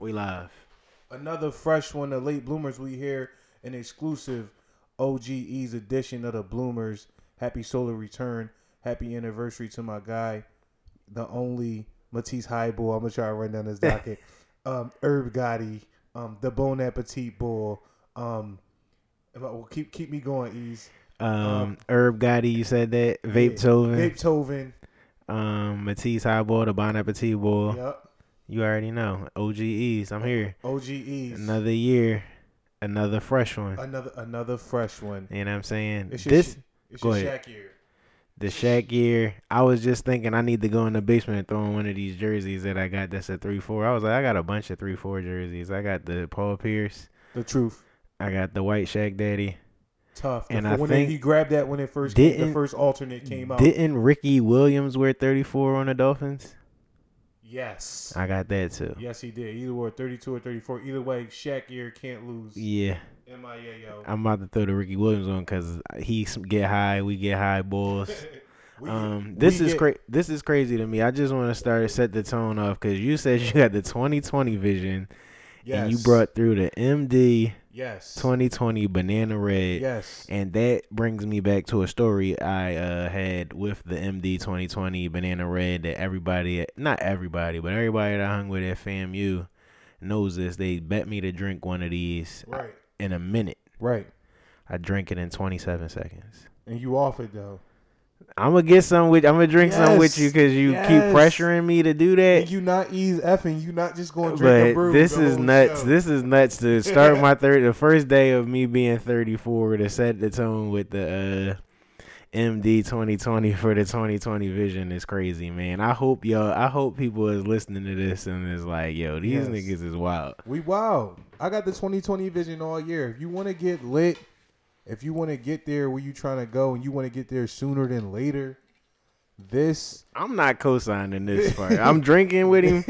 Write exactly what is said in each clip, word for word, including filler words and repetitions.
We live. Another fresh one, the late bloomers. We here, an exclusive O G E's edition of the bloomers. Happy solar return. Happy anniversary to my guy, the only Matisse Highball. I'm gonna try to run down this docket. um, Herb Gotti, um, the Bon Appetit Ball. Um, well, keep keep me going, E's. Um, um, Herb Gotti, you said that. Vape-toven. Yeah, Vape-toven. Um, Matisse Highball, the Bon Appetit Ball. Yep. You already know. O G E's. I'm here. O G E's. Another year. Another fresh one. Another another fresh one. You know what I'm saying? It's your, this, it's your Shaq year. The Shaq gear. I was just thinking I need to go in the basement and throw in one of these jerseys that I got that's a three four. I was like, I got a bunch of three four jerseys. I got the Paul Pierce. The truth. I got the white Shaq Daddy. Tough. And I when think he grabbed that when it first came, the first alternate came out. Didn't Ricky Williams wear thirty-four on the Dolphins? Yes. I got that too. Yes, he did. Either wore thirty-two or thirty-four. Either way, Shaq gear can't lose. Yeah. M I A, yo. I'm about to throw the Ricky Williams on because he get high, we get high, boys. we, um, this is get... cra- This is crazy to me. I just want to start to set the tone off because you said you had the twenty twenty vision, yes. And you brought through the M D. Yes. twenty twenty Banana Red. Yes. And that brings me back to a story I uh, had with the M D twenty twenty Banana Red that everybody, not everybody, but everybody that I hung with at FAMU knows this. They bet me to drink one of these. Right. In a minute. Right. I drank it in twenty-seven seconds. And you off it, though. I'm going to get some with I'm going to drink yes. some with you because you yes. keep pressuring me to do that. And you not ease effing. You not just going to drink but a brew. This is nuts. Show. This is nuts to start my thirty. The first day of me being thirty-four to set the tone with the uh, M D twenty twenty for the twenty twenty vision is crazy, man. I hope y'all, I hope people is listening to this and is like, yo, these yes. niggas is wild. We wild. I got the twenty twenty vision all year. If you want to get lit, if you want to get there where you trying to go and you want to get there sooner than later, this... I'm not co-signing this part. I'm drinking with him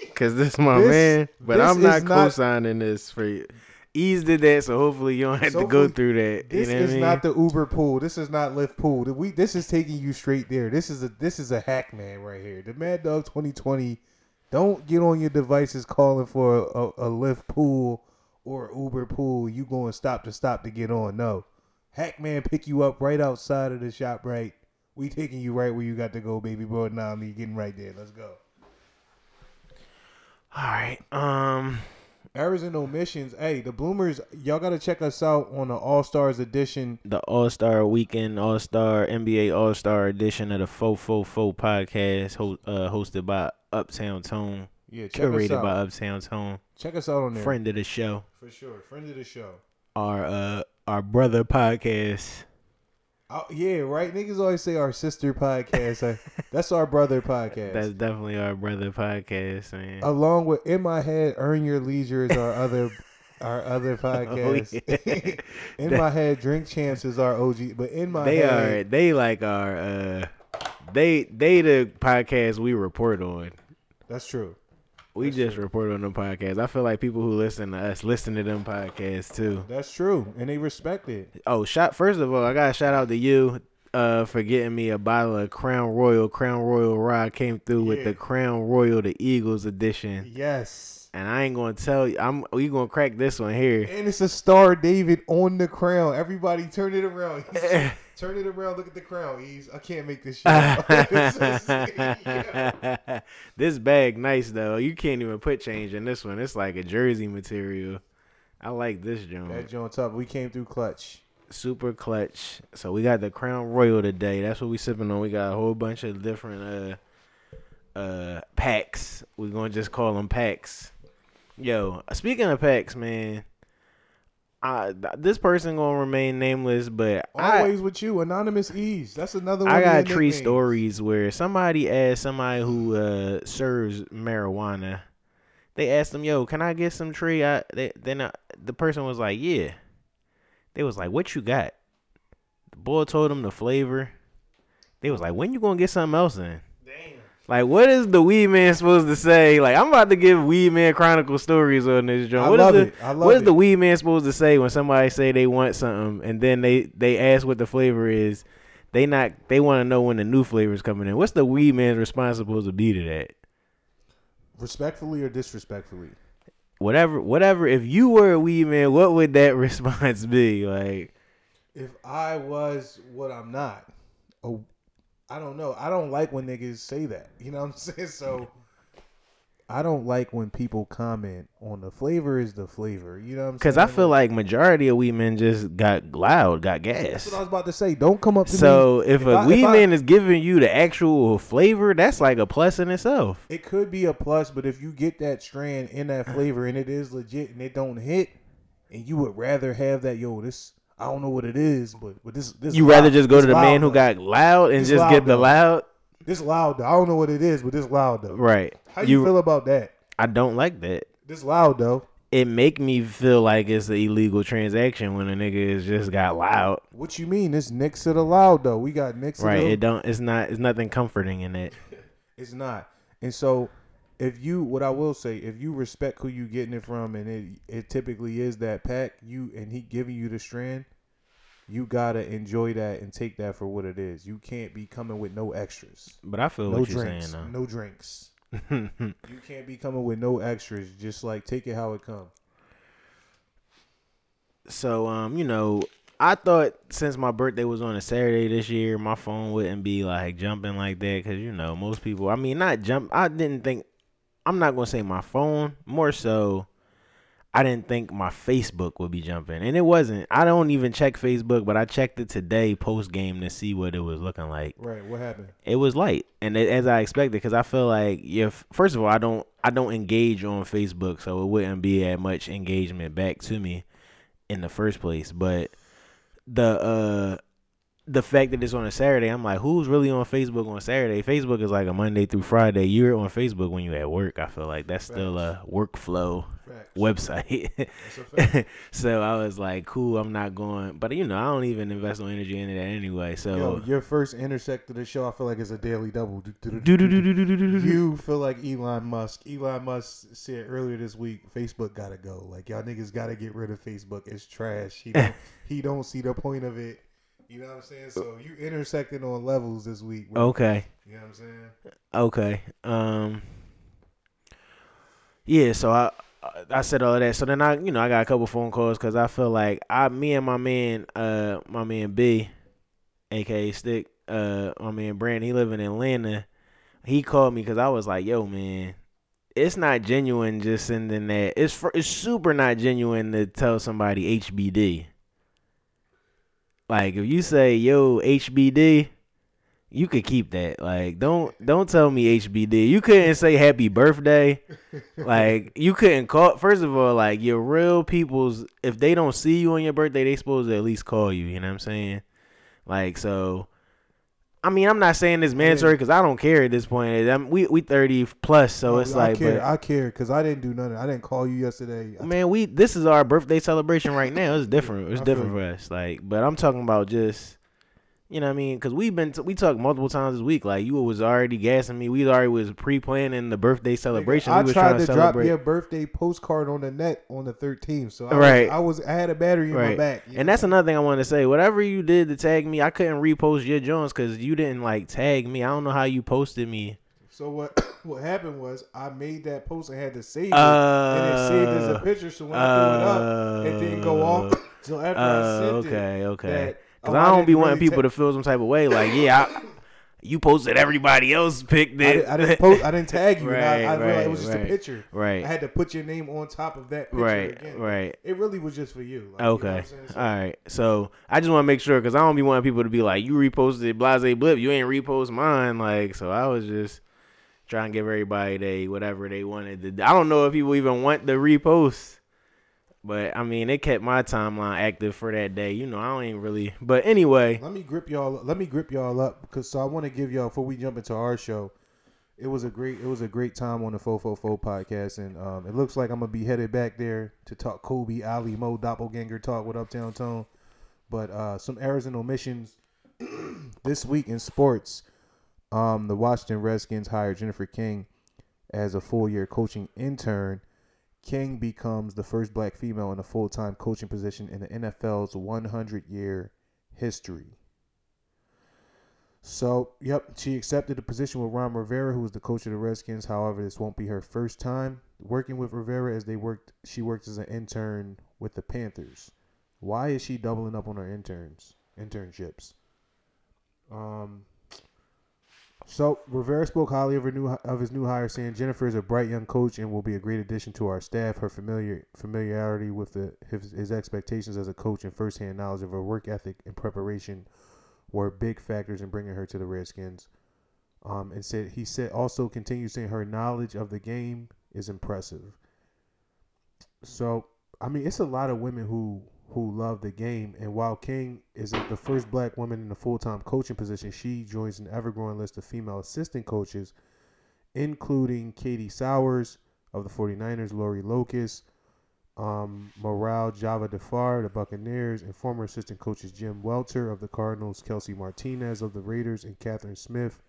because this is my this, man, but I'm not co-signing not, this for you. Ease did that, so hopefully you don't have so to go through that. This you know is I mean? Not the Uber pool. This is not Lyft pool. We, this is taking you straight there. This is a this is a hack man right here. The Mad Dog twenty twenty... Don't get on your devices calling for a, a, a Lyft pool or Uber pool. You going stop to stop to get on. No. Hackman pick you up right outside of the shop, right? We taking you right where you got to go, baby boy. Now nah, me getting right there. Let's go. All right. Um, errors and omissions. Hey, the bloomers, y'all got to check us out on the All-Stars edition. The All-Star Weekend, All-Star, N B A All-Star edition of the four four four podcast ho- uh, hosted by Uptown Tone. Yeah, check curated us out. by Uptown Tone. Check us out on there. Friend of the show. For sure. Friend of the show. Our uh our brother podcast. Oh, yeah, right? Niggas always say our sister podcast. That's our brother podcast. That's definitely our brother podcast, man. Along with In My Head, Earn Your Leisure is our other our other podcast. Oh, yeah. In that, My Head, Drink Champs is our O G. But In My they Head. They are they like our uh They they the podcast we report on. That's true. We That's just true. report on them podcasts. I feel like people who listen to us listen to them podcasts too. That's true, and they respect it. Oh, shot! First of all, I gotta shout out to you uh, for getting me a bottle of Crown Royal. Crown Royal Rye came through yeah. with the Crown Royal, the Eagles edition. Yes. And I ain't gonna tell you. I'm we gonna crack this one here. And it's a Star David on the crown. Everybody, turn it around. Turn it around. Look at the crown, Ease. I can't make this shit up. Yeah. This bag nice, though. You can't even put change in this one. It's like a jersey material. I like this joint. That joint top. We came through clutch. Super clutch. So we got the Crown Royal today. That's what we sipping on. We got a whole bunch of different uh, uh, packs. We're going to just call them packs. Yo, speaking of packs, man. I, this person gonna remain nameless, but always I, with you, anonymous Ease. That's another one. I got three names. Stories where somebody asked somebody who uh, serves marijuana. They asked them, "Yo, can I get some tree?" I they, then I, the person was like, "Yeah." They was like, "What you got?" The boy told them the flavor. They was like, "When you gonna get something else in?" Damn. Like, what is the Weed Man supposed to say? Like, I'm about to give Weed Man Chronicle stories on this joint. I what love is the, it. I love What is the Weed Man supposed to say when somebody say they want something and then they, they ask what the flavor is? They not they want to know when the new flavor is coming in. What's the Weed Man's response supposed to be to that? Respectfully or disrespectfully? whatever, whatever. If you were a weed man, what would that response be? Like, if I was what I'm not, oh, I don't know. I don't like when niggas say that. You know what I'm saying? So I don't like when people comment on the flavor is the flavor. You know what I'm saying? Because I feel like majority of weed men just got loud, got gas. That's what I was about to say. Don't come up to so me. So if, if a I, weed if man I, is giving you the actual flavor, that's like a plus in itself. It could be a plus, but if you get that strand in that flavor and it is legit and it don't hit, and you would rather have that, yo, this... I don't know what it is, but, but this this you rather just go to the man who got loud and just get the loud? This loud, though. I don't know what it is, but this loud, though. Right. How do you feel about that? I don't like that. This loud, though. It make me feel like it's an illegal transaction when a nigga is just got loud. What you mean? It's next to the loud, though. We got next to the... Right. It don't, it's not, it's nothing comforting in it. It's not. And so... If you, what I will say, if you respect who you getting it from, and it, it typically is that pack, you and he giving you the strand, you gotta enjoy that and take that for what it is. You can't be coming with no extras. But I feel no what drinks, you're saying, though. No drinks. You can't be coming with no extras. Just like take it how it comes. So, um, you know, I thought since my birthday was on a Saturday this year, my phone wouldn't be like jumping like that because you know most people. I mean, not jump. I didn't think. I'm not going to say my phone. More so, I didn't think my Facebook would be jumping. And it wasn't. I don't even check Facebook, but I checked it today post-game to see what it was looking like. Right. What happened? It was light. And it, as I expected, because I feel like, if, first of all, I don't I don't engage on Facebook, so it wouldn't be that much engagement back to me in the first place. But the uh, the fact that it's on a Saturday, I'm like, who's really on Facebook on Saturday? Facebook is like a Monday through Friday. You're on Facebook when you're at work. I feel like that's Facts. Still a workflow Facts. Website. That's a fact. So I was like, cool, I'm not going. But, you know, I don't even invest no energy into that anyway. So Yo, your first intersect of the show, I feel like it's a daily double. You feel like Elon Musk. Elon Musk said earlier this week, Facebook got to go. Like, y'all niggas got to get rid of Facebook. It's trash. He don't, he don't see the point of it. You know what I'm saying? So you intersected on levels this week. With, okay. You know what I'm saying? Okay. Um. Yeah. So I I said all of that. So then I you know I got a couple phone calls because I feel like I me and my man uh my man B, aka Stick uh my man Brandon, he live in Atlanta. He called me because I was like, yo man, it's not genuine just sending that. It's for, it's super not genuine to tell somebody H B D. Like, if you say, yo, H B D, you could keep that. Like, don't don't tell me H B D. You couldn't say happy birthday. Like, you couldn't call. First of all, like, your real people's, if they don't see you on your birthday, they supposed to at least call you. You know what I'm saying? Like, so, I mean, I'm not saying this mandatory because I don't care at this point. I'm, we we thirty plus, so no, it's I like. Care, but, I care because I didn't do nothing. I didn't call you yesterday. Man, we this is our birthday celebration right now. It's different. It's I different for us. Like, but I'm talking about just, you know what I mean? Because we've been t- we talked multiple times this week. Like, you was already gassing me. We already was pre-planning the birthday celebration. I, I we was tried trying to, to drop your birthday postcard on the net on the thirteenth. So I, right. was, I was I had a battery in right. my back. And know? That's another thing I wanted to say. Whatever you did to tag me, I couldn't repost your Jones because you didn't like tag me. I don't know how you posted me. So what what happened was I made that post and had to save it, uh, and it saved as a picture. So when uh, I threw it up, it didn't go off. So after uh, I sent okay, it, okay, okay. Cause oh, I don't I be wanting really people ta- to feel some type of way. Like, yeah, I, you posted everybody else picked it. I, I didn't post. I didn't tag you. right, and I, I realized right, it was just right, a picture. Right. I had to put your name on top of that picture right, again. Right. It really was just for you. Like, okay. You know so, all right. So I just want to make sure because I don't be wanting people to be like, you reposted Blase Blip. You ain't repost mine. Like, so I was just trying to give everybody they whatever they wanted. To, I don't know if people even want the repost. But, I mean, it kept my timeline active for that day. You know, I don't even really. But anyway. Let me grip y'all. Let me grip y'all up because so I want to give y'all before we jump into our show. It was a great. It was a great time on the four four four podcast, and um, it looks like I'm gonna be headed back there to talk Kobe, Ali, Mo, Doppelganger talk with Uptown Tone. But uh, some errors and omissions this week in sports. Um, the Washington Redskins hired Jennifer King as a full-year coaching intern. King becomes the first black female in a full-time coaching position in the N F L's one hundred-year history. So, yep, she accepted the position with Ron Rivera, who was the coach of the Redskins. However, this won't be her first time working with Rivera, as they worked. She worked as an intern with the Panthers. Why is she doubling up on her interns, internships? Um. So Rivera spoke highly of her new of his new hire, saying Jennifer is a bright young coach and will be a great addition to our staff. Her familiar familiarity with the his, his expectations as a coach and firsthand knowledge of her work ethic and preparation were big factors in bringing her to the Redskins. Um, and said he said also continued saying her knowledge of the game is impressive. So I mean, it's a lot of women who. who love the game, and while King is the first black woman in the full-time coaching position, she joins an ever-growing list of female assistant coaches, including Katie Sowers of the forty-niners, Lori Locus, um, Maral Javadafar, the Buccaneers, and former assistant coaches Jim Welter of the Cardinals, Kelsey Martinez of the Raiders, and Catherine Smith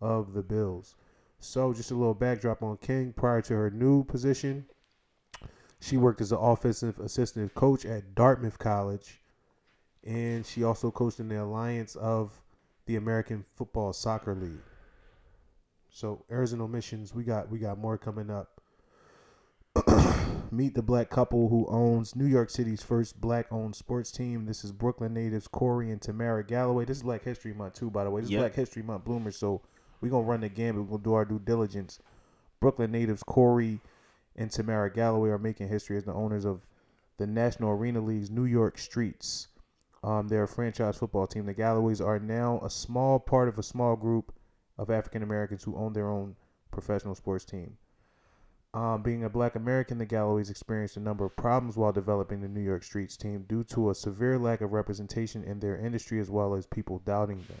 of the Bills. So just a little backdrop on King. Prior to her new position, she worked as an offensive assistant coach at Dartmouth College, and she also coached in the Alliance of the American Football Soccer League. So, errors and omissions, we got we got more coming up. Meet the black couple who owns New York City's first black-owned sports team. This is Brooklyn natives Corey and Tamara Galloway. This is Black History Month, too, by the way. This yep. is Black History Month Bloomers, so we're going to run the gambit. We're going to do our due diligence. Brooklyn natives Corey and Tamara Galloway are making history as the owners of the National Arena League's New York Streets. Um, they're a franchise football team. The Galloways are now a small part of a small group of African Americans who own their own professional sports team. Um, being a black American, the Galloways experienced a number of problems while developing the New York Streets team due to a severe lack of representation in their industry, as well as people doubting them.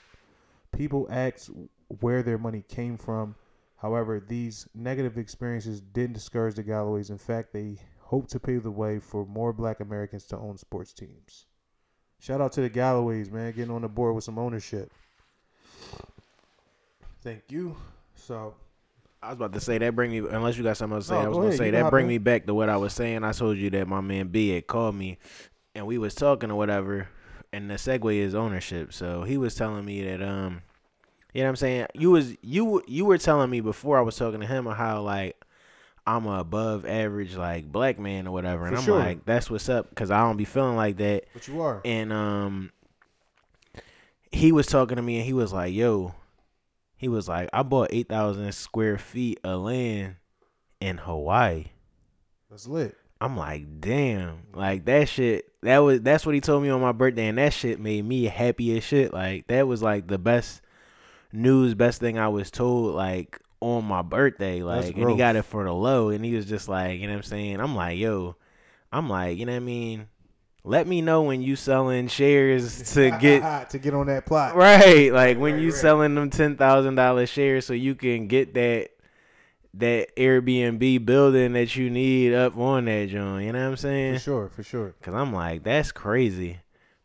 People asked where their money came from. However, these negative experiences didn't discourage the Galloways. In fact, they hope to pave the way for more black Americans to own sports teams. Shout out to the Galloways, man, getting on the board with some ownership. Thank you. So, I was about to say that bring me, unless you got something else to say, no, I was go going to say that bring me back to what I was saying. I told you that my man B had called me and we was talking or whatever, and the segue is ownership. So, he was telling me that, um, you know what I'm saying? You was you you were telling me before I was talking to him how like I'm an above average like black man or whatever, and For I'm sure. like that's what's up because I don't be feeling like that. But you are. And um, he was talking to me and he was like, "Yo," he was like, "I bought eight thousand square feet of land in Hawaii." That's lit. I'm like, damn, like that shit. That was that's what he told me on my birthday, and that shit made me happy as shit. Like that was like the best. News, best thing I was told, like, on my birthday, like, and he got it for the low, and he was just like, you know what I'm saying? I'm like, yo, I'm like, you know what I mean? Let me know when you selling shares to get to get on that plot. Right, like, when right, you right. selling them ten thousand dollars shares so you can get that that Airbnb building that you need up on that joint, you know what I'm saying? For sure, for sure. Because I'm like, that's crazy.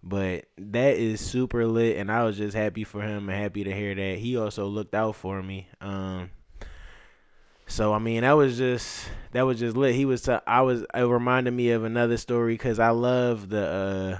But that is super lit, and I was just happy for him and happy to hear that. He also looked out for me. Um, so, I mean, that was just that was just lit. He was t- I was it reminded me of another story because I love the uh,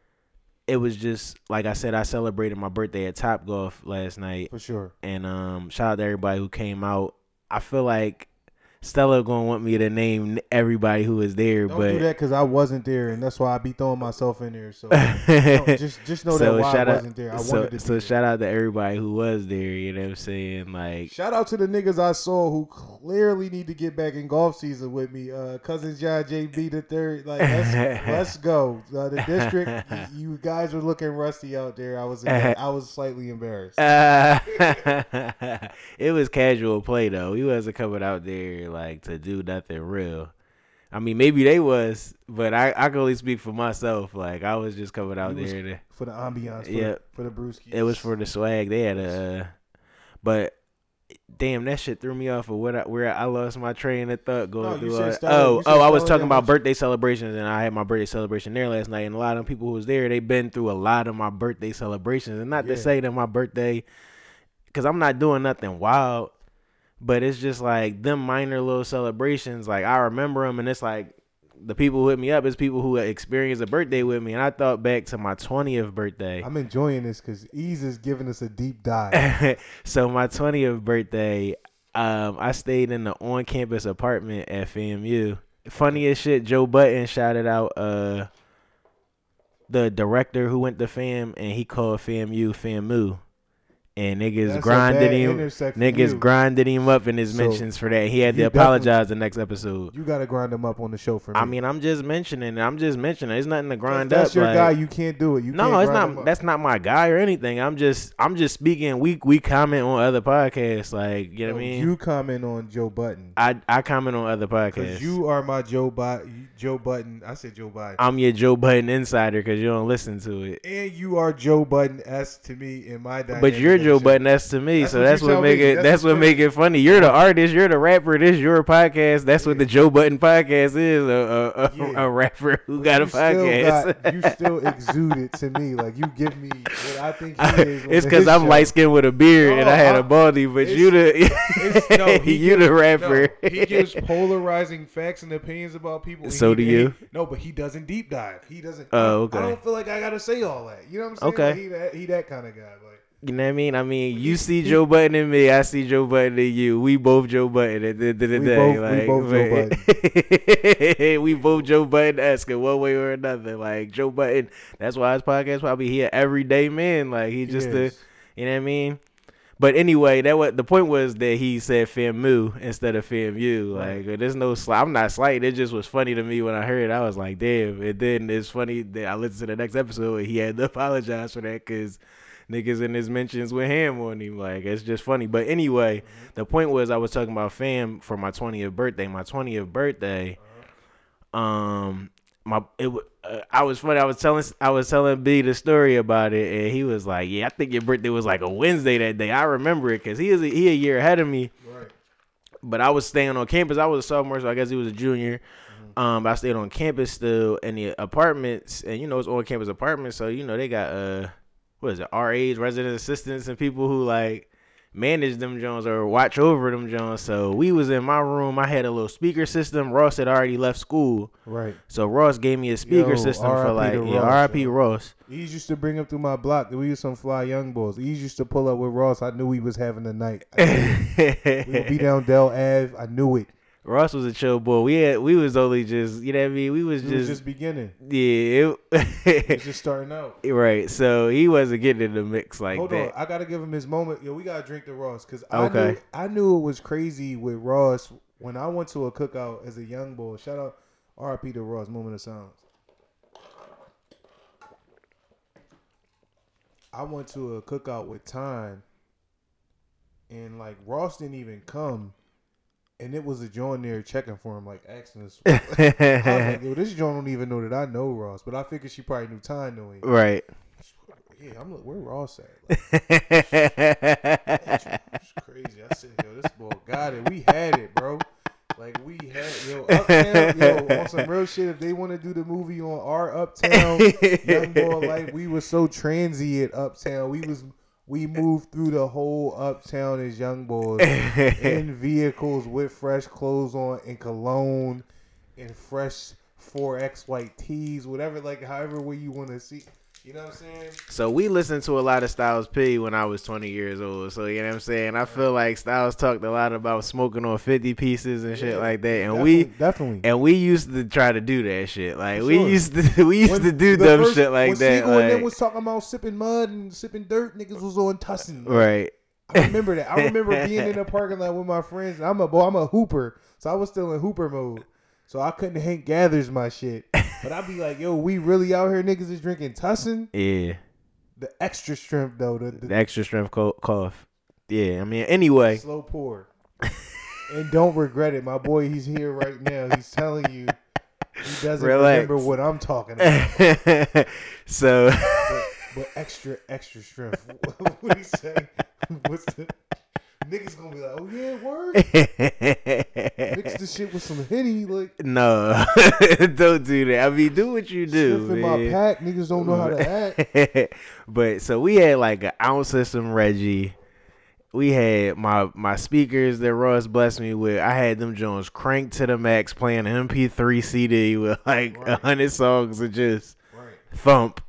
– it was just – like I said, I celebrated my birthday at Topgolf last night. For sure. And um, shout out to everybody who came out. I feel like – Stella gonna want me to name everybody who was there, don't but do that because I wasn't there, and that's why I be throwing myself in there. So no, just just know so that why I wasn't out, there. I so, wanted to. So there. Shout out to everybody who was there. You know what I'm saying? Like shout out to the niggas I saw who clearly need to get back in golf season with me. Uh, Cousins John J B the third. Like let's, let's go. Uh, the district. You guys were looking rusty out there. I was I was slightly embarrassed. Uh, it was casual play though. He wasn't coming out there. Like to do nothing real. I mean, maybe they was, but I, I can only speak for myself. Like I was just coming out there to, for the ambiance. Yeah, for the brewskis. It was for the swag. They had a, uh, but damn, that shit threw me off of what I, where I lost my train of thought going no, through. All, oh, oh, I was talking about birthday celebrations, and I had my birthday celebration there last night. And a lot of people who was there, they've been through a lot of my birthday celebrations, and not yeah. to say that my birthday, because I'm not doing nothing wild. But it's just like them minor little celebrations. Like I remember them, and it's like the people who hit me up is people who experienced a birthday with me. And I thought back to my twentieth birthday. I'm enjoying this because Ease is giving us a deep dive. So my twentieth birthday, um, I stayed in the on-campus apartment at F A M U. Funny as shit, Joe Button shouted out uh, the director who went to F A M, and he called F A M U FAMU. And niggas That's grinded him, niggas grinded him up in his so mentions for that. He had to apologize the next episode. You gotta grind him up on the show for me. I mean, I'm just mentioning, I'm just mentioning. It's nothing to grind that's up. That's your like, guy. You can't do it. You no, can't it's grind not. Him up. That's not my guy or anything. I'm just, I'm just speaking. We we comment on other podcasts, like you know no, what I mean. You comment on Joe Button. I, I comment on other podcasts. You are my Joe Bot, Joe Button. I said Joe Biden. I'm your Joe Button insider because you don't listen to it. And you are Joe Button S to me in my dynamic. But you're. Joe Button, that's to me. That's so what that's what make me. it. That's, that's what make it funny. You're the artist. You're the rapper. This is your podcast. That's yeah. what the Joe Button podcast is. A, a, a, yeah. a rapper who but got a podcast. Still got, you still exude it to me. Like you give me what I think he is. It's because I'm light skinned with a beard no, and I had I'm, a baldy. But you the no, he you gives, the rapper. No, he gives polarizing facts and opinions about people. So do he, you? He, no, but he doesn't deep dive. He doesn't. Oh, okay. I don't feel like I gotta say all that. You know what I'm saying? Okay. Like he, that, he that kind of guy. Like. You know what I mean? I mean, you see Joe Button in me. I see Joe Button in you. We both Joe Button at the end of the we day. Both, like, we both Joe Button. We both Joe Button-esque in one way or another. Like, Joe Button, that's why his podcast probably here everyday man. Like, he just, he a, you know what I mean? But anyway, that what the point was that he said FAMU instead of FAMU. Like, right. There's no slight. I'm not slighting. It just was funny to me when I heard it. I was like, damn. And then it's funny that I listened to the next episode and he had to apologize for that because niggas in his mentions with him on him. Like, it's just funny. But anyway, mm-hmm. the point was I was talking about fam for my twentieth birthday. My twentieth birthday, uh-huh. um, my it uh, I was funny. I was telling I was telling B the story about it, and he was like, "Yeah, I think your birthday was like a Wednesday that day. I remember it because he is a, he a year ahead of me." Right. But I was staying on campus. I was a sophomore, so I guess he was a junior. Mm-hmm. Um, I stayed on campus still in the apartments, and you know it's on campus apartments, so you know they got uh. what is it, R As, resident assistants, and people who, like, manage them Jones or watch over them Jones. So we was in my room. I had a little speaker system. Ross had already left school. Right. So Ross gave me a speaker Yo, system R. for, like, R I P Ross. He used to bring up through my block. We used some fly young boys. He used to pull up with Ross. I knew he was having a night. We would be down Del Ave. I knew it. Ross was a chill boy. We had, we was only just, you know what I mean? We was he just. was just beginning. Yeah. It was just starting out. Right. So he wasn't getting in the mix like Hold that. Hold on. I got to give him his moment. Yo, we got to drink the Ross. Because okay. I, knew, I knew it was crazy with Ross when I went to a cookout as a young boy. Shout out R I P to Ross, Moment of Silence. I went to a cookout with Time. And like Ross didn't even come. And it was a John there checking for him, like asking us. I was like, yo, this John don't even know that I know Ross, but I figured she probably knew Time knowing. Right. Yeah, I'm like, where Ross at? Like, it's crazy. I said, yo, this boy got it. We had it, bro. Like, we had yo, uptown, yo, on some real shit. If they want to do the movie on our uptown, young boy, like, we was so transient uptown. We was. We moved through the whole uptown as young boys in vehicles with fresh clothes on and cologne and fresh four X white tees, whatever, like however way you want to see. You know what I'm saying? So we listened to a lot of Styles P when I was twenty years old. So, you know what I'm saying? I feel like Styles talked a lot about smoking on fifty pieces and shit yeah, like that. And definitely, we definitely and we used to try to do that shit. Like sure. we used to we used when, to do dumb first, shit like when that. When like, and them was talking about sipping mud and sipping dirt, niggas was on tussin. Right. I remember that. I remember being in the parking lot with my friends. And I'm a boy. I'm a hooper, so I was still in hooper mode. So I couldn't hang gathers my shit. But I'd be like, yo, we really out here niggas is drinking Tussin? Yeah. The extra strength, though. The, the, the extra strength cough. Yeah, I mean, anyway. Slow pour. And don't regret it. My boy, he's here right now. He's telling you he doesn't Relax. remember what I'm talking about. So. But, but extra, extra strength. What he say? What's the... Niggas gonna be like, oh yeah, word. Mix the shit with some Henny, like. No, don't do that. I mean, do what you do. Sniffing my pack, niggas don't know how to act. But so we had like an ounce of some Reggie. we had my my speakers that Russ blessed me with. I had them Jones cranked to the max, playing an M P three C D with like a right. hundred songs of just right. thump.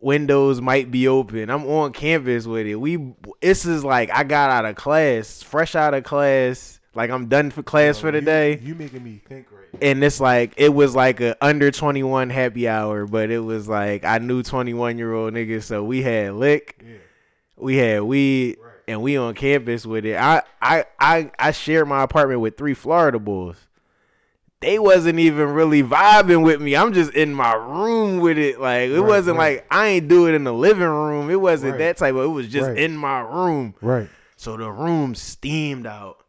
Windows might be open. I'm on campus with it. We this is like I got out of class, fresh out of class. Like I'm done for class Yo, for the you, day. You making me think right now. And it's like it was like a under twenty-one happy hour, but it was like I knew twenty-one year old niggas, so we had lick, yeah. we had weed, right. and we on campus with it. I I I I shared my apartment with three Florida boys. They wasn't even really vibing with me. I'm just in my room with it. Like, it right, wasn't right. like I ain't do it in the living room. It wasn't right. that type of, it was just right. in my room. Right. So the room steamed out.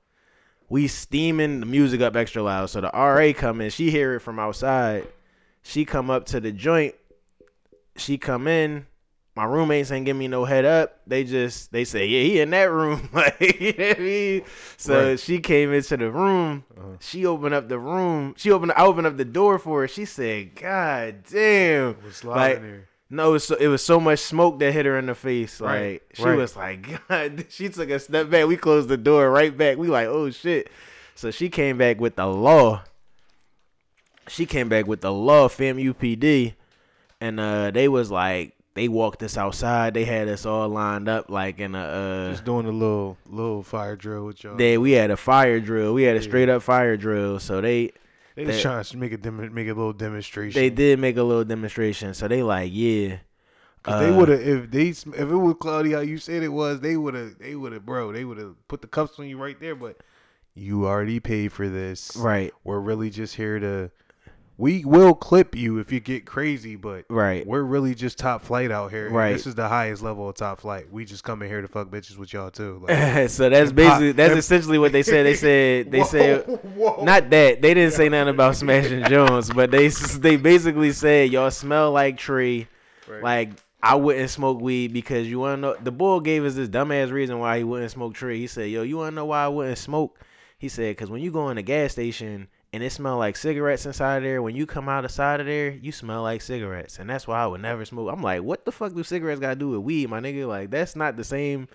We steaming the music up extra loud. So the R A come in. She hear it from outside. She come up to the joint. She come in. My roommates ain't give me no head up. They just, they say, yeah, he in that room. Like, you know what I mean? So right. she came into the room. Uh-huh. She opened up the room. She opened, I opened up the door for her. She said, God damn. It was like, there. No, it was, so, it was so much smoke that hit her in the face. Right. Like, she right. was like, God. She took a step back. We closed the door right back. We like, oh, shit. So she came back with the law. She came back with the law, fam, U P D. And uh, they was like, they walked us outside. They had us all lined up like in a uh, just doing a little little fire drill with y'all. They we had a fire drill. We had a yeah. straight up fire drill. So they they, they was trying to make a dem- make a little demonstration. They did make a little demonstration. So they like yeah. Cause uh, they would have if they if it was cloudy how you said it was. They would have they would have bro. They would have put the cuffs on you right there. But you already paid for this. Right. We're really just here to. We will clip you if you get crazy, but right. we're really just top flight out here. Right. This is the highest level of top flight. We just come in here to fuck bitches with y'all too. Like, so that's basically pop. that's essentially what they said. They said they whoa, said whoa. Not that they didn't say nothing about smashing Jones, but they they basically said y'all smell like tree. Right. Like I wouldn't smoke weed because you wanna know the bull gave us this dumbass reason why he wouldn't smoke tree. He said, "Yo, you wanna know why I wouldn't smoke?" He said, "Cause when you go in a gas station." And it smell like cigarettes inside of there. When you come out the side of there, you smell like cigarettes. And that's why I would never smoke. I'm like, what the fuck do cigarettes got to do with weed, my nigga? Like, that's not the same.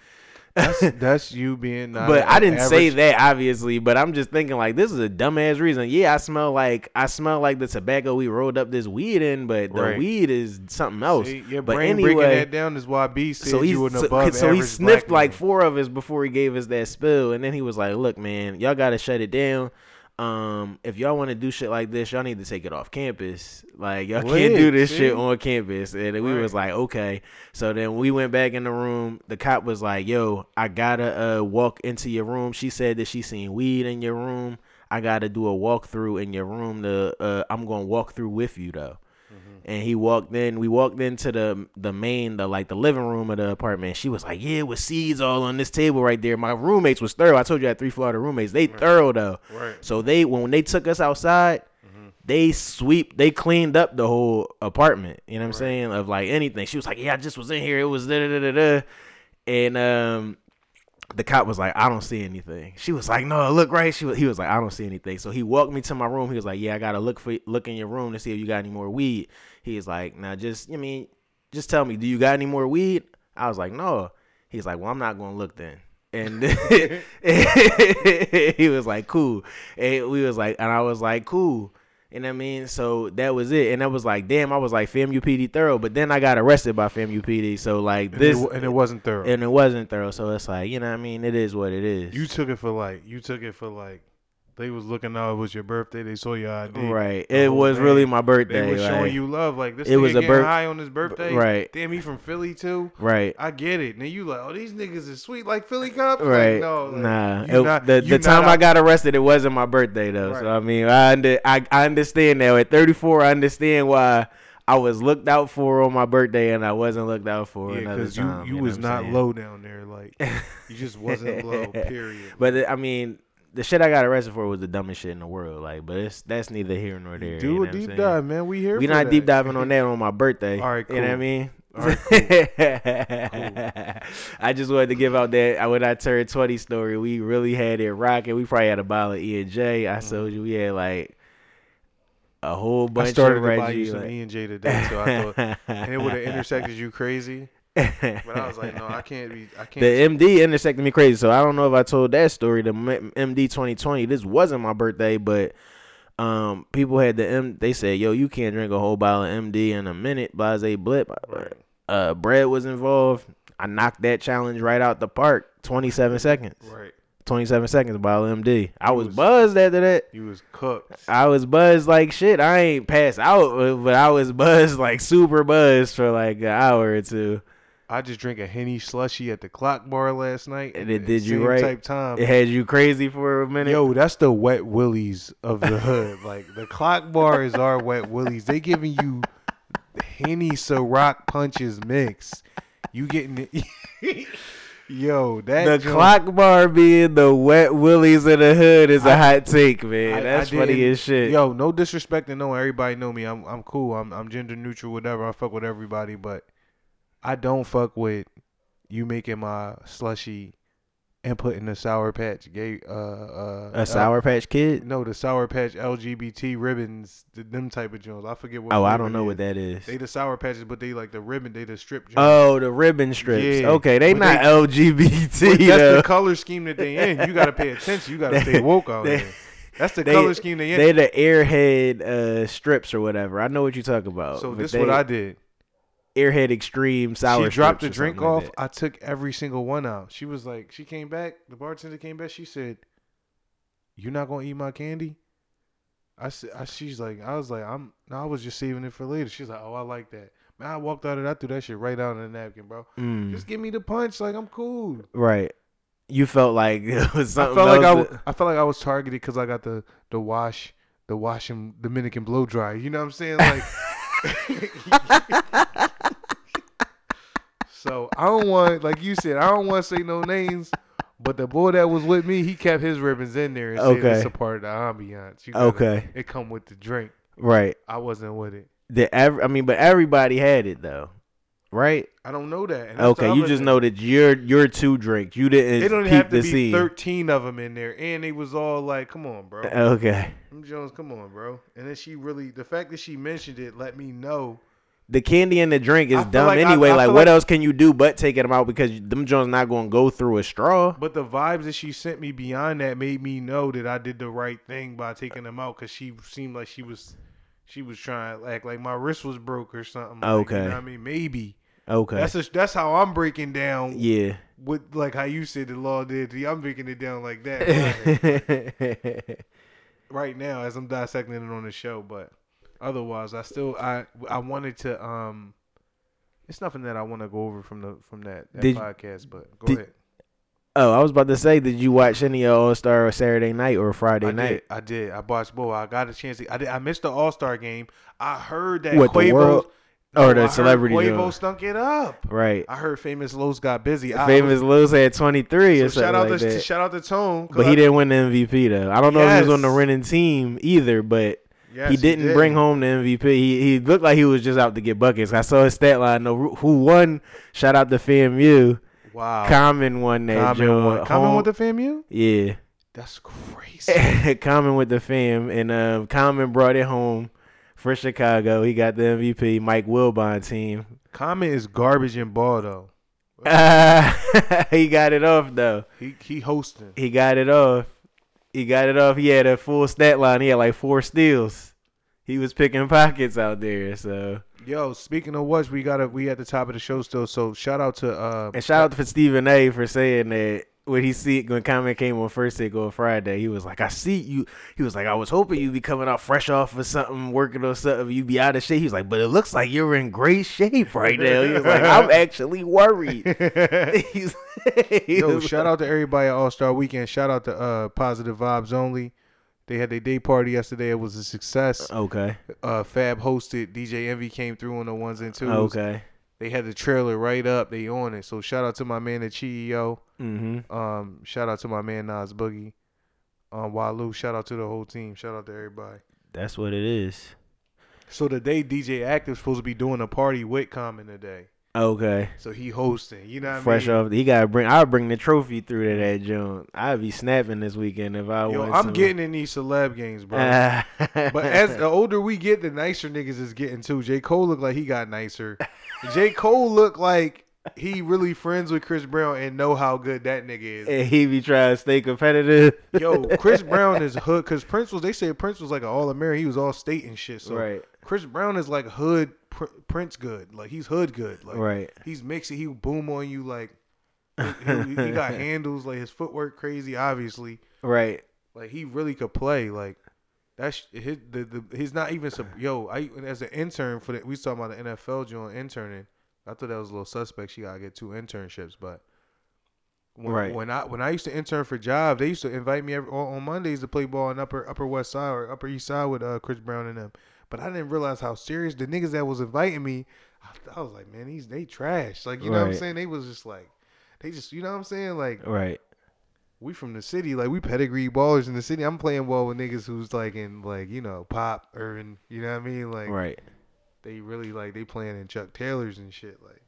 that's, that's you being not But I didn't average. say that, obviously. But I'm just thinking, like, this is a dumbass reason. Yeah, I smell like I smell like the tobacco we rolled up this weed in. But the right. weed is something else. See, your but brain anyway, breaking that down is why B said so you an so, above So he sniffed, like, man. four of us before he gave us that spill. And then he was like, look, man, y'all got to shut it down. Um, if y'all want to do shit like this, y'all need to take it off campus. Like, y'all Lit, can't do this see? shit on campus. And we right. was like, okay. So then we went back in the room. The cop was like, yo, I gotta uh, walk into your room. She said that she seen weed in your room. I gotta do a walkthrough in your room. To, uh, I'm gonna walk through with you, though. Mm-hmm. And he walked in. We walked into the the main, the like the living room of the apartment. She was like, "Yeah, with seeds all on this table right there." My roommates was thorough. I told you I had three Florida roommates. They right. thorough though. Right. So they when they took us outside, mm-hmm. they sweep, they cleaned up the whole apartment. You know what right. I'm saying? Of like anything. She was like, "Yeah, I just was in here. It was da da da da," and um. The cop was like, I don't see anything. She was like, no, look right. She was, he was like, I don't see anything. So he walked me to my room. He was like, yeah, I gotta look for look in your room to see if you got any more weed. He's like, now just, I mean, just tell me, do you got any more weed? I was like, no. He's like, well, I'm not gonna look then. And he was like, cool. And we was like, and I was like, cool. And I mean, so that was it. And I was like, damn, I was like, FAMUPD thorough. But then I got arrested by FAMUPD. So, like, this. And it, and it wasn't thorough. And it wasn't thorough. So it's like, you know what I mean? It is what it is. You took it for, like, you took it for, like, they was looking out. It was your birthday. They saw your I D. Right. It oh, was man. really my birthday. They was like, showing you love. Like, this it nigga was a getting bir- high on his birthday. Right. Damn, he from Philly, too. Right. I get it. And then you like, oh, these niggas is sweet like Philly cops. Right. Like, no. Like, nah. It, not, the the time out. I got arrested, it wasn't my birthday, though. Right. So, I mean, I, under, I, I understand now. At thirty-four, I understand why I was looked out for on my birthday and I wasn't looked out for yeah, another time. You, you, you know was not saying? low down there. Like, you just wasn't low, period. But, I mean... The shit I got arrested for was the dumbest shit in the world. Like, but it's that's neither here nor there. Do you know a deep dive, man. We here. We for not that. deep diving on that on my birthday. All right, cool. You know what I mean? All right, cool. cool. I just wanted to give out that when I turned twenty story, we really had it rocking. We probably had a bottle of E and J. I told you we had like a whole bunch. I started of to Reggie, buy you like, some E and J today, so I thought and it would have intersected you crazy. But I was like, no, I can't be. I can't. The M D intersected me crazy. So I don't know if I told that story. The M D twenty twenty. This wasn't my birthday, but um, people had the M. They said, yo, you can't drink a whole bottle of M D in a minute. Blase Blip. Right. Uh, Brad was involved. I knocked that challenge right out the park. twenty-seven seconds. Right. twenty-seven seconds bottle M D. I was, was buzzed after that. You was cooked. I was buzzed like shit. I ain't passed out, but I was buzzed like super buzzed for like an hour or two. I just drank a Henny slushy at the Clock Bar last night. And it did you right. Type time. It had you crazy for a minute. Yo, that's the Wet Willies of the hood. Like, the Clock Bar is our Wet Willies. They giving you Henny Ciroc punches mix. You getting it. Yo, that the joke, Clock Bar being the Wet Willies of the hood is a I, hot take, man. I, That's I funny as shit. Yo, no disrespect to no one. Everybody know me. I'm I'm cool. I'm I'm gender neutral, whatever. I fuck with everybody, but I don't fuck with you making my slushy and putting the Sour Patch gay uh uh a Sour L- Patch Kid. No, the Sour Patch L G B T ribbons, the, them type of joints. I forget what. Oh, I don't know is. What that is. They the Sour Patches, but they like the ribbon. They the strip joints. Oh, the ribbon strips. Yeah. Okay, they but not they, L G B T. That's though. The color scheme that they in. You gotta pay attention. You gotta stay woke out there. That's the they, color scheme they in. They the Airhead uh, strips or whatever. I know what you talk about. So this is what I did. Airhead Extreme sour. She dropped the drink off. Like I took every single one out. She was like, she came back. The bartender came back. She said, "You're not gonna eat my candy." I said, I, "She's like, I was like, I'm. No, I was just saving it for later." She's like, "Oh, I like that." Man, I walked out of that. I threw that shit right out in the napkin, bro. Mm. Just give me the punch. Like, I'm cool. Right. You felt like it was something. I felt like I, I felt like I was targeted because I got the the wash, the wash and Dominican blow dry. You know what I'm saying? Like. So I don't want, like you said, I don't want to say no names, but the boy that was with me, he kept his ribbons in there and okay. said it's a part of the ambiance. You know, okay, it come with the drink, right? I wasn't with it. The ev- I mean, but everybody had it though, right? I don't know that. And okay, you just know that your your two drinks, you didn't. They don't peep have to the be scene. thirteen of them in there, and they was all like, "Come on, bro." Okay, I'm Jones, come on, bro. And then she really, the fact that she mentioned it, let me know. The candy and the drink is dumb like anyway. I, I like, what like, else can you do but take them out because them Jones not going to go through a straw. But the vibes that she sent me beyond that made me know that I did the right thing by taking them out because she seemed like she was she was trying to act like my wrist was broke or something. Like, okay. You know what I mean? Maybe. Okay. That's a, that's how I'm breaking down. Yeah. With, like how you said the law did. I'm breaking it down like that. Right? Right now as I'm dissecting it on the show, but. Otherwise, I still I I wanted to um, it's nothing that I want to go over from the from that, that did, podcast. But go did, ahead. Oh, I was about to say, did you watch any All Star Saturday night or Friday I night? Did, I did. I watched both. I got a chance. To, I did, I missed the All Star game. I heard that what, Quavo the world? No, or the I celebrity Quavo doing. Stunk it up. Right. I heard Famous Lowe's got busy. I Famous was, Lowe's had twenty-three so or something shout out like to, that. Shout out to Tone, but he I, didn't win the M V P though. I don't know yes. if he was on the winning team either, but. Yes, he didn't he did. bring home the M V P. He he looked like he was just out to get buckets. I saw his stat line. No, who won? Shout out to F A M U. Wow. Common won that. Common won. Common with the F A M U? Yeah. That's crazy. Common with the F A M. And uh, Common brought it home for Chicago. He got the M V P. Mike Wilbon team. Common is garbage and ball, though. Uh, he got it off, though. He, he hosting. He got it off. He got it off. He had a full stat line. He had like four steals. He was picking pockets out there. So, yo, speaking of which, we got a, we at the top of the show still. So shout out to uh, and shout out to Stephen A. for saying that when he see when Common came on First Take on Friday, he was like, "I see you." He was like, "I was hoping you'd be coming out fresh off of something, working on something. You'd be out of shape." He was like, "But it looks like you're in great shape right now." He was like, "I'm actually worried." He's Yo, shout out to everybody at All Star Weekend. Shout out to uh, Positive Vibes Only. They had their day party yesterday. It was a success. Okay. Uh, Fab hosted. D J Envy came through on the ones and twos. Okay. They had the trailer right up. They on it. So shout out to my man at Chio. Mm-hmm. Um, shout out to my man Nas Boogie. Um, Walu. Shout out to the whole team. Shout out to everybody. That's what it is. So today, D J Active supposed to be doing a party with Common today. Okay. So he hosting, you know what Fresh I mean? Off, he gotta bring, I'll bring the trophy through to that joint. I'll be snapping this weekend if I Yo, want I'm to. Getting in these celeb games, bro. Uh, but as the older we get, the nicer niggas is getting too. J. Cole look like he got nicer. J. Cole look like he really friends with Chris Brown and know how good that nigga is. And he be trying to stay competitive. Yo, Chris Brown is hood. Because Prince was, they said Prince was like an All-American. He was All-State and shit. So right. Chris Brown is like hood pr- Prince good. Like, he's hood good. Like, right. He's mixing. He boom on you like, he, he, he got handles. Like, his footwork crazy, obviously. Right. Like, he really could play. Like, that's his, the, the, he's not even, yo, I as an intern for the, we talking about the N F L joint interning. I thought that was a little suspect. She gotta get two internships, but when, right. when I when I used to intern for jobs, they used to invite me every, on, on Mondays to play ball in upper upper West Side or Upper East Side with uh, Chris Brown and them. But I didn't realize how serious the niggas that was inviting me. I, I was like, man, these they trash. Like, you know right. what I'm saying? They was just like, they just, you know what I'm saying? Like, right. We from the city, like we pedigree ballers in the city. I'm playing ball with niggas who's like in like you know Pop Irvin. You know what I mean? Like, right. They really, like, they playing in Chuck Taylor's and shit, like.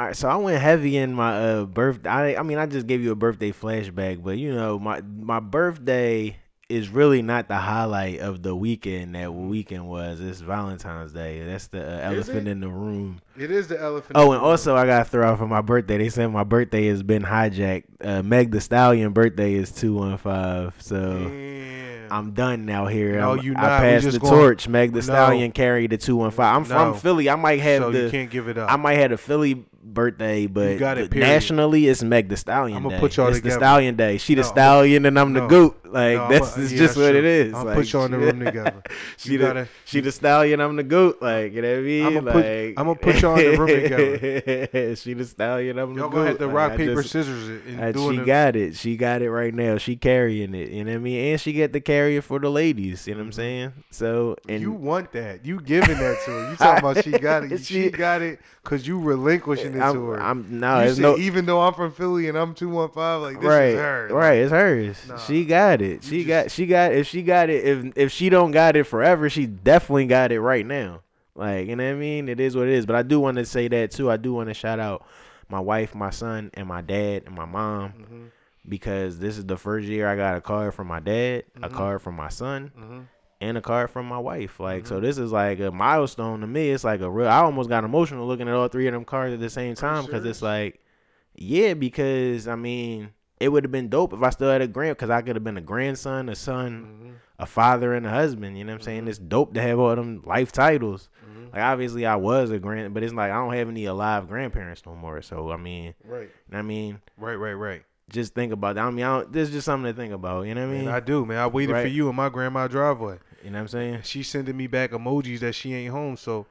All right, so I went heavy in my uh, birthday. I, I mean, I just gave you a birthday flashback, but, you know, my my birthday is really not the highlight of the weekend that weekend was. It's Valentine's Day. That's the uh, elephant in the room. It is the elephant oh, in the room. Oh, and also I got to throw out for my birthday. They said my birthday has been hijacked. Uh, Meg Thee Stallion birthday is two one five, so. Damn. I'm done now here. No, you not. I passed the going, torch. Meg Thee Stallion no. carried the two one five. I'm no. from Philly. I might have so the. You can't give it up. I might have the Philly birthday, but it, nationally it's Meg Thee Stallion I'm gonna Day. Put y'all it's together. The Stallion Day. She the no, Stallion and I'm no, the goat. Like no, that's a, yeah, just what true. It is. I'm like, put y'all in the room together. she the gotta, she the Stallion. I'm the goat. Like you know what I mean? I'm like I'm gonna put y'all in the room together. She the Stallion. I'm the goat. Y'all gonna have to rock paper scissors. She got it. She got it right now. She carrying it. You know what I mean? And she get the carrier for the ladies. You know what I'm saying? So and you want that? You giving that to her? You talking about she got it? She got it because you relinquishing. I'm, I'm no, it's said, no. Even though I'm from Philly and I'm two one five, like this right, is hers. Right, it's hers. Nah, she got it. She just, got. She got. If she got it, if if she don't got it forever, she definitely got it right now. Like you know what I mean? It is what it is. But I do want to say that too. I do want to shout out my wife, my son, and my dad and my mom mm-hmm. because this is the first year I got a card from my dad, mm-hmm. a card from my son. Mm-hmm. And a card from my wife. Like, mm-hmm. so this is like a milestone to me. It's like a real, I almost got emotional looking at all three of them cards at the same time. Because it's like, yeah, because I mean, it would have been dope if I still had a grand, because I could have been a grandson, a son, mm-hmm. a father, and a husband. You know what I'm mm-hmm. saying? It's dope to have all them life titles. Mm-hmm. Like, obviously I was a grand, but it's like, I don't have any alive grandparents no more. So, I mean, right. I mean, right, right, right. Just think about that. I mean, I don't, this is just something to think about. You know what I mean? Man, I do, man. I waited right. for you in my grandma's driveway. You know what I'm saying? She's sending me back emojis that she ain't home. So,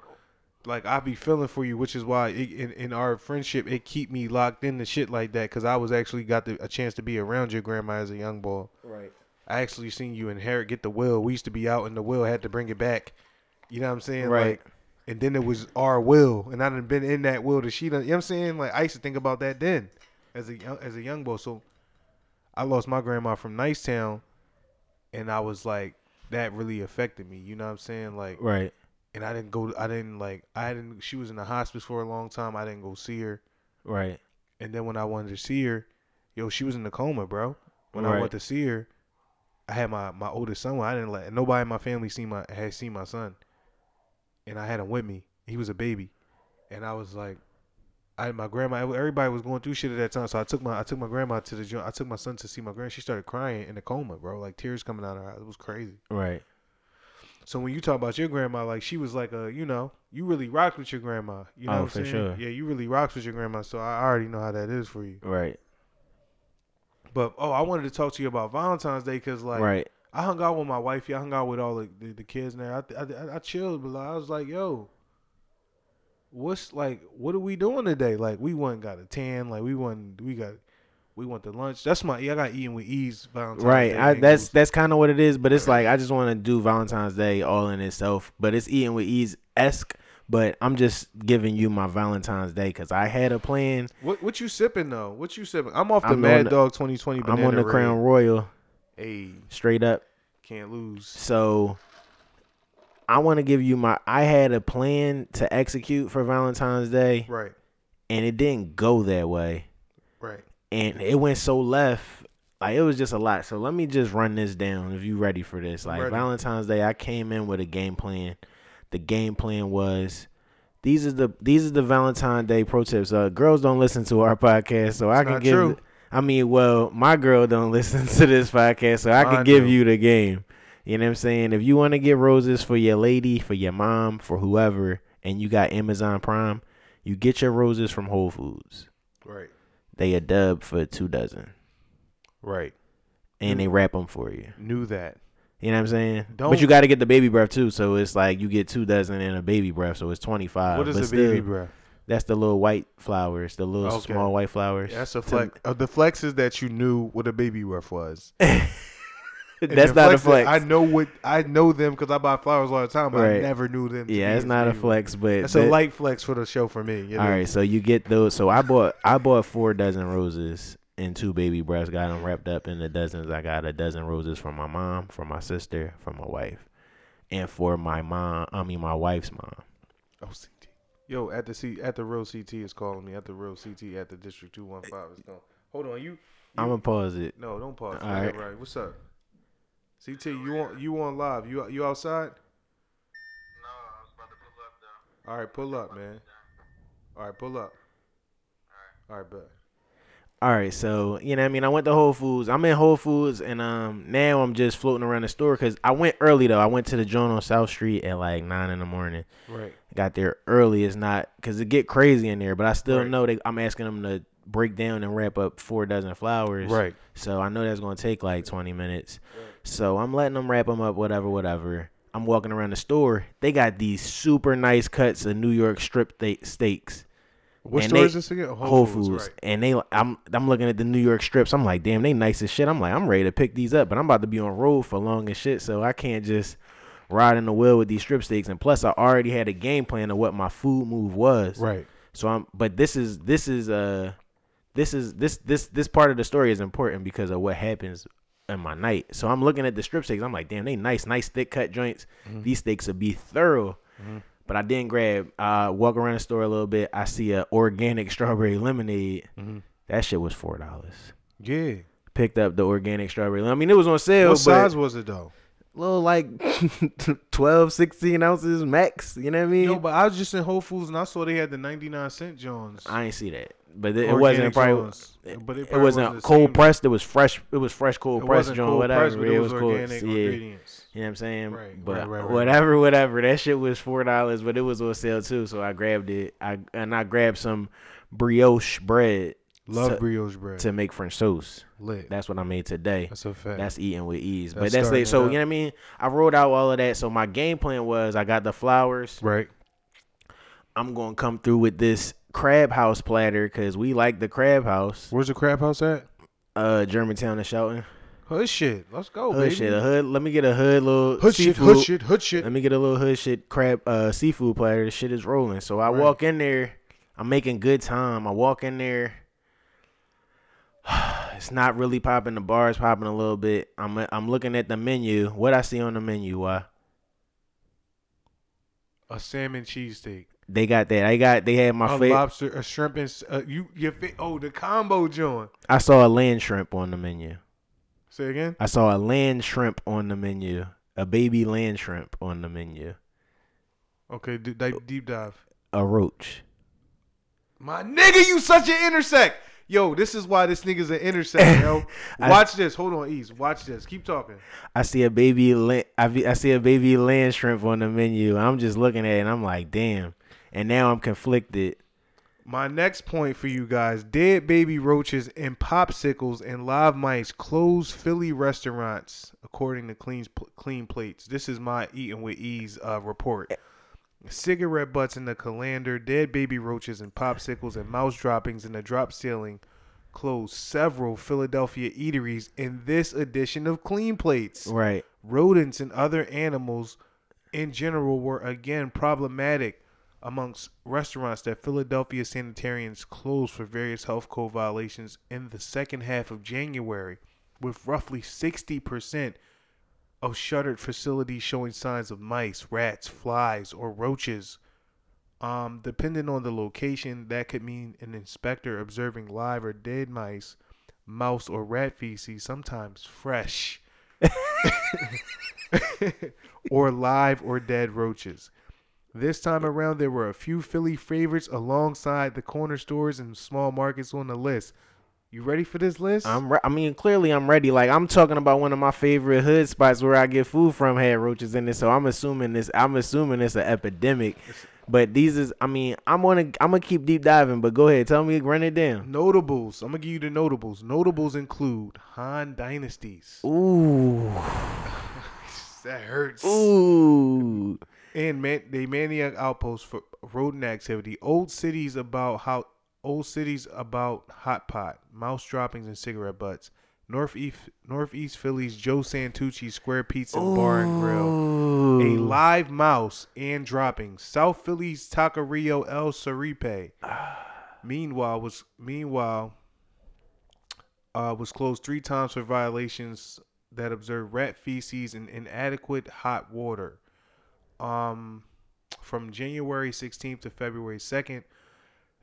like, I be feeling for you, which is why it, in, in our friendship, it keep me locked into shit like that. Because I was actually got the, a chance to be around your grandma as a young boy. Right. I actually seen you inherit, get the will. We used to be out in the will, had to bring it back. You know what I'm saying? Right. Like, and then it was our will. And I done been in that will that she done. You know what I'm saying? Like, I used to think about that then as a, as a young boy. So, I lost my grandma from Nicetown. And I was like, that really affected me, you know what I'm saying? Like, right. And I didn't go, I didn't like, I didn't, she was in the hospice for a long time. I didn't go see her. Right. And then when I wanted to see her, yo, she was in a coma, bro. When right. I went to see her, I had my, my oldest son. I didn't let, nobody in my family seen my, had seen my son. And I had him with me. He was a baby. And I was like, I, my grandma, everybody was going through shit at that time. So I took my, I took my grandma to the joint. I took my son to see my grandma. She started crying in a coma, bro. Like tears coming out of her eyes. It was crazy. Right. So when you talk about your grandma, like she was like a, you know, you really rocked with your grandma. You know oh, what I'm for saying? Sure. Yeah, you really rocked with your grandma. So I already know how that is for you. Right. But, oh, I wanted to talk to you about Valentine's Day because, like, right. I hung out with my wife. Yeah, I hung out with all the, the, the kids now. I, I, I chilled, but I was like, yo. What's like? What are we doing today? Like we went got a tan. Like we went we got we went to lunch. That's my yeah. I got eating with ease. Valentine's right. Day I, that's that's kind of what it is. But it's like I just want to do Valentine's Day all in itself. But it's eating with ease esque. But I'm just giving you my Valentine's Day because I had a plan. What what you sipping though? What you sipping? I'm off the I'm Mad Dog twenty twenty. Banana I'm on the Red. Crown Royal. Hey, straight up, can't lose. So. I want to give you my, I had a plan to execute for Valentine's Day. Right. And it didn't go that way. Right. And it went so left. Like, it was just a lot. So let me just run this down if you ready for this. Like, ready. Valentine's Day, I came in with a game plan. The game plan was These is the these is the Valentine's Day pro tips. Uh, girls don't listen to our podcast, so it's I can give. True. I mean, well, my girl don't listen to this podcast, so I can I give know. you the game. You know what I'm saying? If you want to get roses for your lady, for your mom, for whoever, and you got Amazon Prime, you get your roses from Whole Foods. Right. They a dub for two dozen. Right. And they wrap them for you. Knew that. You know what I'm saying? Don't. But you got to get the baby breath, too. So it's like you get two dozen and a baby breath. So it's twenty-five. What is but a still, baby breath? That's the little white flowers. The little okay. small white flowers. Yeah, that's a flex. To, uh, the flex is that you knew what a baby breath was. That's not a flex. I know what I know them because I buy flowers all the time, but right. I never knew them. Yeah, it's not a flex, but that's that, a light flex for the show for me. You know? All right, so you get those. So I bought I bought four dozen roses and two baby breaths. Got them wrapped up in the dozens. I got a dozen roses from my mom, from my sister, from my wife, and for my mom. I mean, my wife's mom. Oh, C T. Yo, at the C, at the real C T is calling me. At the real C T at the District Two One Five is going. Hold on, you. you I'm gonna pause it. No, don't pause. All right. right, what's up? C T, you on you on live? You you outside? No, I was about to pull up though. All right, pull up, man. All right, pull up. All right, all right, bud. All right, so you know, what I mean, I went to Whole Foods. I'm in Whole Foods, and um, now I'm just floating around the store because I went early though. I went to the joint on South Street at like nine in the morning. Right. Got there early. It's not because it get crazy in there, but I still right. know they. I'm asking them to break down and wrap up four dozen flowers. Right. So I know that's going to take like twenty minutes. Right. So I'm letting them wrap them up, whatever, whatever. I'm walking around the store. They got these super nice cuts of New York strip steaks. What and store they, is this again? Whole, Whole Foods. Foods. Right. And they, I'm I'm looking at the New York strips. I'm like, damn, they nice as shit. I'm like, I'm ready to pick these up, but I'm about to be on road for long as shit, so I can't just ride in the wheel with these strip steaks. And plus, I already had a game plan of what my food move was. Right. So I'm, but this is this is uh. This is this this this part of the story is important because of what happens in my night. So I'm looking at the strip steaks. I'm like, damn, they nice, nice thick cut joints. Mm-hmm. These steaks would be thorough. Mm-hmm. But I didn't grab. Uh, walk around the store a little bit. I see a organic strawberry lemonade. Mm-hmm. That shit was four dollars. Yeah. Picked up the organic strawberry. I mean, it was on sale. What size was it though? Little like twelve, sixteen ounces max. You know what I mean? No, but I was just in Whole Foods and I saw they had the ninety-nine cent Jones. I ain't see that. But it, it wasn't probably, Jones, it, but it, probably it wasn't, wasn't cold pressed. It was fresh. It was fresh cold pressed Jones. Whatever. Pressed, it, it was organic cold. Ingredients. Yeah. You know what I'm saying? Right, but right, right, right, whatever, right. whatever. That shit was four dollars, but it was on sale too. So I grabbed it. I and I grabbed some brioche bread. Love to, brioche bread to make French toast. Lit. That's what I made today. That's a fact. That's eating with ease. That's but that's like, so you know what I mean. I rolled out all of that. So my game plan was I got the flowers. Right. I'm gonna come through with this crab house platter because we like the crab house. Where's the crab house at? Uh, Germantown and Shelton. Hood shit. Let's go, hood baby. Shit. A hood. Let me get a hood little hood seafood. Shit. Hood shit. Hood shit. Let me get a little hood shit crab uh seafood platter. The shit is rolling. So I right. walk in there. I'm making good time. I walk in there. It's not really popping. The bar is popping a little bit. I'm I'm looking at the menu. What I see on the menu? Why? A salmon cheesesteak. They got that. I got. They had my favorite. A fa- lobster, a shrimp, and uh, you. Your fa- oh, the combo joint. I saw a land shrimp on the menu. Say again. I saw a land shrimp on the menu. A baby land shrimp on the menu. Okay, d- deep dive. A roach. My nigga, you such an intersect. Yo, this is why this nigga's an intersect, yo. Watch I, this. Hold on, East. Watch this. Keep talking. I see a baby. La- I, be, I see a baby land shrimp on the menu. I'm just looking at it, and I'm like, damn. And now I'm conflicted. My next point for you guys, dead baby roaches and popsicles and live mice close Philly restaurants, according to Clean, Clean Plates. This is my Eating With Ease uh, report. Cigarette butts in the colander, dead baby roaches and popsicles and mouse droppings in the drop ceiling closed several Philadelphia eateries in this edition of Clean Plates. Right. Rodents and other animals in general were again problematic amongst restaurants that Philadelphia sanitarians closed for various health code violations in the second half of January, with roughly sixty percent of shuttered facilities showing signs of mice, rats, flies, or roaches. Um, depending on the location, that could mean an inspector observing live or dead mice, mouse, or rat feces, sometimes fresh, or live or dead roaches. This time around, there were a few Philly favorites alongside the corner stores and small markets on the list. You ready for this list? I'm re- I mean, clearly I'm ready. Like, I'm talking about one of my favorite hood spots where I get food from had roaches in it. So I'm assuming this. I'm assuming it's an epidemic. But these is. I mean, I'm gonna. I'm gonna keep deep diving. But go ahead, tell me, run it down. Notables. I'm gonna give you the notables. Notables include Han dynasties. Ooh, that hurts. Ooh, and man, they maniac outposts for rodent activity. Old cities about how. Old cities about hot pot, mouse droppings, and cigarette butts. Northeast Northeast Philly's Joe Santucci's Square Pizza and Bar and Grill. A live mouse and droppings. South Philly's Taqueria El Saripe. meanwhile was meanwhile uh, was closed three times for violations that observed rat feces and inadequate hot water. Um, from January sixteenth to February second.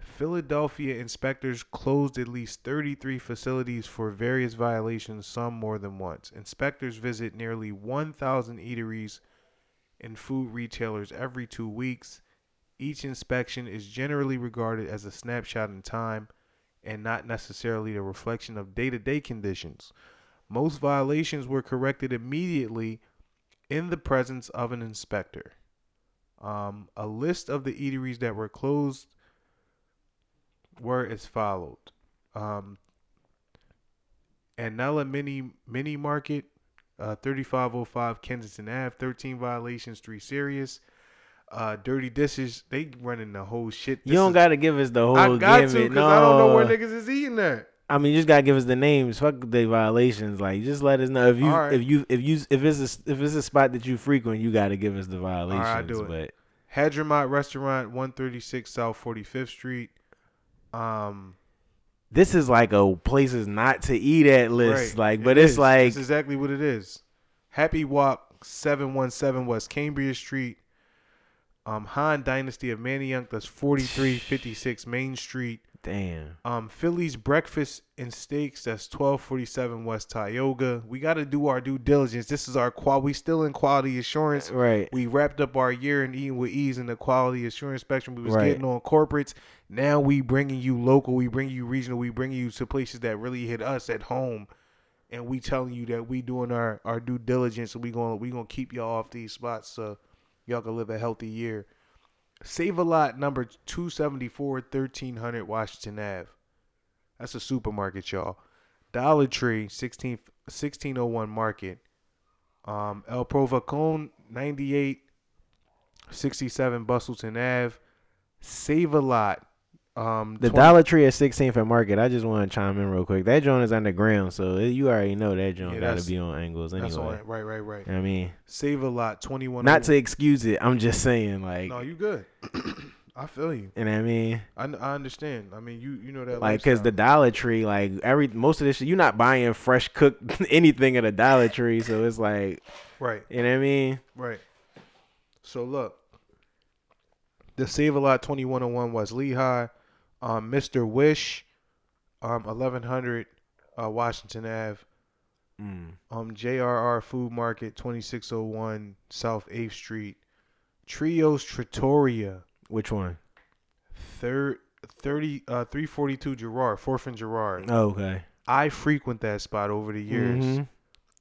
Philadelphia inspectors closed at least thirty-three facilities for various violations, some more than once. Inspectors visit nearly one thousand eateries and food retailers every two weeks. Each inspection is generally regarded as a snapshot in time and not necessarily a reflection of day-to-day conditions. Most violations were corrected immediately in the presence of an inspector. Um, a list of the eateries that were closed were as followed: um, Anella Mini Mini Market, uh, thirty-five oh five Kensington Avenue, thirteen violations, three serious. Uh, dirty dishes, they running the whole shit. This you don't is, gotta give us the whole. I got gimmick. to because no. I don't know where niggas is eating at. I mean, you just gotta give us the names. Fuck the violations. Like, just let us know if you right. if you if you if it's a, if it's a spot that you frequent, you gotta give us the violations. All right, I do it. But Hadramot Restaurant, one thirty-six South forty-fifth Street. Um, this is like a places not to eat at list, right. like, but it it's is. like that's exactly what it is. Happy Walk, seven one seven West Cambria Street. Um, Han Dynasty of Manayunk, that's forty-three fifty-six Main Street. Damn. Um, Philly's Breakfast and Steaks, that's twelve forty-seven West Tioga. We got to do our due diligence. This is our qual. We still in quality assurance. Right. We wrapped up our year in Eating with Ease in the quality assurance spectrum. We was right. getting on corporates. Now we bringing you local. We bring you regional. We bring you to places that really hit us at home. And we telling you that we doing our, our due diligence. And we going we gonna keep y'all off these spots so y'all can live a healthy year. Save a Lot number two seventy-four, thirteen hundred Washington Avenue. That's a supermarket, y'all. Dollar Tree, sixteen, sixteen oh one Market. Um, El Provocon, ninety-eight sixty-seven Bustleton Avenue. Save a Lot. Um, the twenty- Dollar Tree at sixteenth and Market. I just want to chime in real quick. That joint is underground, so you already know that joint yeah, got to be on angles anyway. That's all right, right, right, right. I mean, Save a Lot twenty-one. Not to excuse it, I'm just saying, like. No, you good. I feel you. And I mean, I, I understand. I mean, you you know that. Like, because the Dollar Tree, like every most of this shit, you're not buying fresh cooked anything at a Dollar Tree, so it's like. Right. You know what I mean? Right. So look, the Save a Lot twenty-one oh one West Lehigh. Um, Mister Wish, um, eleven hundred uh, Washington Avenue. Mm. Um, J R R Food Market, twenty-six oh one South eighth Street. Trios Trattoria. Which one? Third, thirty, uh, three forty-two Girard, fourth and Girard. Oh, okay. I frequent that spot over the years. Mm-hmm.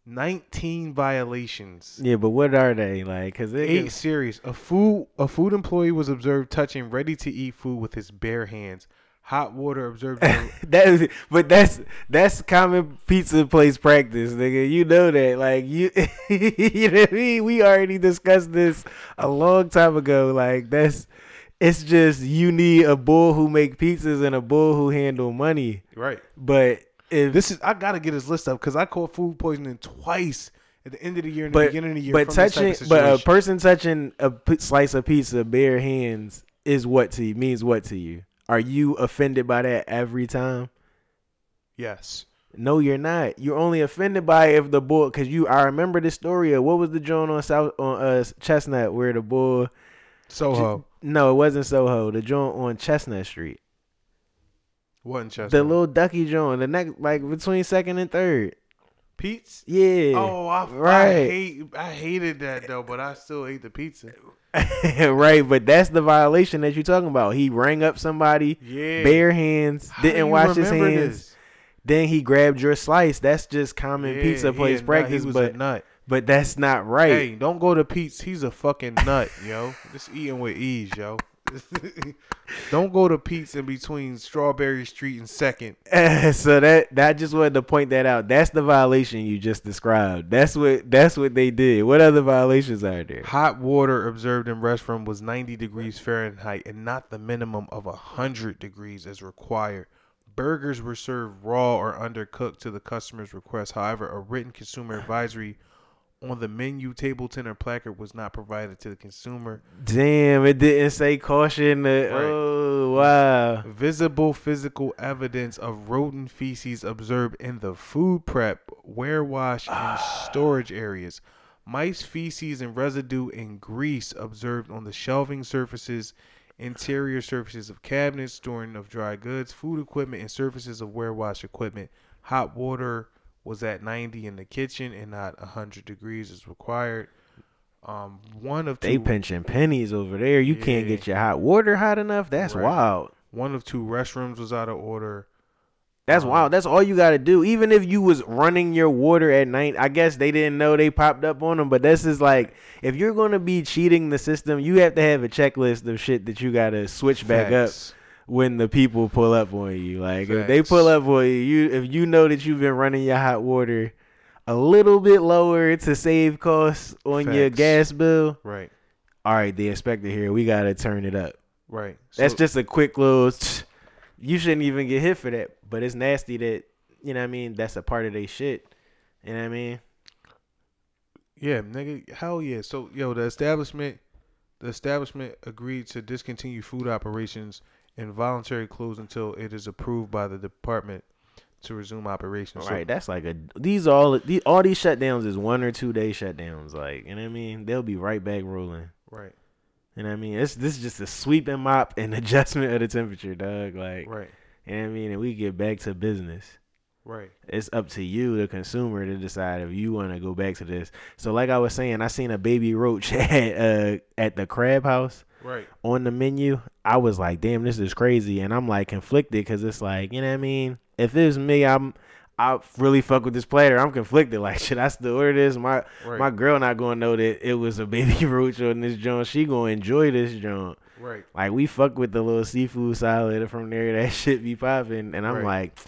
nineteen violations. Yeah, but what are they like? Cause it eight is- series. A food a food employee was observed touching ready to eat food with his bare hands. Hot water observed. that is, but that's that's common pizza place practice, nigga. You know that, like you, you know what I mean? We already discussed this a long time ago. Like that's, it's just you need a bull who make pizzas and a bull who handle money, right? But. If, this is I gotta get this list up because I caught food poisoning twice at the end of the year and but, the beginning of the year. But from touching, this type of but a person touching a p- slice of pizza bare hands is what to you means what to you? Are you offended by that every time? Yes. No, you're not. You're only offended by it if the bull because you. I remember this story of what was the joint on South on uh, Chestnut where the bull Soho. J- no, it wasn't Soho. The joint on Chestnut Street. What in Chestnut? The little ducky joint, the next like between second and third. Pete's? Yeah. Oh, I, right. I hate. I hated that though, but I still ate the pizza. Right, but that's the violation that you're talking about. He rang up somebody, yeah. bare hands, How didn't wash his hands. This? Then he grabbed your slice. That's just common yeah, pizza place yeah, practice. He was but a nut. But that's not right. Hey, don't go to Pete's. He's a fucking nut, yo. Just eating with ease, yo. Don't go to Pete's in between Strawberry Street and Second. So that I just wanted to point that out. That's the violation you just described. That's what that's what they did. What other violations are there? Hot water observed in restaurant was ninety degrees Fahrenheit and not the minimum of one hundred degrees as required. Burgers were served raw or undercooked to the customer's request. However, a written consumer advisory on the menu, table, tin, or placard was not provided to the consumer. Damn, it didn't say caution. Uh, right. Oh, wow. Visible physical evidence of rodent feces observed in the food prep, warewash, and storage areas. Mice feces and residue and grease observed on the shelving surfaces, interior surfaces of cabinets, storing of dry goods, food equipment, and surfaces of warewash equipment. Hot water was at ninety in the kitchen and not one hundred degrees is required. Um, one of two, they pinching pennies over there. You yeah. can't get your hot water hot enough. That's right. wild. One of two restrooms was out of order. That's um, wild. That's all you got to do. Even if you was running your water at night, I guess they didn't know they popped up on them. But this is like, if you're going to be cheating the system, you have to have a checklist of shit that you got to switch back facts. up. When the people pull up on you, like Facts. if they pull up on you, you, if you know that you've been running your hot water a little bit lower to save costs on Facts. your gas bill, right? All right, the inspector here, we gotta turn it up, right? So, that's just a quick little. Tch, you shouldn't even get hit for that, but it's nasty that you know what I mean. That's a part of their shit, you know what I mean? Yeah, nigga, hell yeah. So yo, the establishment, the establishment agreed to discontinue food operations and voluntary close until it is approved by the department to resume operations. Right, so, that's like a these all these all these shutdowns is one or two day shutdowns. Like, you know what I mean? They'll be right back rolling. Right. You know what I mean? It's this is just a sweep and mop and adjustment of the temperature, dog. Like, right. You know what I mean? And we get back to business. Right. It's up to you, the consumer, to decide if you want to go back to this. So, like I was saying, I seen a baby roach at uh, at the Crab House. Right. On the menu, I was like, damn, this is crazy. And I'm like conflicted because it's like, you know what I mean? If it was me, I'm I really fuck with this platter. I'm conflicted. Like, should I still order this? My right. my girl not gonna know that it was a baby roach on this joint. She gonna enjoy this joint. Right. Like, we fuck with the little seafood salad from there, that shit be popping. And I'm right. like,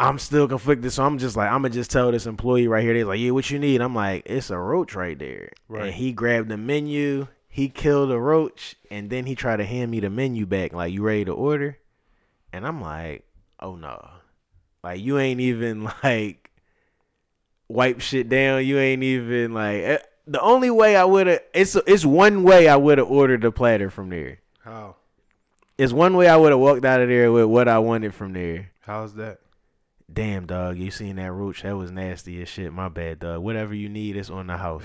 I'm still conflicted, so I'm just like, I'm going to just tell this employee right here. They're like, yeah, what you need? I'm like, it's a roach right there. Right. And he grabbed the menu, he killed a roach, and then he tried to hand me the menu back, like, you ready to order? And I'm like, oh, no. Like, you ain't even, like, wipe shit down. You ain't even, like, the only way I would have, it's, it's one way I would have ordered the platter from there. How? It's one way I would have walked out of there with what I wanted from there. How's that? Damn, dog, you seen that roach? That was nasty as shit. My bad, dog. Whatever you need, it's on the house.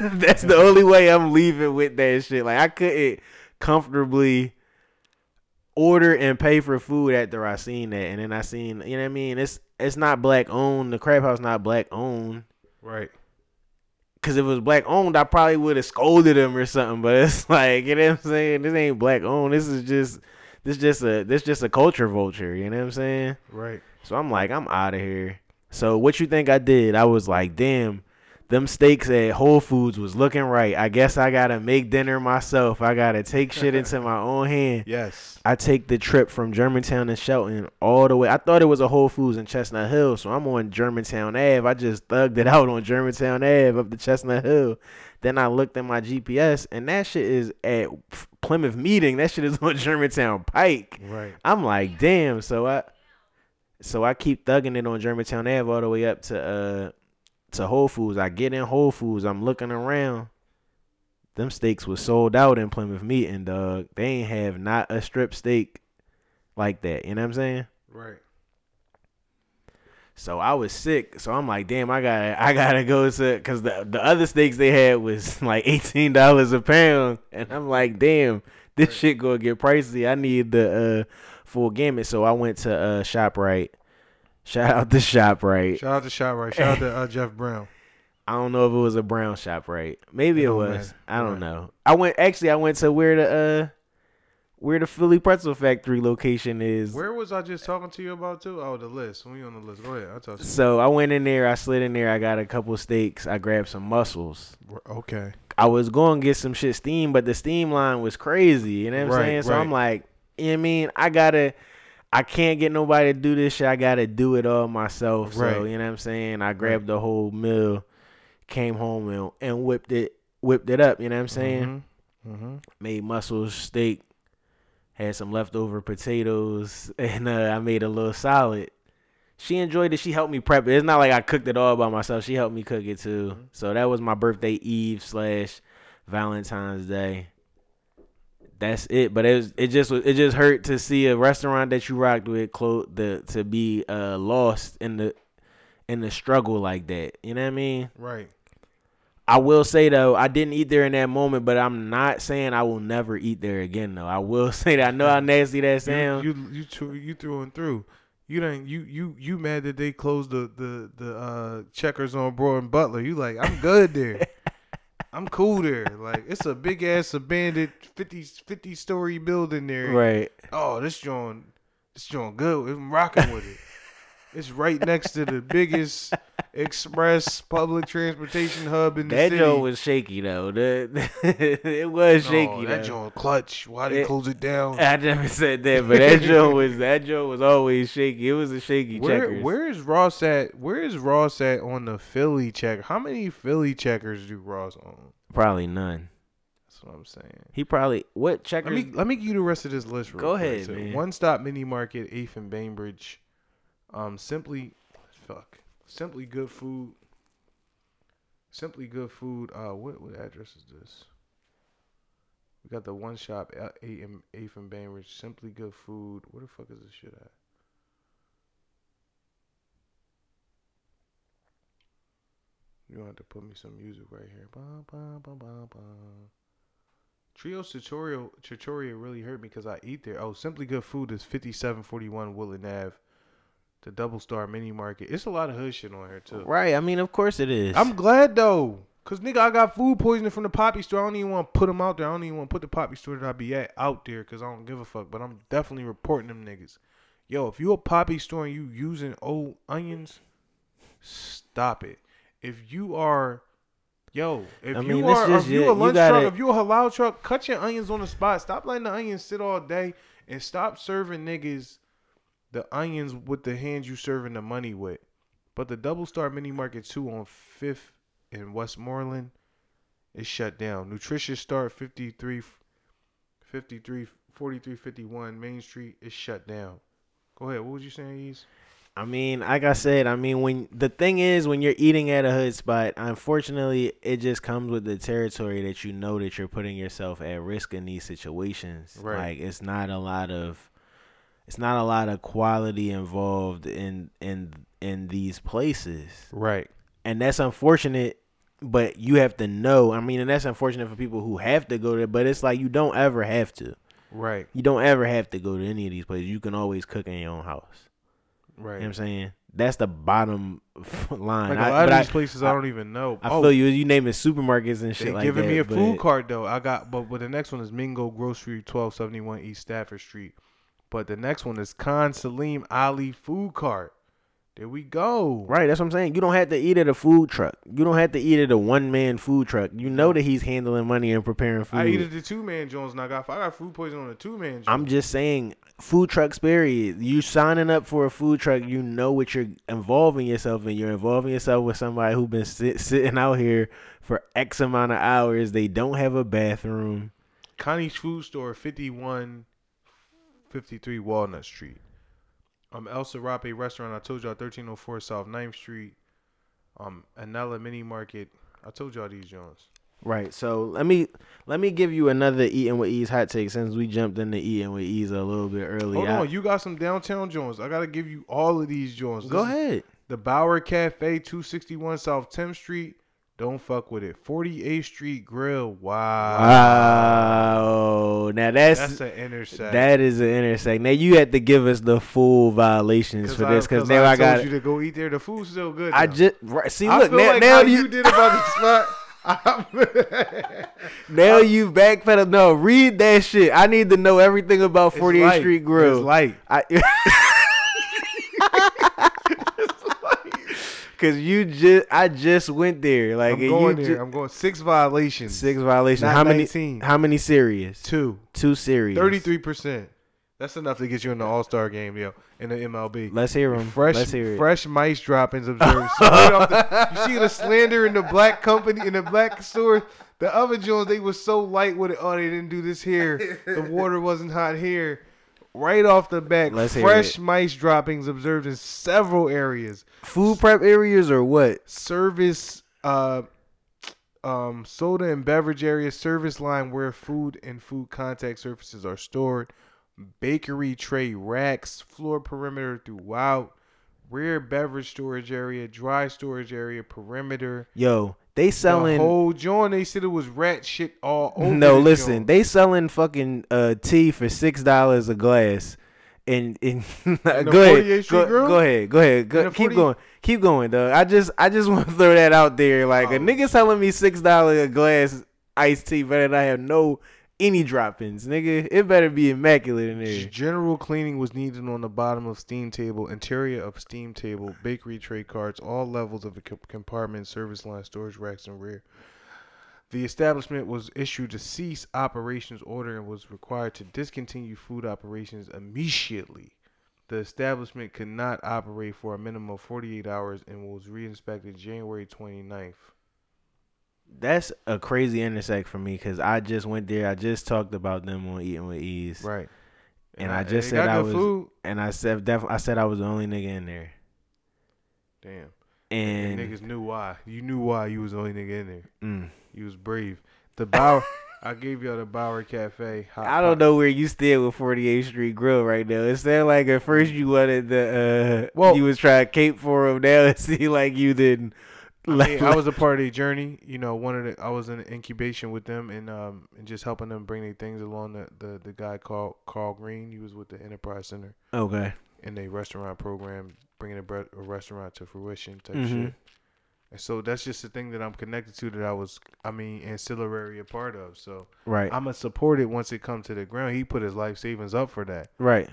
That's the only way I'm leaving with that shit. Like, I couldn't comfortably order and pay for food after I seen that. And then I seen, you know what I mean? It's it's not black owned. The Crab House not black owned. Right. Because if it was black owned, I probably would have scolded him or something. But it's like, you know what I'm saying? This ain't black owned. This is just... This just a this just a culture vulture, you know what I'm saying? Right. So I'm like, I'm out of here. So what you think I did? I was like, damn, them steaks at Whole Foods was looking right. I guess I gotta make dinner myself. I gotta take shit into my own hand. Yes. I take the trip from Germantown and Shelton all the way. I thought it was a Whole Foods in Chestnut Hill, so I'm on Germantown Avenue. I just thugged it out on Germantown Avenue up to Chestnut Hill. Then I looked at my G P S, and that shit is at Plymouth Meeting. That shit is on Germantown Pike. Right. I'm like, damn. So I, so I keep thugging it on Germantown Avenue all the way up to uh, to Whole Foods. I get in Whole Foods. I'm looking around. Them steaks was sold out in Plymouth Meeting, dog. They ain't have not a strip steak like that. You know what I'm saying? Right. So I was sick. So I'm like, damn, I gotta, I gotta go to, because the the other steaks they had was like eighteen dollars a pound, and I'm like, damn, this right. shit gonna get pricey. I need the uh, full gamut. So I went to uh, ShopRite, Shout out to ShopRite. Shout out to ShopRite. Shout out to uh, Jeff Brown. I don't know if it was a Brown ShopRite. Maybe it was. Man. I don't right. know. I went actually. I went to where the uh, where the Philly Pretzel Factory location is. Where was I just talking to you about too? Oh, the list. We on the list. Go ahead. I talked. So I went in there. I slid in there. I got a couple steaks. I grabbed some mussels. Okay. I was going to get some shit steamed, but the steam line was crazy. You know what I'm right, saying? So right. I'm like, you know what I mean, I gotta. I can't get nobody to do this shit. I got to do it all myself. So, right. you know what I'm saying? I grabbed right. the whole meal, came home, and, and whipped it whipped it up. You know what I'm saying? Mm-hmm. Mm-hmm. Made mussels, steak, had some leftover potatoes, and uh, I made a little salad. She enjoyed it. She helped me prep it. It's not like I cooked it all by myself. She helped me cook it, too. Mm-hmm. So that was my birthday eve slash Valentine's Day. That's it, but it was, it just it just hurt to see a restaurant that you rocked with close the to be uh, lost in the in the struggle like that. You know what I mean? Right. I will say though, I didn't eat there in that moment, but I'm not saying I will never eat there again though. I will say that I know how nasty that sounds. You you you, too, you through and through. You done you you you mad that they closed the the the uh, Checkers on Broad and Butler? You like I'm good there. I'm cool there. Like, it's a big-ass abandoned fifty-story building there. Right. Oh, this joint, this joint good. I'm rocking with it. It's right next to the biggest express public transportation hub in the that city. That joint was shaky, though. That, it was no, shaky, that though. Joint clutch. Why they it, close it down? I never said that, but that joint was that joint was always shaky. It was a shaky where, Checkers. Where is Ross at? Where is Ross at on the Philly Checker? How many Philly Checkers do Ross own? Probably none. That's what I'm saying. He probably what Checkers? Let me let me give you the rest of this list. Real Go quick. ahead, so, man. One Stop Mini Market, eighth and Bainbridge. Um, simply, fuck, simply good food, simply good food, uh, what, what address is this? We got the One Shop, eighth and Bainbridge, Simply Good Food, where the fuck is this shit at? You gonna have to put me some music right here. Bah, bah, bah, bah, bah. Trio's Tutorial, Tutorial really hurt me because I eat there. Oh, Simply Good Food is fifty-seven forty-one Woodland Avenue. The Double Star Mini Market. It's a lot of hood shit on here, too. Right. I mean, of course it is. I'm glad, though. Because, nigga, I got food poisoning from the Poppy store. I don't even want to put them out there. I don't even want to put the Poppy store that I be at out there because I don't give a fuck. But I'm definitely reporting them niggas. Yo, if you a Poppy store and you using old onions, stop it. If you are... Yo, if I mean, you are if you it. a lunch you truck, it. if you a halal truck, cut your onions on the spot. Stop letting the onions sit all day and stop serving niggas... the onions with the hands you serving the money with. But the Double Star Mini Market two on fifth in Westmoreland is shut down. Nutritious Start fifty-three forty-three fifty-one Main Street is shut down. Go ahead. What was you saying, Ease? I mean, like I said, I mean, when the thing is, when you're eating at a hood spot, unfortunately, it just comes with the territory that you know that you're putting yourself at risk in these situations. Right. Like, it's not a lot of... It's not a lot of quality involved in in in these places. Right. And that's unfortunate, but you have to know. I mean, and that's unfortunate for people who have to go there, but it's like you don't ever have to. Right. You don't ever have to go to any of these places. You can always cook in your own house. Right. You know what I'm saying? That's the bottom line. Like a lot I, of these I, places I, I don't even know. I oh, feel you. You naming supermarkets and shit like that. They're giving me a but, food cart, though. I got, but, but the next one is Mingo Grocery, twelve seventy-one East Stafford Street. But the next one is Khan Salim Ali Food Cart. There we go. Right, that's what I'm saying. You don't have to eat at a food truck. You don't have to eat at a one-man food truck. You know that he's handling money and preparing food. I eat at the two-man Jones, and I got, I got food poisoning on the two-man Jones. I'm just saying, food trucks, period. You signing up for a food truck, you know what you're involving yourself in. You're involving yourself with somebody who's been sit, sitting out here for X amount of hours. They don't have a bathroom. Connie's Food Store, fifty-one... fifty-three Walnut Street. Um, El Serape Restaurant, I told y'all, thirteen oh four South ninth Street. Um, Anella Mini Market. I told y'all these joints. Right. So let me let me give you another Eating with Ease hot take since we jumped into Eating with Ease a little bit earlier. Hold I, on, you got some downtown joints. I gotta give you all of these joints. Go ahead. The Bower Cafe, two sixty-one South tenth Street. Don't fuck with it. forty-eighth Street Grill. Wow. Wow. Now that's that's an intersect. That is an intersect. Now you had to give us the full violations for this because now I, I got you to go eat there. The food's still good. Now. I just right, see. I look feel now, like now how you, you did about the spot. Now you backpedal. No, read that shit. I need to know everything about forty-eighth Street Grill. It's light. I, it's light. Cause you just, I just went there. Like I'm going there. Ju- I'm going six violations. Six violations. Not how nineteen. Many? How many serious? Two. Two serious. Thirty-three percent. That's enough to get you in the All-Star game, yo, in the M L B. Let's hear him. Fresh, Let's hear it. Fresh mice droppings observed. So right off the, you see the slander in the black company, in the black store. The other Jones, they were so light with it. Oh, they didn't do this here. The water wasn't hot here. Right off the bat, Let's fresh mice droppings observed in several areas. Food prep areas or what? Service, uh, um, soda and beverage areas, service line where food and food contact surfaces are stored. Bakery tray racks, floor perimeter throughout, rear beverage storage area, dry storage area, perimeter. Yo, they selling the whole joint. They said it was rat shit all over. No, listen, joint. They selling fucking uh, tea for six dollars a glass. And and, and go, ahead. Go, go ahead, go ahead, go ahead, keep forty? going, keep going, dog. I just I just want to throw that out there. Like oh. a nigga selling me six dollars a glass iced tea, but I have no. Any drop-ins, nigga. It better be immaculate in there. General cleaning was needed on the bottom of steam table, interior of steam table, bakery tray carts, all levels of the compartment, service line, storage racks, and rear. The establishment was issued a cease operations order and was required to discontinue food operations immediately. The establishment could not operate for a minimum of forty-eight hours and was re-inspected January twenty-ninth. That's a crazy intersect for me because I just went there. I just talked about them on Eating with Ease, right? And, and I, I just said I was, food. and I said definitely, I said I was the only nigga in there. Damn. And, and niggas knew why. You knew why you was the only nigga in there. Mm. You was brave. The Bower. I gave y'all the Bower Cafe. Hot I don't hot. know where you stand with forty-eighth Street Grill right now. It sounded like at first you wanted the uh, well, you was trying to cape for him. Now it seemed like you didn't. I, mean, I was a part of their journey, you know. One of the I was in incubation with them and um and just helping them bring their things along. The, the the guy called Carl Green. He was with the Enterprise Center. Okay. And they restaurant program, bringing a, a restaurant to fruition type mm-hmm. shit. And so that's just the thing that I'm connected to. That I was, I mean, ancillary a part of. So right, I'm gonna support it once it comes to the ground. He put his life savings up for that. Right.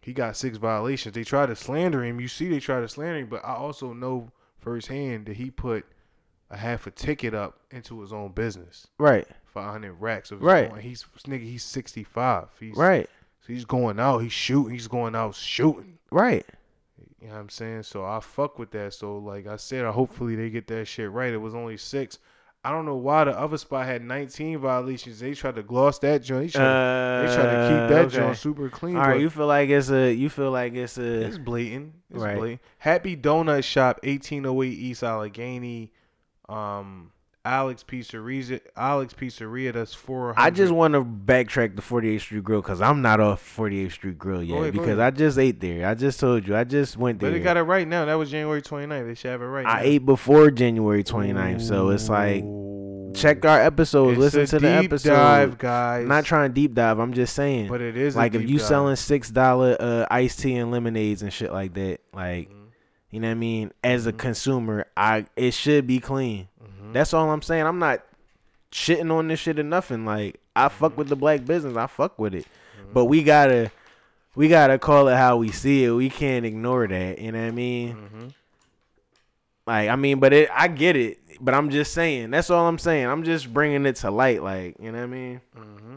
He got six violations. They tried to slander him. You see, they tried to slander him, but I also know firsthand that he put a half a ticket up into his own business, right? Five hundred racks of his right. Own. He's nigga. He's sixty five. He's right. So he's going out. He's shooting. He's going out shooting. Right. You know what I'm saying? So I fuck with that. So like I said, I hopefully they get that shit right. It was only six. I don't know why the other spot had nineteen violations. They tried to gloss that joint. They tried, uh, they tried to keep that okay. joint super clean. All right, you feel like it's a. You feel like it's a. It's blatant. It's right. blatant. Happy Donut Shop, eighteen oh eight East Allegheny, um, Alex Pizzeria. Alex Pizzeria. That's four. I just want to backtrack the forty-eighth Street Grill because I'm not off forty-eighth Street Grill yet ahead, because I just ate there. I just told you. I just went there. But they got it right now. That was January twenty-ninth. They should have it right now. I ate before January twenty-ninth, so it's like check our episodes. It's listen to the episode. Dive, guys. I'm not trying to deep dive. I'm just saying. But it is like a deep if you dive. Selling six dollar uh, iced tea and lemonades and shit like that. Like mm-hmm. you know what I mean. As a mm-hmm. consumer, I it should be clean. That's all I'm saying. I'm not shitting on this shit or nothing. Like I fuck with the black business. I fuck with it, mm-hmm. but we gotta, we gotta call it how we see it. We can't ignore that. You know what I mean? Mm-hmm. Like I mean, but it, I get it. But I'm just saying. That's all I'm saying. I'm just bringing it to light. Like you know what I mean? Mm-hmm.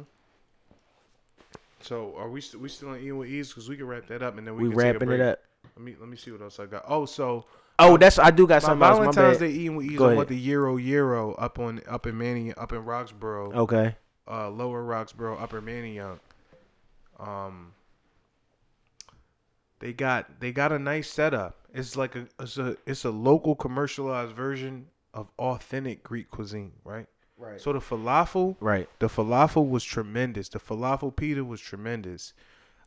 So are we st- we still on Eating with Ease? Because we can wrap that up and then we, we can wrapping take a break. It up. Let me let me see what else I got. Oh, so. Oh, that's I do got something. My Valentine's Day Eating with Ease. I want the Euro Euro up on up in Manny up in Roxborough. Okay. Uh, Lower Roxborough, Upper Manayunk. Um, they got they got a nice setup. It's like a it's a it's a local commercialized version of authentic Greek cuisine, right? Right. So the falafel, right? The falafel was tremendous. The falafel pita was tremendous.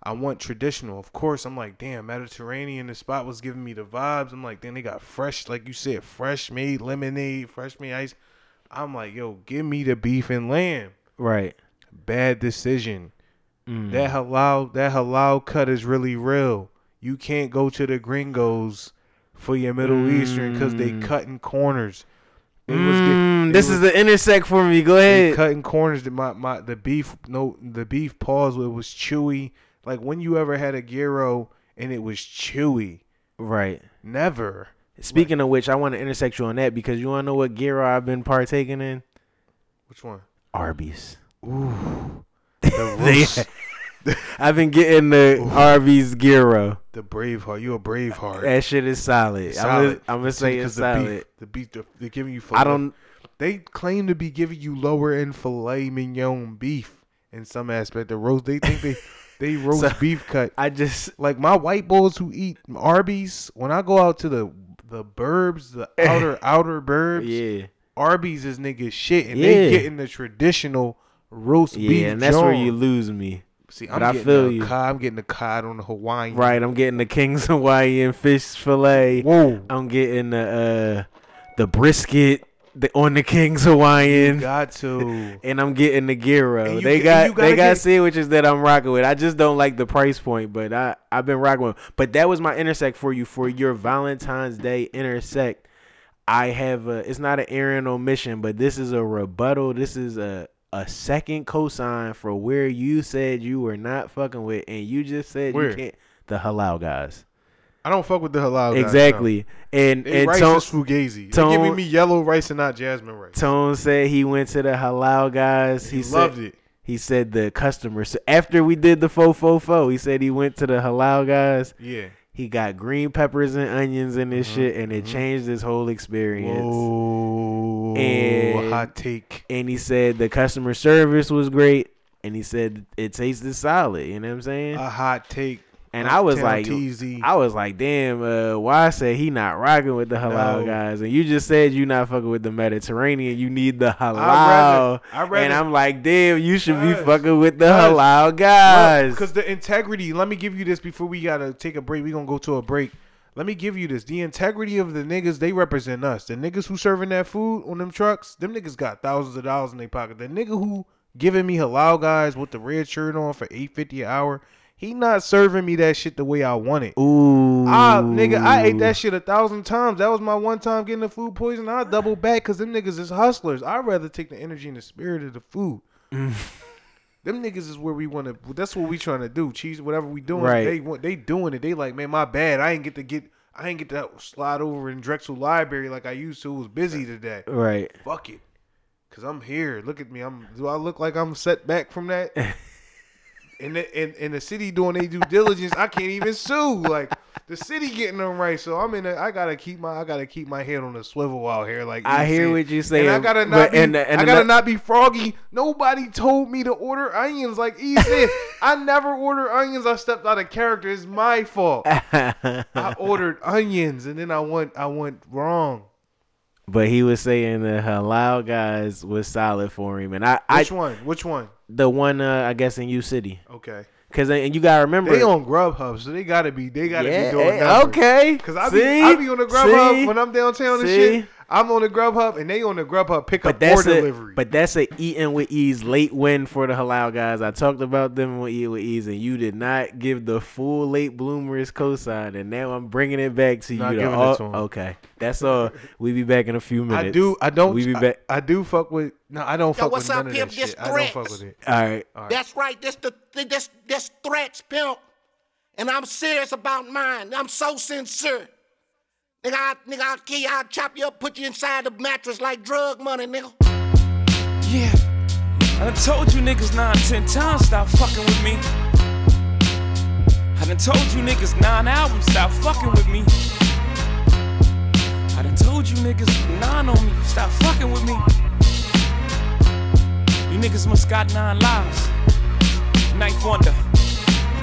I want traditional. Of course, I'm like, damn, Mediterranean, the spot was giving me the vibes. I'm like, then they got fresh, like you said, fresh made lemonade, fresh made ice. I'm like, yo, give me the beef and lamb. Right. Bad decision. Mm. That halal, that halal cut is really real. You can't go to the gringos for your Middle mm. Eastern because they cutting corners. It mm. was getting, it this was, is the intersect for me. Go ahead. Cutting corners. My, my, the beef, no, the beef paws. It was chewy. Like when you ever had a gyro and it was chewy. Right. Never. Speaking like, of which, I want to intersect you on that because you want to know what gyro I've been partaking in? Which one? Arby's. Ooh. The roast. I've been getting the Ooh. Arby's gyro. The Braveheart. You a Braveheart. That shit is solid. solid. I'm going to say it's solid. Beef, the beef, the, they're giving you filet. I don't. They claim to be giving you lower end filet mignon beef in some aspect. The roast, they think they... They roast so, beef cut. I just like my white boys who eat Arby's. When I go out to the the burbs, the outer outer burbs, yeah, Arby's is niggas shit, and yeah. they getting the traditional roast yeah, beef. Yeah, and that's John. Where you lose me. See, I'm but getting I feel the you. Cod, I'm getting the cod on the Hawaiian. Right, I'm getting the King's Hawaiian fish fillet. Whoa, I'm getting the uh, the brisket. The, on the King's Hawaiian, you got to, and I'm getting the gyro. They got they got sandwiches that I'm rocking with. I just don't like the price point, but I I've been rocking with. But that was my intersect for you for your Valentine's Day intersect. I have a, it's not an errand or mission, but this is a rebuttal. This is a a second cosign for where you said you were not fucking with, and you just said where? You can't. The halal guys. I don't fuck with the halal. Exactly. Guys, no. And they and rice Tone, is fugazi. Tone, they're giving me yellow rice and not jasmine rice. Tone said he went to the halal guys. He, he loved said, it. He said the customers. So after we did the fo fo fo, he said he went to the halal guys. Yeah. He got green peppers and onions in this mm-hmm. shit, and it mm-hmm. changed his whole experience. Whoa. And, hot take. And he said the customer service was great, and he said it tasted solid. You know what I'm saying? A hot take. And I was like, T Z. I was like, damn, uh, why I said he not rocking with the halal no. guys, and you just said you not fucking with the Mediterranean. You need the halal, I rather, I rather, and I'm like, damn, you should guys, be fucking with the guys, halal guys. Because the integrity. Let me give you this before we gotta take a break. We gonna go to a break. Let me give you this. The integrity of the niggas, they represent us. The niggas who serving that food on them trucks, them niggas got thousands of dollars in their pocket. The nigga who giving me halal guys with the red shirt on for eight fifty an hour. He not serving me that shit the way I want it. Ooh. I, nigga, I ate that shit a thousand times. That was my one time getting the food poison. I double back because them niggas is hustlers. I'd rather take the energy and the spirit of the food. Mm. Them niggas is where we want to, that's what we trying to do. Cheese, whatever we doing. Right. They want, they doing it. They like, man, my bad. I ain't get to get, I ain't get to slide over in Drexel Library like I used to. It was busy today. Right. Fuck it. Because I'm here. Look at me. I'm. Do I look like I'm set back from that? And the, and, and the city doing their due diligence, I can't even sue. Like the city getting them right, so I'm in. A, I gotta keep my. I gotta keep my head on the swivel out here. Like I hear what you saying, and I gotta not. But, be, and, and I gotta not, not be froggy. Nobody told me to order onions. Like E said, I never order onions. I stepped out of character. It's my fault. I ordered onions, and then I went. I went wrong. But he was saying the halal guys was solid for him, and I. Which I, one? Which one? The one, uh, I guess, in U City. Okay. Cause and you gotta remember they on Grubhub, so they gotta be they gotta yeah, be doing numbers. Okay. Cause I be I be on the Grubhub when I'm downtown and See? shit. I'm on the Grubhub and they on the Grubhub pickup or delivery. But that's a Eatin' with Ease late win for the halal guys. I talked about them with Eatin' with Ease, and you did not give the full late bloomers cosign, and now I'm bringing it back to not you. Giving all, it to them. Okay, that's all. We be back in a few minutes. I do. I don't. We be back. I, I do fuck with. No, I don't Yo, fuck what's with up, none pimp, of that shit. Threats. I don't fuck with it. All right. All right. That's right. This the this this threats, pimp, and I'm serious about mine. I'm so sincere. Nigga, I, nigga, I'll kill you, I'll chop you up, put you inside the mattress like drug money, nigga. Yeah, I done told you niggas nine, ten times, stop fucking with me. I done told you niggas nine albums, stop fucking with me. I done told you niggas nine on me, stop fucking with me. You niggas must got nine lives. Knife wonder,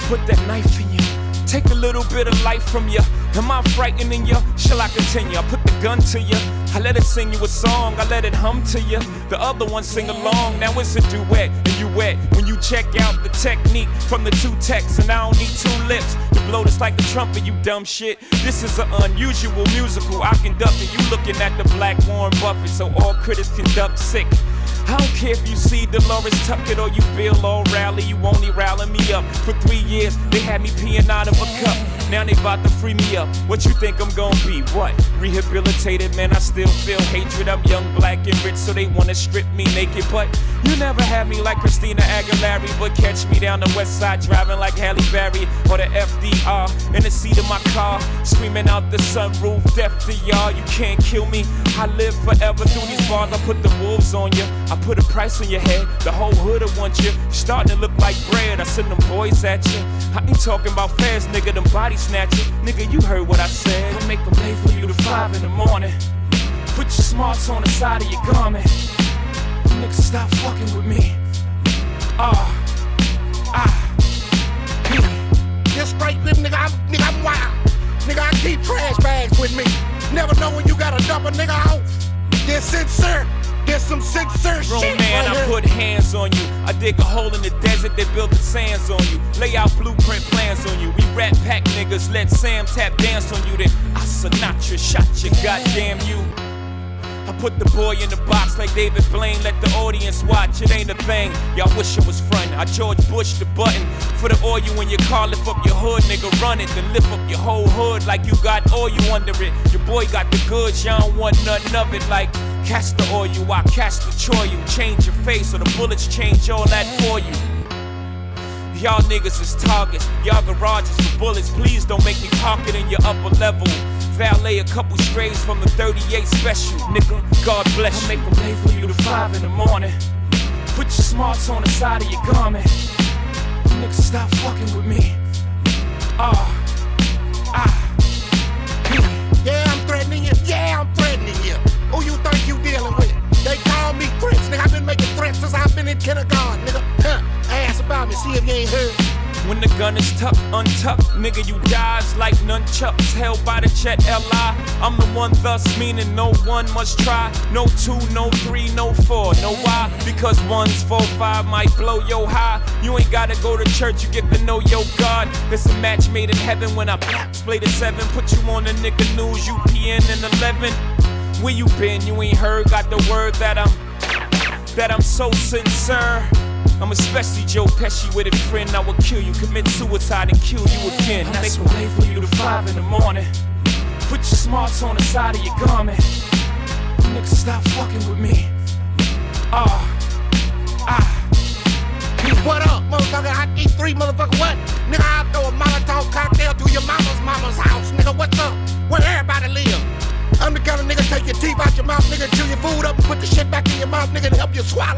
put that knife in you. Take a little bit of life from you. Am I frightening you? Shall I continue? I put the gun to you. I let it sing you a song, I let it hum to you. The other one sing along, now it's a duet, and you wet. When you check out the technique from the two texts, and I don't need two lips to blow this like the trumpet, you dumb shit. This is an unusual musical I conduct, and you looking at the black Warren Buffett, so all critics conduct sick. I don't care if you see Dolores Tuckett or you Bill O'Reilly, you only riling me up. For three years, they had me peeing out of a cup. Now they about to free me up. What you think I'm gonna be? What? Rehabilitated, man, I still feel hatred. I'm young, black, and rich, so they wanna strip me naked. But you never had me like Christina Aguilera. But catch me down the west side driving like Halle Berry or the F D R in the seat of my car, screaming out the sunroof, death to y'all. You can't kill me, I live forever through these bars. I put the wolves on you, I put a price on your head, the whole hood'll want you. You're starting to look like bread, I send them boys at you. I ain't talking about fast, nigga, them body snatching. Nigga, you heard what I said. I'll make them pay for you to five in the morning. Put your smarts on the side of your garment. Nigga, stop fucking with me. R I P Just straight lip, nigga, I'm, nigga, I'm wild. Nigga, I keep trash bags with me. Never know when you gotta dump a nigga out. They're sincere. There's some sincere shit right man, I put hands on you. I dig a hole in the desert, they built the sands on you. Lay out blueprint plans on you. We rat pack niggas, let Sam tap dance on you. Then I Sinatra shot you, goddamn you. I put the boy in the box like David Blaine. Let the audience watch, it ain't a thing. Y'all wish it was frontin'. I George Bush the button. For the oil in your car, lift up your hood, nigga, run it. Then lift up your whole hood like you got oil under it. Your boy got the goods, y'all don't want nothing of it like... Cast the oil, you, I cast the choy, you. Change your face or the bullets change all that for you. Y'all niggas is targets, y'all garages for bullets. Please don't make me pocket in your upper level. Valet a couple strays from the thirty-eight special, nigga, God bless you. I'll make them pay for you to five in the morning. Put your smarts on the side of your garment. Nigga, stop fucking with me. R I P Yeah, I'm threatening you, yeah, I'm threatening you. Who you think you dealing with? They call me threats, nigga. I've been making threats since I've been in kindergarten, nigga. Huh. Ask about me, see if you ain't heard. When the gun is tucked, untucked, nigga, you dies like nunchucks held by the Chet L I. I'm the one thus, meaning no one must try. No two, no three, no four, no why. Because one's four, five might blow your high. You ain't gotta go to church, you get to know your God. There's a match made in heaven when I play the seven. Put you on the nigga news, you peeing in eleven. Where you been? You ain't heard, got the word that I'm, that I'm so sincere. I'm especially Joe Pesci with a friend. I will kill you, commit suicide and kill you again. I'll make a way for you to five in the morning. Put your smarts on the side of your garment. Nigga, stop fucking with me. R I P What up, motherfucker? I eat three motherfucker what? Nigga, I'll throw a Molotov cocktail through your mama's mama's house. Nigga, what's up? Where everybody live? I'm the kind of nigga take your teeth out your mouth, nigga, chew your food up and put the shit back in your mouth, nigga, and help you swallow.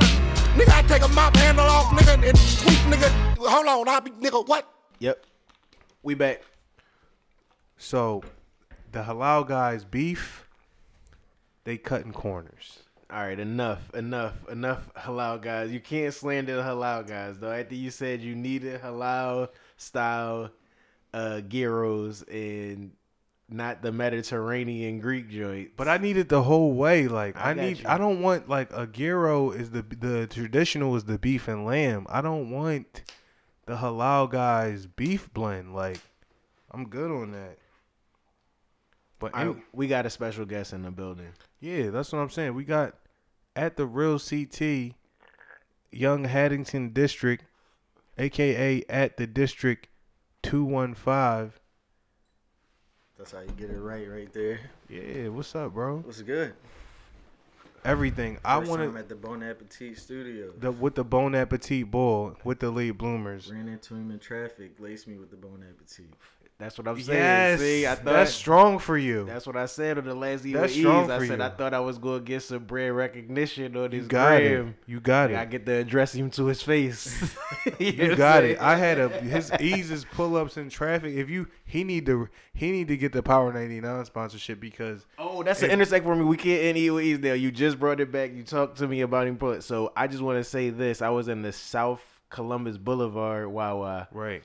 Nigga, I take a mop handle off, nigga, and sweep, nigga. Hold on, I'll be, nigga, what? Yep. We back. So, the halal guys beef, they cutting corners. All right, enough, enough, enough halal guys. You can't slander the halal guys, though. After you said you needed halal-style uh, gyros and... not the Mediterranean Greek joint, but I need it the whole way. Like I, I need, you. I don't want like a gyro is the the traditional is the beef and lamb. I don't want the halal guys beef blend. Like I'm good on that. But I, it, we got a special guest in the building. Yeah, that's what I'm saying. We got at the real C T, Young Haddington District, aka at the District two one five. That's how you get it right, right there. Yeah, what's up, bro? What's good? Everything. First I want to. I'm at the Bon Appetit studio. The, with the Bon Appetit bowl, with the late bloomers. Ran into him in traffic, laced me with the Bon Appetit. That's what I'm saying. Yes, see, I thought, that's strong for you. That's what I said on the last E O Es. I said you. I thought I was going to get some bread recognition on this gram. You got it. I get to address him to his face. you you got it. I had a his eases pull ups in traffic. If you he need to he need to get the Power ninety-nine sponsorship because oh that's if, an intersect for me. We can't end E O Es now. You just brought it back. You talked to me about him. So I just want to say this. I was in the South Columbus Boulevard Wawa. Right.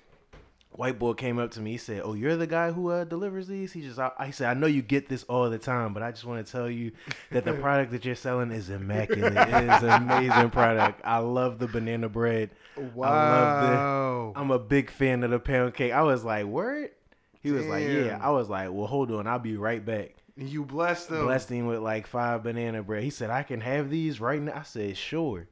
white boy came up to me. He said, "Oh, you're the guy who uh, delivers these?" He just, I, I said, "I know you get this all the time, but I just want to tell you that the product that you're selling is immaculate. It is an amazing product. I love the banana bread. Wow. I love the, I'm a big fan of the pound cake." I was like, "Word?" He was Damn. like, "Yeah." I was like, "Well, hold on. I'll be right back." You blessed him. Blessed him with like five banana bread. He said, "I can have these right now." I said, "Sure."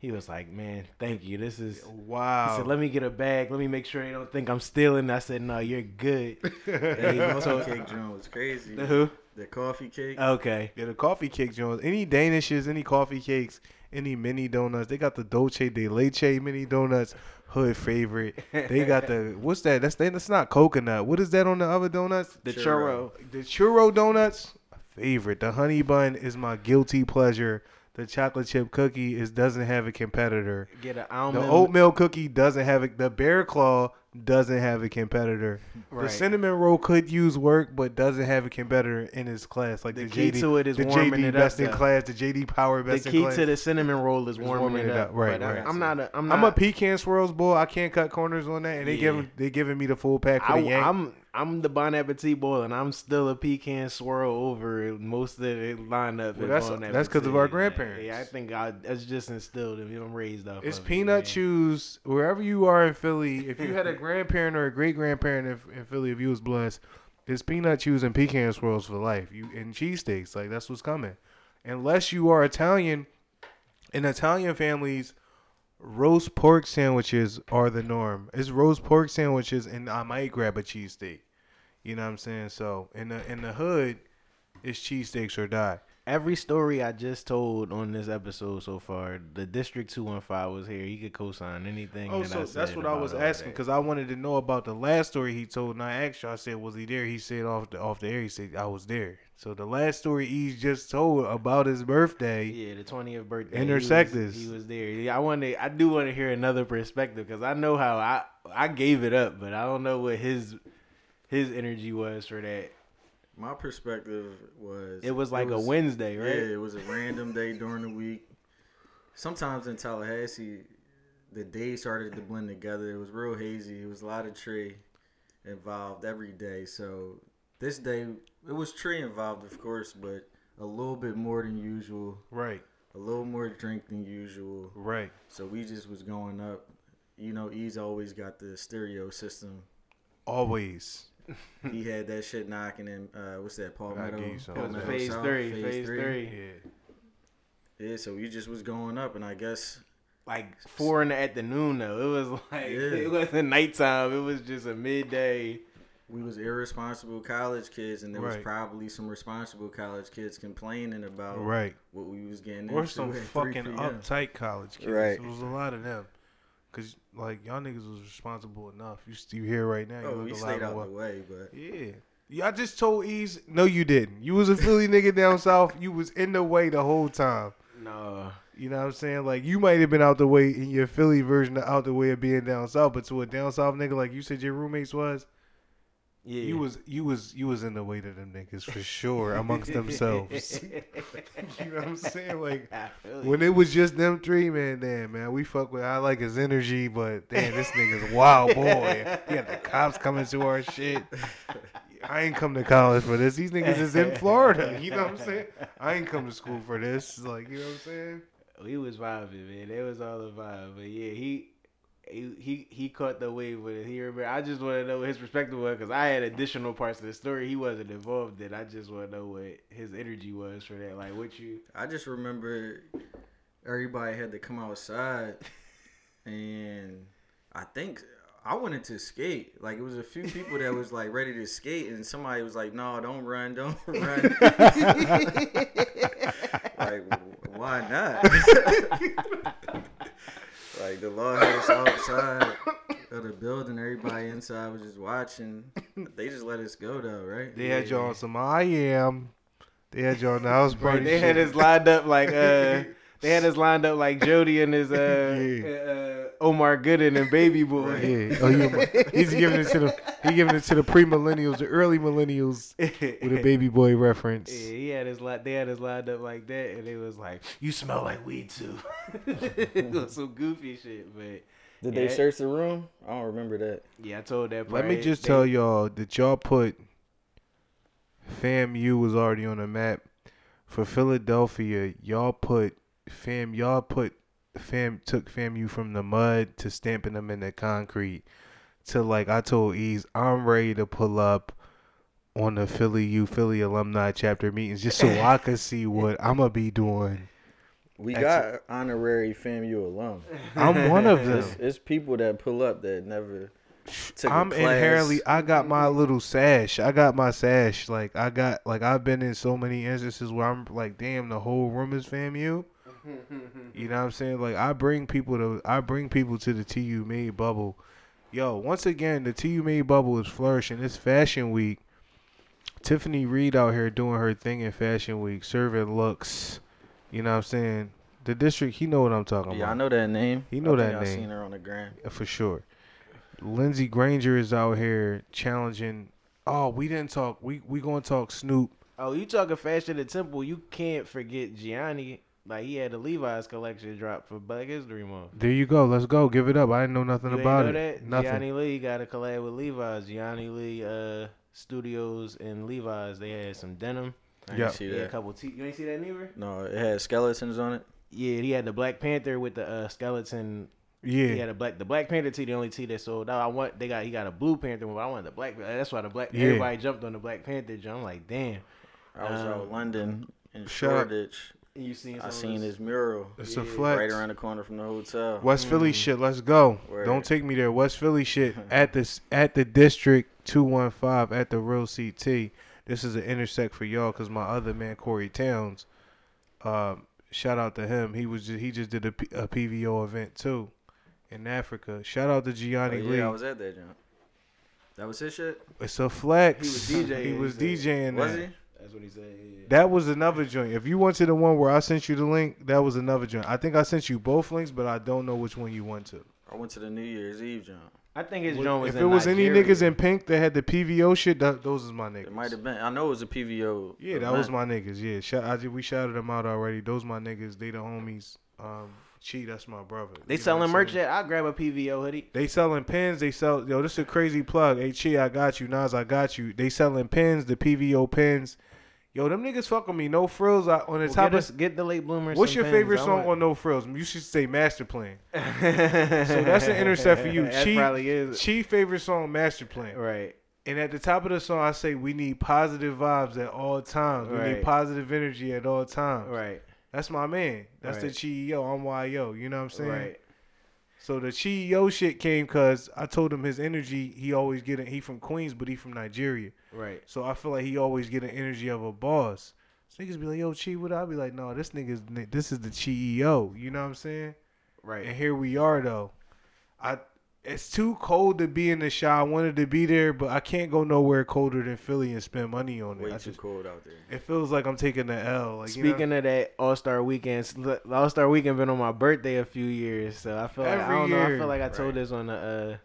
He was like, "Man, thank you. This is wow." He said, "Let me get a bag. Let me make sure they don't think I'm stealing." I said, "No, you're good." The coffee cake joint was crazy. The who? The coffee cake. Okay. Yeah, the coffee cake joint. Any Danishes, any coffee cakes, any mini donuts. They got the Dolce de Leche mini donuts, hood favorite. They got the what's that? That's that's not coconut. What is that on the other donuts? The churro. churro. The churro donuts. Favorite. The honey bun is my guilty pleasure. The chocolate chip cookie is doesn't have a competitor. Get an almond. The oatmeal cookie doesn't have a... The bear claw doesn't have a competitor. Right. The cinnamon roll could use work, but doesn't have a competitor in its class. Like the, the key J D, to it is the warming J D it best up, in though. Class. The J D Power best in class. The key class. To the cinnamon roll is warming, warming it, it up. up. Right, right. I'm not. A, I'm not. I'm a pecan swirls boy. I can't cut corners on that, and yeah. they giving they giving me the full pack for I, the yank. I'm I'm the Bon Appetit boy, and I'm still a pecan swirl over most of the lineup. Well, that's bon that's because of our grandparents. Yeah, yeah I think I, that's just instilled in me. I'm raised up. It's peanut it, chews wherever you are in Philly. If you had a grandparent or a great grandparent in Philly, if you was blessed, it's peanut chews and pecan swirls for life. You and cheesesteaks, like that's what's coming. Unless you are Italian, in Italian families. Roast pork sandwiches are the norm. It's roast pork sandwiches, and I might grab a cheesesteak. You know what I'm saying? So in the in the hood, it's cheesesteaks or die. Every story I just told on this episode so far, the District two one five was here. He could co-sign anything. Oh, that so I said that's what I was asking because I wanted to know about the last story he told, and I asked you. I said, "Was he there?" He said, "Off the off the air." He said, "I was there." So the last story he just told about his birthday, yeah, the twentieth birthday, intersectors. He was, he was there. I wanted, I do want to hear another perspective because I know how I I gave it up, but I don't know what his his energy was for that. My perspective was it was like it was, a Wednesday, right? Yeah, it was a random day during the week. Sometimes in Tallahassee, the days started to blend together. It was real hazy. It was a lot of tree involved every day. So this day, it was tree involved, of course, but a little bit more than usual. Right. A little more drink than usual. Right. So we just was going up. You know, E's always got the stereo system. Always. He had that shit knocking in uh, what's that Palmetto? Palmetto phase South, three, phase, phase three. three. Yeah. Yeah, so you just was going up, and I guess like four in the afternoon though. It was like yeah. It wasn't nighttime. It was just a midday. We was irresponsible college kids, and there right. was probably some responsible college kids complaining about right. what we was getting into. Or some fucking uptight college kids. Right. It was a lot of them. Cause like y'all niggas was responsible enough. You still here right now. You oh, we stayed out of the way, but yeah, yeah. I just told Ease, no, you didn't. You was a Philly nigga down south. You was in the way the whole time. Nah, you know what I'm saying? Like you might have been out the way in your Philly version of out the way of being down south, but to a down south nigga like you said, your roommates was. Yeah, you was you was you was in the way to them niggas for sure amongst themselves. You know what I'm saying? Like when it was just them three, man, damn man, we fuck with. I like his energy, but damn, this nigga's wild boy. We got the cops coming to our shit. I ain't come to college for this. These niggas is in Florida. You know what I'm saying? I ain't come to school for this. Like you know what I'm saying? We was vibing, man. That was all the vibe. But yeah, he. He, he he caught the wave with it. He remember, I just want to know what his perspective was because I had additional parts of the story he wasn't involved in. I just want to know what his energy was for that. Like, what you? I just remember everybody had to come outside, and I think I wanted to skate. Like, it was a few people that was like ready to skate, and somebody was like, "No, don't run, don't run." Like, why not? Like, the lawhouse outside of the building, everybody inside was just watching. They just let us go, though, right? They yeah. had y'all on some I am. They had y'all on the house party right, They shit. had us lined up like, uh, they had us lined up like Jody and his, uh, yeah. uh Omar Gooden and Baby Boy. Right. Yeah. Oh, yeah. He's giving it to the, he giving it to the pre-millennials, the early millennials with a Baby Boy reference. Yeah, he had his, they had us lined up like that, and it was like, "You smell like weed too." It was some goofy shit, but Did yeah, they search the room? I don't remember that. Yeah, I told that. Let me just they, tell y'all that y'all put FAMU was already on the map. For Philadelphia, y'all put fam y'all put fam took FAMU from the mud to stamping them in the concrete. To like I told Ease, I'm ready to pull up on the Philly U Philly alumni chapter meetings just so I can see what I'm gonna be doing. We got a, honorary FAMU alum. I'm one of them. It's, it's people that pull up that never took I'm a class. Inherently, I got my little sash. I got my sash. Like I got, like I've been in so many instances where I'm like, damn, the whole room is FAMU. You know what I'm saying? Like I bring people to, I bring people to the T U Made bubble. Yo, once again, the T U Made bubble is flourishing. It's Fashion Week. Tiffany Reed out here doing her thing in Fashion Week, serving looks. You know what I'm saying? The district, he know what I'm talking yeah, about. Yeah, I know that name. He know I that name. I seen her on the gram. For sure. Lindsey Granger is out here challenging. Oh, we didn't talk. We we going to talk Snoop. Oh, you talking Fashion at Temple. You can't forget Gianni. Like, he had a Levi's collection drop for Black History Month. There you go. Let's go. Give it up. I didn't know nothing you about know it. That? Nothing. Gianni Lee got a collab with Levi's. Gianni Lee uh, Studios and Levi's. They had some denim. I yep. see that. Yeah, a couple te- you ain't see that neither? No, it had skeletons on it. Yeah, he had the Black Panther with the uh, skeleton. Yeah, he had a black the Black Panther tee, the only tee that sold out. I want they got he got a blue Panther one. But I wanted the black. That's why the black yeah. everybody jumped on the Black Panther jump. I'm like, damn. I was um, out in London in Shoreditch. You seen? I seen this mural. It's yeah. a flex right around the corner from the hotel. West mm. Philly shit. Let's go. Word. Don't take me there. West Philly shit at this at the District two one five at the Real C T. This is an intersect for y'all because my other man, Corey Towns, um, shout out to him. He was just, he just did a, P- a P V O event, too, in Africa. Shout out to Gianni oh, yeah, Lee. Yeah, I was at that, John. That was his shit? It's a flex. He was DJing. He was he DJing was that. Was he? That's what he said. Yeah. That was another joint. If you went to the one where I sent you the link, that was another joint. I think I sent you both links, but I don't know which one you went to. I went to the New Year's Eve joint. I think his joint was If in it was Nigeria. Any niggas in pink that had the P V O shit, that, those is my niggas. It might have been. I know it was a P V O. Yeah, event. That was my niggas. Yeah, shout, I, we shouted them out already. Those my niggas. They the homies. Um, Chi, that's my brother. They you selling merch yet? I'll grab a P V O hoodie. They selling pins. They sell. Yo, this is a crazy plug. Hey, Chi, I got you. Nas, I got you. They selling pins, the P V O pins. Yo, them niggas fucking me. No Frills I, on the well, top get us, of get the late bloomers. What's your pins, favorite I song want... on No Frills? You should say Master Plan. So that's an intercept for you. That Chi, probably is. Chi favorite song, Master Plan. Right. And at the top of the song, I say we need positive vibes at all times. Right. We need positive energy at all times. Right. That's my man. That's right. The Chi-Yo. I'm Y-Yo. You know what I'm saying? Right. So the Chi-Yo shit came because I told him his energy, he always get it. He from Queens, but he from Nigeria. Right. So I feel like he always get an energy of a boss. So niggas be like, yo, Chi, what? I be like, no, this nigga's, this is the Chi-Yo. You know what I'm saying? Right. And here we are, though. I It's too cold to be in the shop. I wanted to be there, but I can't go nowhere colder than Philly and spend money on it. Way I too just, cold out there. It feels like I'm taking the L. Like, Speaking you know? of that, All-Star Weekend, All-Star Weekend been on my birthday a few years, so I feel like Every I don't year. know. I feel like I told right. this on the uh,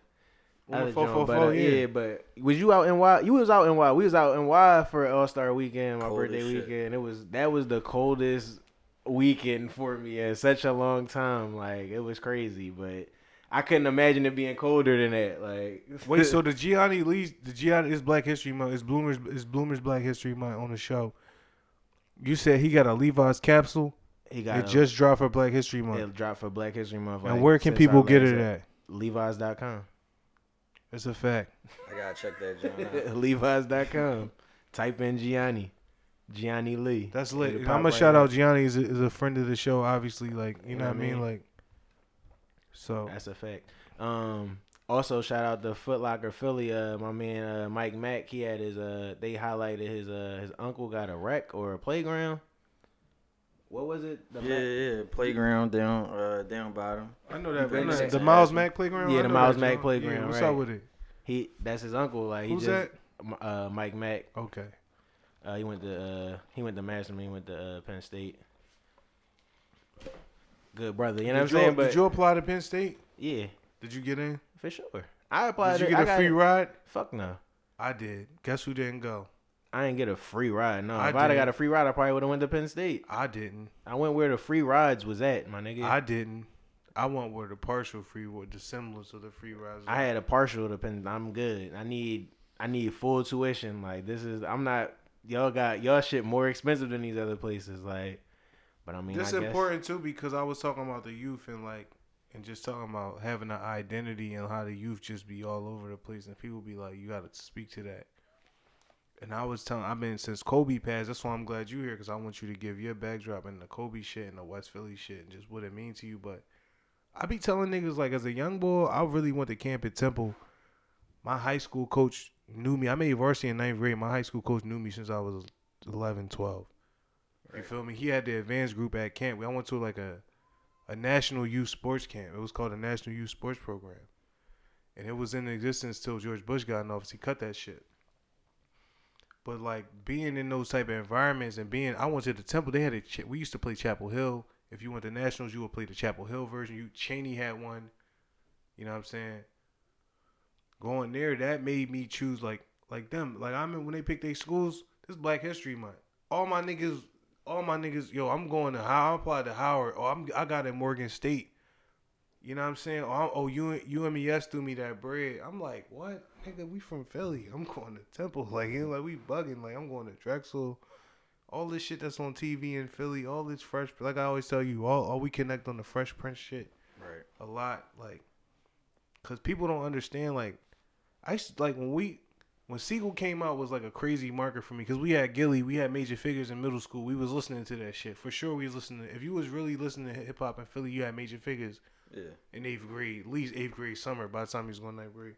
on the four, four, but, four, uh, yeah. yeah. But was you out in Y? You was out in Y. We was out in Y for All-Star Weekend, my cold birthday weekend. It was that was the coldest weekend for me in such a long time. Like it was crazy, but. I couldn't imagine it being colder than that. Like wait, so the Gianni Lee, the Gianni is Black History Month. It's Bloomers, it's Bloomers Black History Month on the show. You said he got a Levi's capsule. He got it a, just dropped for Black History Month. It dropped for Black History Month. And like, where can people get it at? Levi's dot com. It's a fact. I gotta check that. John out. Levi's dot com. Type in Gianni. Gianni Lee. That's lit. I'm gonna right shout out Gianni. Is a, is a friend of the show. Obviously, like you, you know, know what I mean, mean? like. So that's a fact. Um, also, shout out to Foot Locker Philly. Uh, my man uh, Mike Mack. He had his. Uh, they highlighted his. Uh, his uncle got a wreck or a playground. What was it? The yeah, Mac- yeah, playground down, uh, down bottom. I know that. Right? The, the Miles Mack playground. Yeah, the Miles Mack playground. Yeah, what's right. up with it? He. That's his uncle. Like he Who's just, that? Uh, Mike Mack. Okay. Uh, he went to. Uh, he went to Masterman. He went to uh, Penn State. Good brother, you know did what I'm saying? But did you apply to Penn State? Yeah. Did you get in? For sure. I applied. Did you to, get I a free in. ride? Fuck no. I did. Guess who didn't go? I didn't get a free ride. No. I if I'd have got a free ride, I probably would have went to Penn State. I didn't. I went where the free rides was at, my nigga. I didn't. I want where the partial free with the semblance of the free riser. I had a partial dependent. I'm good. I need I need full tuition. Like this is I'm not y'all got y'all shit more expensive than these other places. Like, but I mean, this is important too because I was talking about the youth and like and just talking about having an identity and how the youth just be all over the place and people be like, you got to speak to that. And I was telling, I've been since Kobe passed. That's why I'm glad you're here because I want you to give your backdrop and the Kobe shit and the West Philly shit and just what it means to you. But I be telling niggas like as a young boy, I really went to camp at Temple. My high school coach knew me. I made varsity in ninth grade. My high school coach knew me since I was eleven, twelve. Right. You feel me? He had the advanced group at camp. I went to like a a national youth sports camp. It was called the National Youth Sports Program. And it was in existence till George Bush got in office. He cut that shit. But like being in those type of environments and being, I went to the Temple. They had a, we used to play Chapel Hill. If you went to Nationals, you would play the Chapel Hill version. You Cheney had one. You know what I'm saying? Going there, that made me choose like like them. Like I remember when they picked their schools, this is Black History Month. All my niggas, all my niggas, yo, I'm going to Howard, I applied to Howard. Oh, I'm I got at Morgan State. You know what I'm saying? Oh, I'm, oh you U M E S threw me that bread. I'm like, what? Nigga, we from Philly. I'm going to Temple. Like, you know, like we bugging. Like I'm going to Drexel. All this shit that's on T V in Philly, all this fresh, like I always tell you, all, all we connect on the Fresh Prince shit, right? A lot, like, cause people don't understand. Like, I used to, like when we, when Siegel came out was like a crazy marker for me, cause we had Gilly, we had Major Figures in middle school. We was listening to that shit for sure. We was listening. To, if you was really listening to hip hop in Philly, you had Major Figures, yeah, in eighth grade, at least eighth grade summer. By the time he was going ninth grade.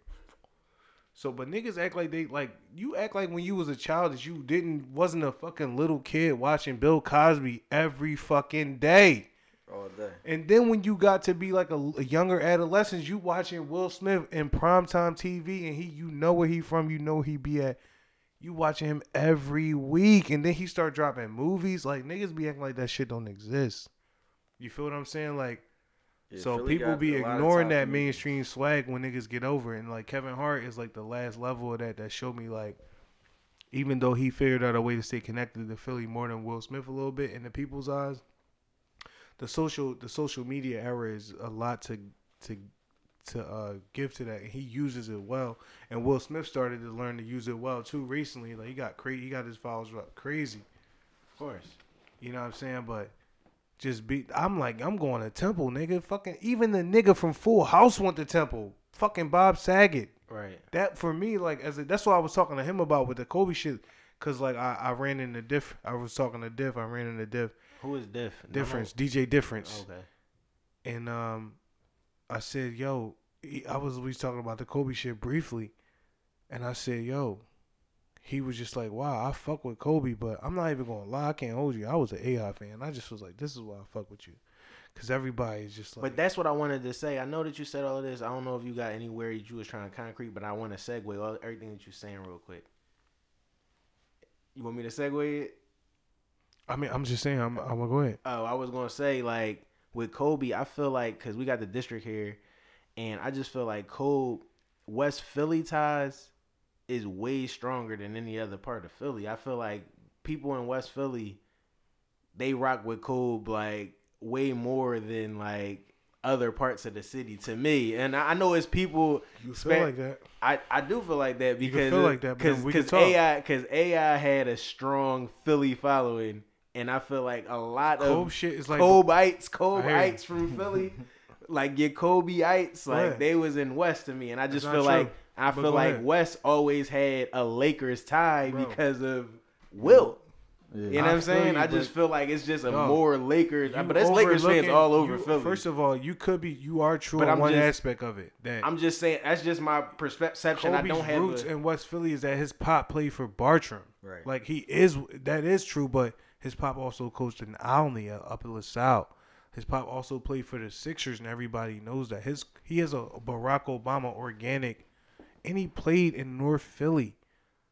So, but niggas act like they, like, you act like when you was a child that you didn't, wasn't a fucking little kid watching Bill Cosby every fucking day. All day. And then when you got to be like a, a younger adolescent, you watching Will Smith in primetime T V and he, you know where he from, you know where he be at. You watching him every week and then he start dropping movies. Like, niggas be acting like that shit don't exist. You feel what I'm saying? Like. Yeah, so Philly people be ignoring that mainstream swag when niggas get over it. And like Kevin Hart is like the last level of that that showed me like, even though he figured out a way to stay connected to Philly more than Will Smith a little bit in the people's eyes, the social the social media era is a lot to to to uh, give to that. And he uses it well. And Will Smith started to learn to use it well too recently. Like he got crazy, he got his followers up crazy. Of course, you know what I'm saying, but. Just be, I'm like, I'm going to Temple, nigga. Fucking, even the nigga from Full House went to Temple. Fucking Bob Saget. Right. That for me, like, as a, that's what I was talking to him about with the Kobe shit. Cause like I, I ran into Diff. I was talking to Diff. I ran into Diff. Who is Diff? Difference. No, no. D J Difference. Okay. And um, I said, yo, I was we was talking about the Kobe shit briefly, and I said, yo, he was just like, wow, I fuck with Kobe, but I'm not even going to lie. I can't hold you. I was an A I fan. I just was like, this is why I fuck with you. Because everybody is just like. But that's what I wanted to say. I know that you said all of this. I don't know if you got anywhere that you was trying to concrete, but I want to segue all, everything that you're saying real quick. You want me to segue it? I mean, I'm just saying. I'm, I'm going to go ahead. Oh, I was going to say, like, with Kobe, I feel like, because we got the district here, and I just feel like Kobe, West Philly ties is way stronger than any other part of Philly. I feel like people in West Philly, they rock with Kobe like way more than like other parts of the city to me. And I know it's people. You feel spe- like that? I, I do feel like that because you feel like that, cause, cause A I cause A I had a strong Philly following, and I feel like a lot Kobe of shit is like Kobe-ites, Kobe-ites from Philey, like your Kobe-ites, like right. They was in West to me, and I just That's feel like. True. I but feel like ahead. Wes always had a Lakers tie Bro. because of Wilt. Yeah. You know I what I'm saying? You, I just feel like it's just a no, more Lakers. But there's Lakers fans all over you, Philly. First of all, you could be, you are true on one just, aspect of it. That I'm just saying, that's just my perception. Kobe's I don't have roots a, in West Philly is that his pop played for Bartram. Right. Like he is, that is true, but his pop also coached in Alney up in LaSalle. His pop also played for the Sixers, and everybody knows that. His He has a Barack Obama organic. And he played in North Philly.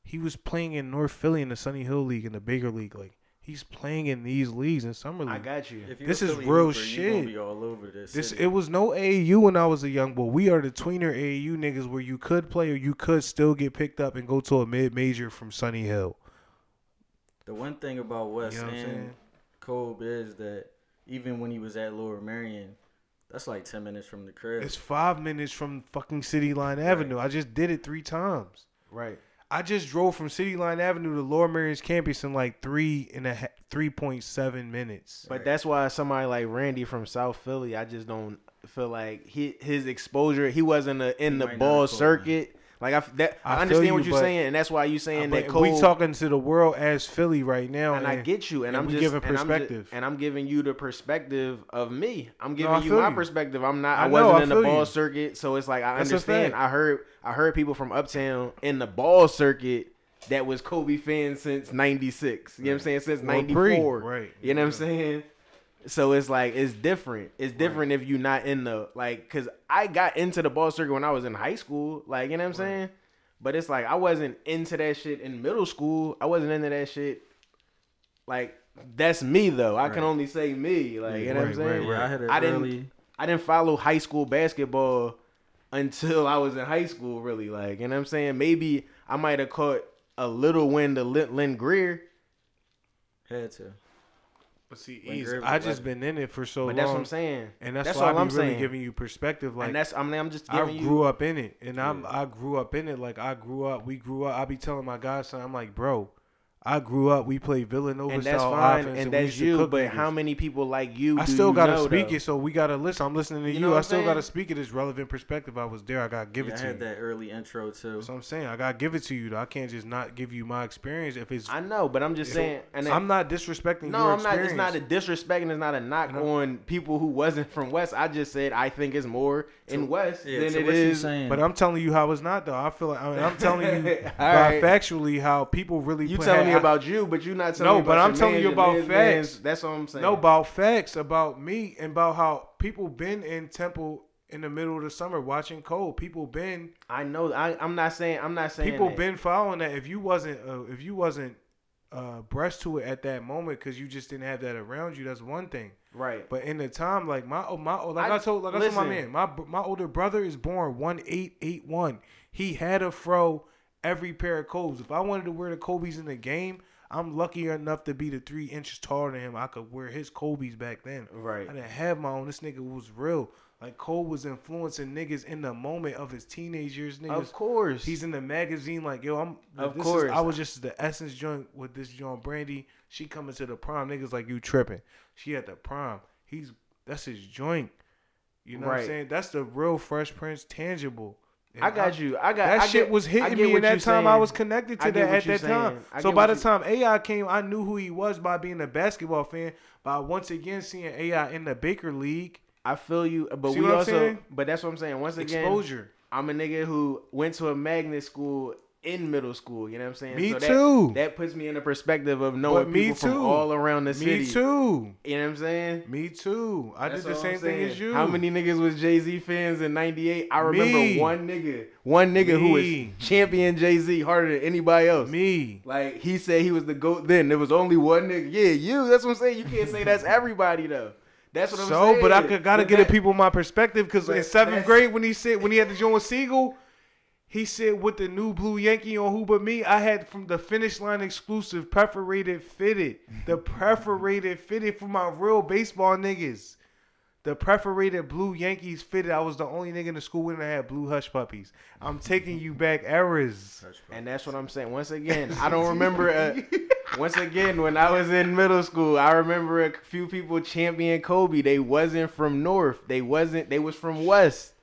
He was playing in North Philly in the Sunny Hill League and the Baker League. Like he's playing in these leagues in summer league. I got you. If you this is Philly real Hooper, shit. You gonna be all over this this city. It was no A A U when I was a young boy. We are the tweener A A U niggas where you could play or you could still get picked up and go to a mid major from Sunny Hill. The one thing about West you know and Kobe is that even when he was at Lower Merion, That's like ten minutes from the crib. It's five minutes from fucking City Line Avenue. Right. I just did it three times. Right. I just drove from City Line Avenue to Lower Marion's campus in like three and a half, three point seven minutes. But right. That's why somebody like Randy from South Philly, I just don't feel like he, his exposure. He wasn't a, in he the ball circuit. Me. Like I, that, I, I understand you, what you're saying, and that's why you saying that. Cole, we talking to the world as Philly right now, and, and I get you, and, and I'm just giving perspective, and I'm, just, and I'm giving you the perspective of me. I'm giving no, you my you. perspective. I'm not. I, I wasn't know, I in the ball you. circuit, so it's like I that's understand. I heard. I heard people from Uptown in the ball circuit that was Kobe fans since ninety-six. You know what I'm saying? Since ninety-four. Right. You know what I'm saying? So it's like it's different. It's different right. if you're not in the like, cause I got into the ball circuit when I was in high school. Like, you know what I'm saying? Right. But it's like I wasn't into that shit in middle school. I wasn't into that shit. Like, that's me though. I right. can only say me. Like, you know right, what I'm saying? Right, right. I, had it I didn't. Early. I didn't follow high school basketball until I was in high school. Really, like, you know what I'm saying? Maybe I might have caught a little wind of Lynn Greer. Had to. But see, easy. I like, just been in it for so but long. But that's what I'm saying, and that's, that's why I'm really saying. giving you perspective. Like, and that's I mean, I'm just giving I grew you... up in it, and yeah. I'm I grew up in it. Like I grew up, we grew up. I be telling my godson, I'm like, bro, I grew up. We played Villanova and that's style fine, offense, and, and that's you. But niggas. How many people like you? I still gotta know, speak though? It, so we gotta listen. I'm listening to you. Know you. I still gotta speak it. It's relevant perspective. I was there. I gotta give yeah, it to you. I had you. That early intro too. That's what I'm saying. I gotta give it to you. Though. I can't just not give you my experience if it's. I know, but I'm just saying. And it, I'm not disrespecting. No, your I'm experience. Not. It's not a disrespect, and it's not a knock on people who wasn't from West. I just said I think it's more to, in West yeah, than it is. But I'm telling you how it's not though. I feel like I mean, I'm telling you by factually how people really. You telling me about you, but you're not telling no, me about no, but I'm telling you about facts. Man's, that's what I'm saying. No, about facts, about me, and about how people been in Temple in the middle of the summer watching Cole. People been. I know. I, I'm not saying. I'm not saying. People that. Been following that. If you wasn't, uh, if you wasn't uh, abreast to it at that moment, because you just didn't have that around you. That's one thing. Right. But in the time, like my, oh, my, oh, like I, I told, like listen. I told my man, my my older brother is born one eight eight one. He had a fro. Every pair of Kobe's. If I wanted to wear the Kobe's in the game, I'm lucky enough to be the three inches taller than him. I could wear his Kobe's back then. Right. I didn't have my own. This nigga was real. Like Cole was influencing niggas in the moment of his teenage years. Niggas. Of course. He's in the magazine. Like yo, I'm. Of this course. Is, I was just the essence joint with this John Brandy. She coming to the prom. Niggas like you tripping. She at the prom. He's that's his joint. You know right. what I'm saying? That's the real Fresh Prince, tangible. And I got I, you. I got that I shit get, was hitting me at that time. Saying. I was connected to that at that saying. time. So by the you... time A I came, I knew who he was by being a basketball fan. By once again seeing A I in the Baker League. I feel you, but See we also. But that's what I'm saying. Once again, exposure. I'm a nigga who went to a magnet school in middle school. You know what I'm saying? Me so that, too. That puts me in the perspective of knowing people too. from all around the city. Me too. You know what I'm saying? Me too. I That's did the same thing as you. How many niggas was Jay-Z fans in ninety-eight? I remember me. one nigga. One nigga me. who was champion Jay-Z harder than anybody else. Me. Like, he said he was the GOAT then. There was only one nigga. Yeah, you. That's what I'm saying. You can't say that's everybody, though. That's what I'm so, saying. So, but I could, gotta give people my perspective because in seventh grade when he said when he had to join Siegel, he said, with the new blue Yankee on Who But Me, I had from the Finish Line exclusive perforated fitted. The perforated fitted for my real baseball niggas. The perforated blue Yankees fitted. I was the only nigga in the school when I had blue hush puppies. I'm taking you back errors. And that's what I'm saying. Once again, I don't remember. A, once again, when I was in middle school, I remember a few people championing Kobe. They wasn't from North. They wasn't. They was from West.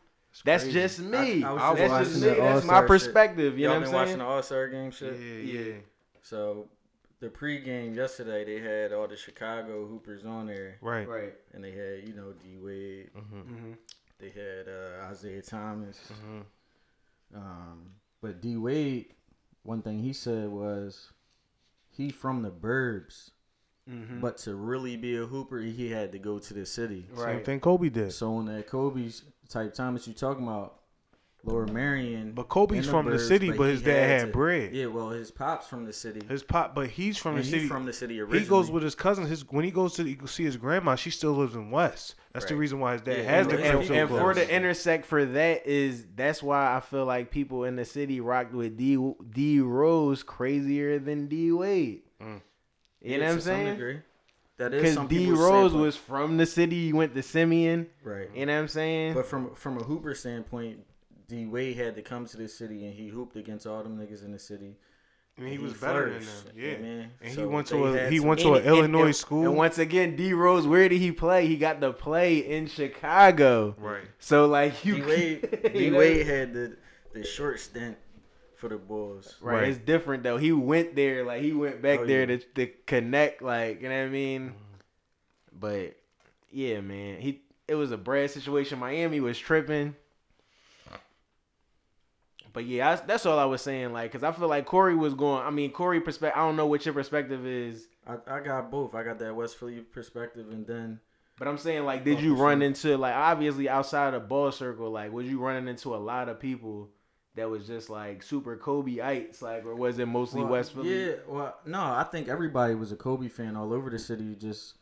That's just me. I, I was That's just me. That's my perspective. Shit. You Y'all know what I'm saying? I've been watching the All-Star game shit. Yeah, yeah. So the pregame yesterday, they had all the Chicago Hoopers on there. Right. Right. And they had, you know, D-Wade. Mm-hmm. Mm-hmm. They had uh, Isaiah Thomas. Mm-hmm. Um, but D-Wade, one thing he said was, he from the burbs. Mm-hmm. But to really be a Hooper, he had to go to the city. Right. Same thing Kobe did. So on that Kobe's... type Thomas, you talking about Lower Marion? But Kobe's the from birds, the city, but, but his dad had, had bread. Yeah, well, his pop's from the city. His pop, but he's from and the he's city. From the city originally. He goes with his cousin. His when he goes to the, see his grandma, she still lives in West. That's right. The reason why his dad yeah, has the and, so and for the intersect for that is that's why I feel like people in the city rocked with D D Rose crazier than D Wade. Mm. You yeah, know what I'm saying? That is, because D Rose say, like, was from the city. He went to Simeon. Right. You know what I'm saying? But from from a hooper standpoint, D Wade had to come to this city and he hooped against all them niggas in the city. And he, he was better than them. Yeah. Man. And so he went to a he went to an Illinois and, school. And once again, D Rose, where did he play? He got to play in Chicago. Right. So like you D Wade D Wade had the the short stint for the Bulls. Right. right. It's different though. He went there, like he went back oh, there yeah. to to connect, like, you know what I mean? Mm-hmm. But yeah, man. He it was a Brad situation. Miami was tripping. But yeah, I, that's all I was saying. Like, cause I feel like Corey was going. I mean, Corey perspective. I don't know what your perspective is. I, I got both. I got that West Philly perspective, and then. But I'm saying, like, did you run into, like, obviously outside of ball circle, like, was you running into a lot of people that was just like super Kobe-ites, like, or was it mostly well, West Philly? Yeah. Well, no, I think everybody was a Kobe fan all over the city, just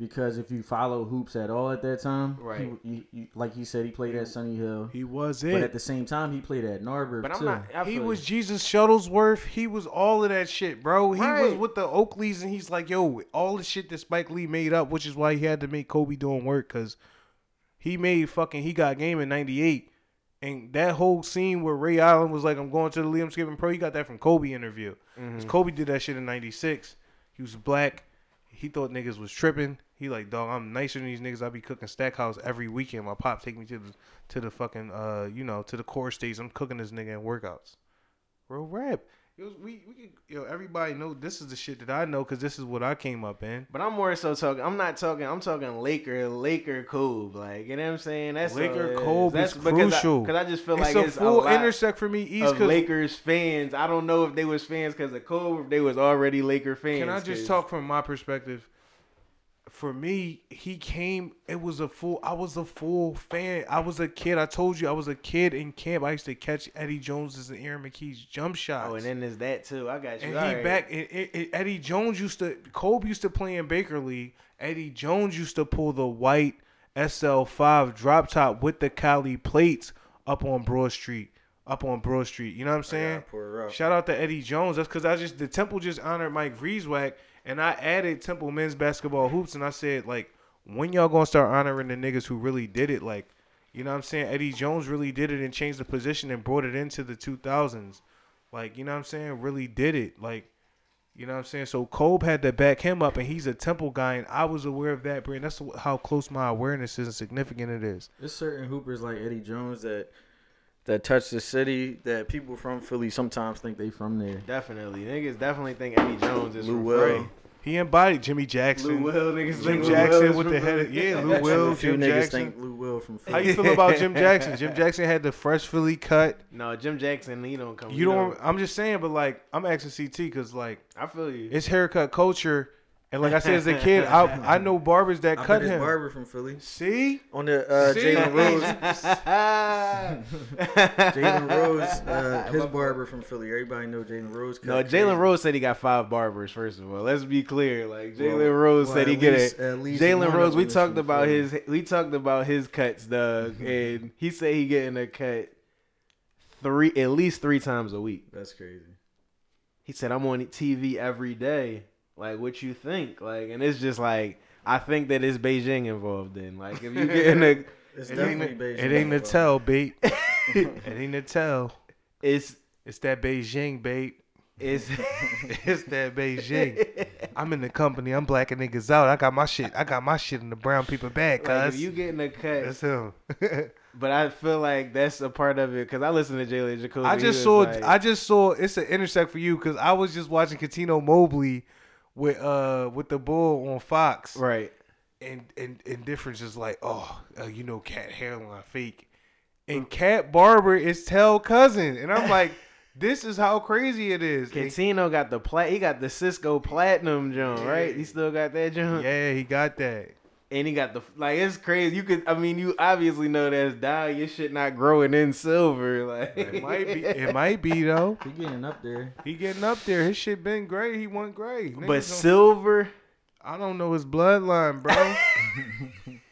because if you follow hoops at all at that time, right? He, he, he, like he said, he played at Sunny Hill. He was it. But at the same time, he played at Narberth, but I'm too. Not, I he was like... Jesus Shuttlesworth. He was all of that shit, bro. He right. was with the Oakleys, and he's like, yo, all the shit that Spike Lee made up, which is why he had to make Kobe doing work, because he made fucking He Got Game in ninety-eight. And that whole scene where Ray Allen was like, I'm going to the league, I'm skipping pro, you got that from Kobe interview. Because mm-hmm. Kobe did that shit in ninety-six. He was black. He thought niggas was tripping. He like, dog, I'm nicer than these niggas. I be cooking Stackhouse every weekend. My pop take me to the to the fucking uh you know to the core stage. I'm cooking this nigga in workouts. Real rap. It was, we we yo everybody know this is the shit that I know because this is what I came up in. But I'm more so talking. I'm not talking. I'm talking Laker Laker Kobe. Like, you know what I'm saying? That's Laker Kobe is crucial because I, I just feel it's like a it's full a full intersect for me. East of Lakers fans. I don't know if they was fans because of Kobe. If they was already Laker fans. Can I just talk from my perspective? For me, he came. It was a full. I was a full fan. I was a kid. I told you, I was a kid in camp. I used to catch Eddie Jones's and Aaron McKee's jump shots. Oh, and then there's that too. I got you. And All he right. back. It, it, it, Eddie Jones used to. Kobe used to play in Baker League. Eddie Jones used to pull the white S L five drop top with the Cali plates up on Broad Street. Up on Broad Street. You know what I'm saying? Shout out to Eddie Jones. That's because I just the Temple just honored Mike Vrieswag. And I added Temple Men's Basketball Hoops, and I said, like, when y'all going to start honoring the niggas who really did it? Like, you know what I'm saying? Eddie Jones really did it and changed the position and brought it into the two thousands. Like, you know what I'm saying? Really did it. Like, you know what I'm saying? So Kobe had to back him up, and he's a Temple guy, and I was aware of that, Brent. That's how close my awareness is and significant it is. There's certain hoopers like Eddie Jones that – that touch the city that people from Philly sometimes think they from there. Definitely. Niggas definitely think Eddie Jones is Lou from Will. Free. He embodied Jimmy Jackson. Lou Will, niggas Jim think Jackson Will with the head of, yeah, Lou Will, Jim Jackson. Think Lou Will from Philly. How you feel about Jim Jackson? Jim Jackson had the fresh Philly cut. No, Jim Jackson, he don't come. You don't know. I'm just saying, but like I'm asking C T because like I feel you. It's haircut culture. And like I said, as a kid, I I know barbers that I cut him. Barber from Philly. See? On the uh, Jalen Rose. Jalen Rose, uh, his barber from Philly. Everybody know Jalen Rose. Cut no, Jalen Rose said he got five barbers, first of all. Let's be clear. Like Jalen well, Rose well, said he get it. Jalen Rose, we talked about Philly. his we talked about his cuts, Doug. And he said he getting a cut three at least three times a week. That's crazy. He said, I'm on T V every day. Like, what you think? Like, and it's just like, I think that it's Beijing involved in. Like, if you get in a... it's it definitely ain't, Beijing. It ain't Natal, babe. It ain't Natal. It's... It's that Beijing, babe. It's... it's that Beijing. I'm in the company. I'm blacking niggas out. I got my shit. I got my shit in the brown people bag, cuz. Like, if you get in a cut... That's him. But I feel like that's a part of it because I listen to Jalen Jacoby. I just saw... Like, I just saw... It's an intersect for you because I was just watching Katino Mobley... With uh with the bull on Fox, right, and and and difference is like oh uh, you know Cat hairline fake, and Cat Barber is Tell cousin, and I'm like this is how crazy it is. Catino got the plat, he got the Cisco Platinum joint, right? He still got that joint. Yeah, he got that, and he got the like it's crazy. You could I mean you obviously know that's dial. Your shit not growing in silver. Like it might be. It might be though. He getting up there. He getting up there. His shit been gray. He won gray. Niggas but silver. I don't know his bloodline, bro.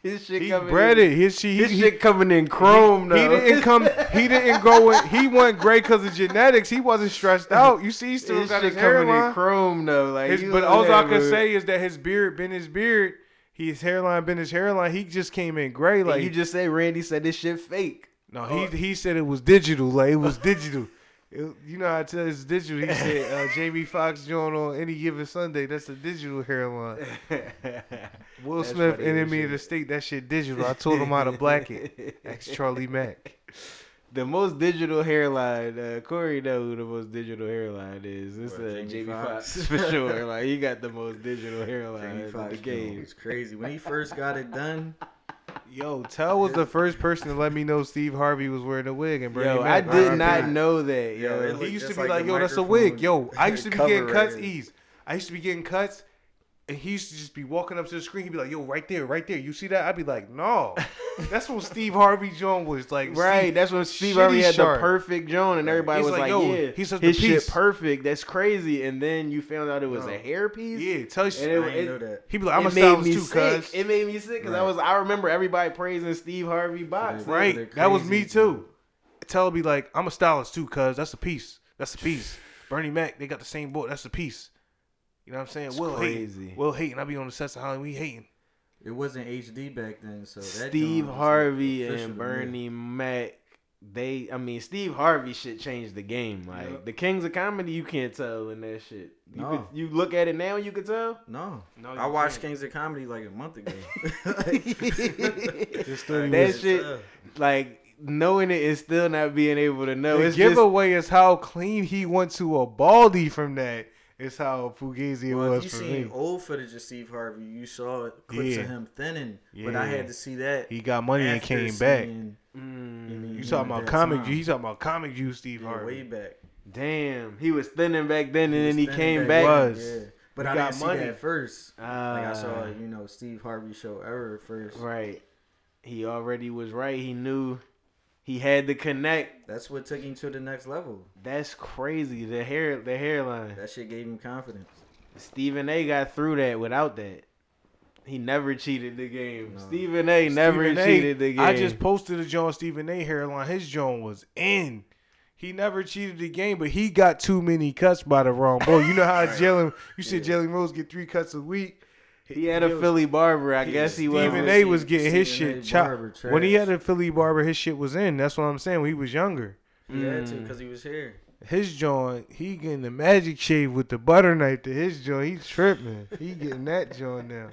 His shit he coming breaded. In. His shit, he, his shit he, coming in chrome. He, though. he didn't come. He didn't go. In, he wasn't great because of genetics. He wasn't stressed out. You see, he still his got shit his hairline. Coming in chrome though. Like, his, but all I can say is that his beard been his beard. His hairline been his hairline. He just came in gray. Like, and you just said, Randy said this shit fake. No, he he said it was digital. Like, it was digital. It, you know how I tell it's digital. He said uh, Jamie Foxx joined on Any Given Sunday. That's a digital hairline. Will That's Smith, Enemy of the State. That shit digital. I told him how to black it. Ask Charlie Mack. The most digital hairline, uh, Corey knows who the most digital hairline is. It's uh, Jamie, Jamie Foxx. Foxx for sure. Like, he got the most digital hairline in the game. It's crazy when he first got it done. Yo, Tell was the first person to let me know Steve Harvey was wearing a wig. And Bernie yo, Mac. I did not know that. Yo, yo he used to be like, like yo, that's a wig. Yo, I used to be getting cuts, right ease. I used to be getting cuts, and he used to just be walking up to the screen. He'd be like, yo, right there, right there. You see that? I'd be like, no. That's what Steve Harvey Jones was like. Right. Steve, that's when Steve Harvey had sharp. The perfect Jones, and everybody he's was like, yo, yeah, he's his shit perfect. That's crazy. And then you found out it was no. a hairpiece. Yeah, tell you. And I it, know that. He be like, I'm a stylist too, cuz. It made me sick because right. I was. I remember everybody praising Steve Harvey box. Right. Crazy, that was me too. Tell be like, I'm a stylist too, cuz. That's a piece. That's a piece. Bernie Mac, they got the same book. That's a piece. You know what I'm saying? It's Will crazy. Hating. Will hating. I be on the sets of Hollywood. We hating. It wasn't H D back then, so that Steve Harvey like and Bernie Mac, they, I mean, Steve Harvey shit changed the game. Like, yep. The Kings of Comedy, you can't tell in that shit. You, no. could, you look at it now, you could tell? No. no I watched can't. Kings of Comedy like a month ago. like, just that shit, tough. Like, knowing it is still not being able to know. The it's giveaway just, is how clean he went to a baldy from that. It's how Fugazi well, was for me. If you seen old footage of Steve Harvey, you saw clips yeah. of him thinning. Yeah. But I had to see that. He got money and came back. Mm, you mean, you talking about comic juice? He's talking about comic juice, Steve yeah, Harvey. Way back. Damn, he was thinning back then, and then he came back. back. Was. Yeah. But he I got didn't money see that first. Uh, like I saw, you know, Steve Harvey show ever first. Right. He already was right. He knew. He had to connect. That's what took him to the next level. That's crazy. The hair, the hairline. That shit gave him confidence. Stephen A. got through that without that. He never cheated the game. No. Stephen A. never Stephen cheated a, the game. I just posted a John Stephen A. hairline. His John was in. He never cheated the game, but he got too many cuts by the wrong boy. You know how right. Jalen, you said yeah. Jalen Rose get three cuts a week. He had a Philly barber. I he, guess he was. Stephen A was getting Stephen his shit chopped. When he had a Philly barber, his shit was in. That's what I'm saying. When he was younger. He mm. had to because he was here. His joint, he getting the magic shave with the butter knife to his joint. He tripping. He getting that joint now.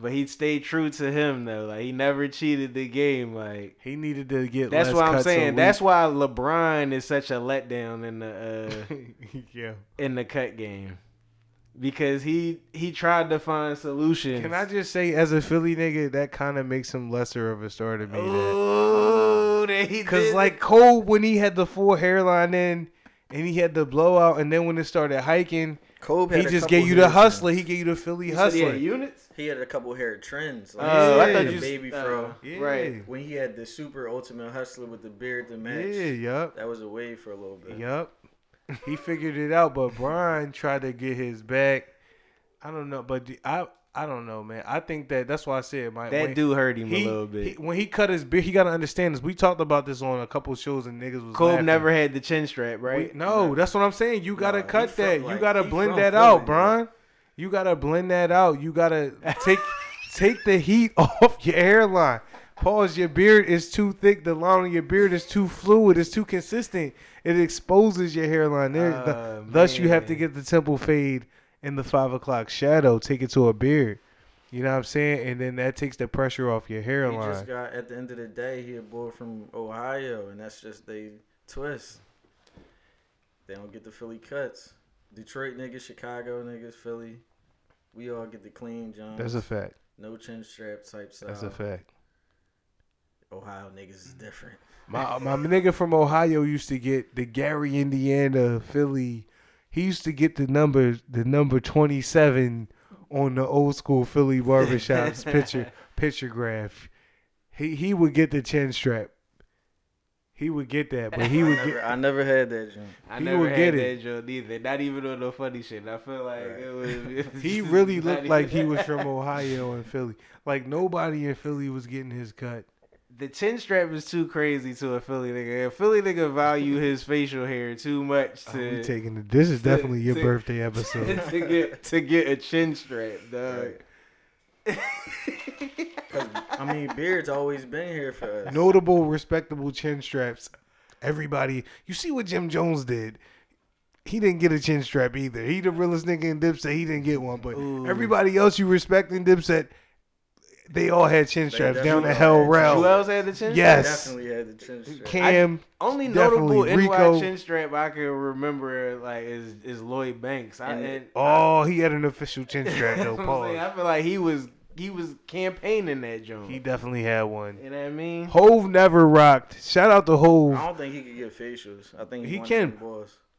But he stayed true to him though. Like, he never cheated the game. Like, he needed to get. That's less why I'm cuts saying. That's why LeBron is such a letdown in the uh, yeah in the cut game. Because he he tried to find solutions. Can I just say, as a Philly nigga, that kind of makes him lesser of a star to me. Oh, because like Cole, when he had the full hairline in, and he had the blowout, and then when it started hiking, Cole he just gave you the hustler. Trends. He gave you the Philly hustler. He had units. He had a couple hair trends. Like, oh, yeah. I thought you the baby uh, fro. Yeah. Right when he had the super ultimate hustler with the beard to match. Yeah, yep. That was a wave for a little bit. Yep. He figured it out, but Brian tried to get his back. I don't know, but I I don't know, man. I think that that's why I said my that dude hurt him he, a little bit. He, when he cut his beard, he got to understand this. We talked about this on a couple shows, and niggas was Cole laughing. Never had the chin strap, right? We, no, that's what I'm saying. You gotta nah, cut that. Like, you gotta blend that out, Brian. You gotta blend that out. You gotta take take the heat off your hairline. Pause. Your beard is too thick. The line on your beard is too fluid. It's too consistent. It exposes your hairline. There, uh, the, thus, you have to get the temple fade and the five o'clock shadow. Take it to a beard. You know what I'm saying? And then that takes the pressure off your hairline. He just got, at the end of the day, he a boy from Ohio, and that's just they twist. They don't get the Philly cuts. Detroit niggas, Chicago niggas, Philly. We all get the clean John. That's a fact. No chin strap type style. That's a fact. Ohio niggas is different. My my nigga from Ohio used to get the Gary, Indiana, Philly. He used to get the number the number twenty-seven on the old school Philly barbershops picture picture graph. He he would get the chin strap. He would get that, but he would never, get... I never had that joint. I he never had that joint either. Not even on no funny shit. I feel like right. it was... It was he really looked even... like he was from Ohio and Philly. Like, nobody in Philly was getting his cut. The chin strap is too crazy to a Philly nigga. A Philly nigga value his facial hair too much to... I'm taking the, this is definitely to, your to, birthday episode. to, get, to get a chin strap, dog. Right. I mean, beard's always been here for us. Notable, respectable chin straps. Everybody, you see what Jim Jones did. He didn't get a chin strap either. He the realest nigga in Dipset. He didn't get one, but ooh. Everybody else you respect in Dipset, they all had chin straps down the hell route. Who else had the chin strap? Yes. Definitely had the chin strap. Cam, I, only notable N Y chin strap I can remember like is, is Lloyd Banks. I, and, oh, I, he had an official chin strap though. Paul. I feel like he was. He was campaigning that joint. He definitely had one. You know what I mean? Hove never rocked. Shout out to Hove. I don't think he could get facials. I think he can.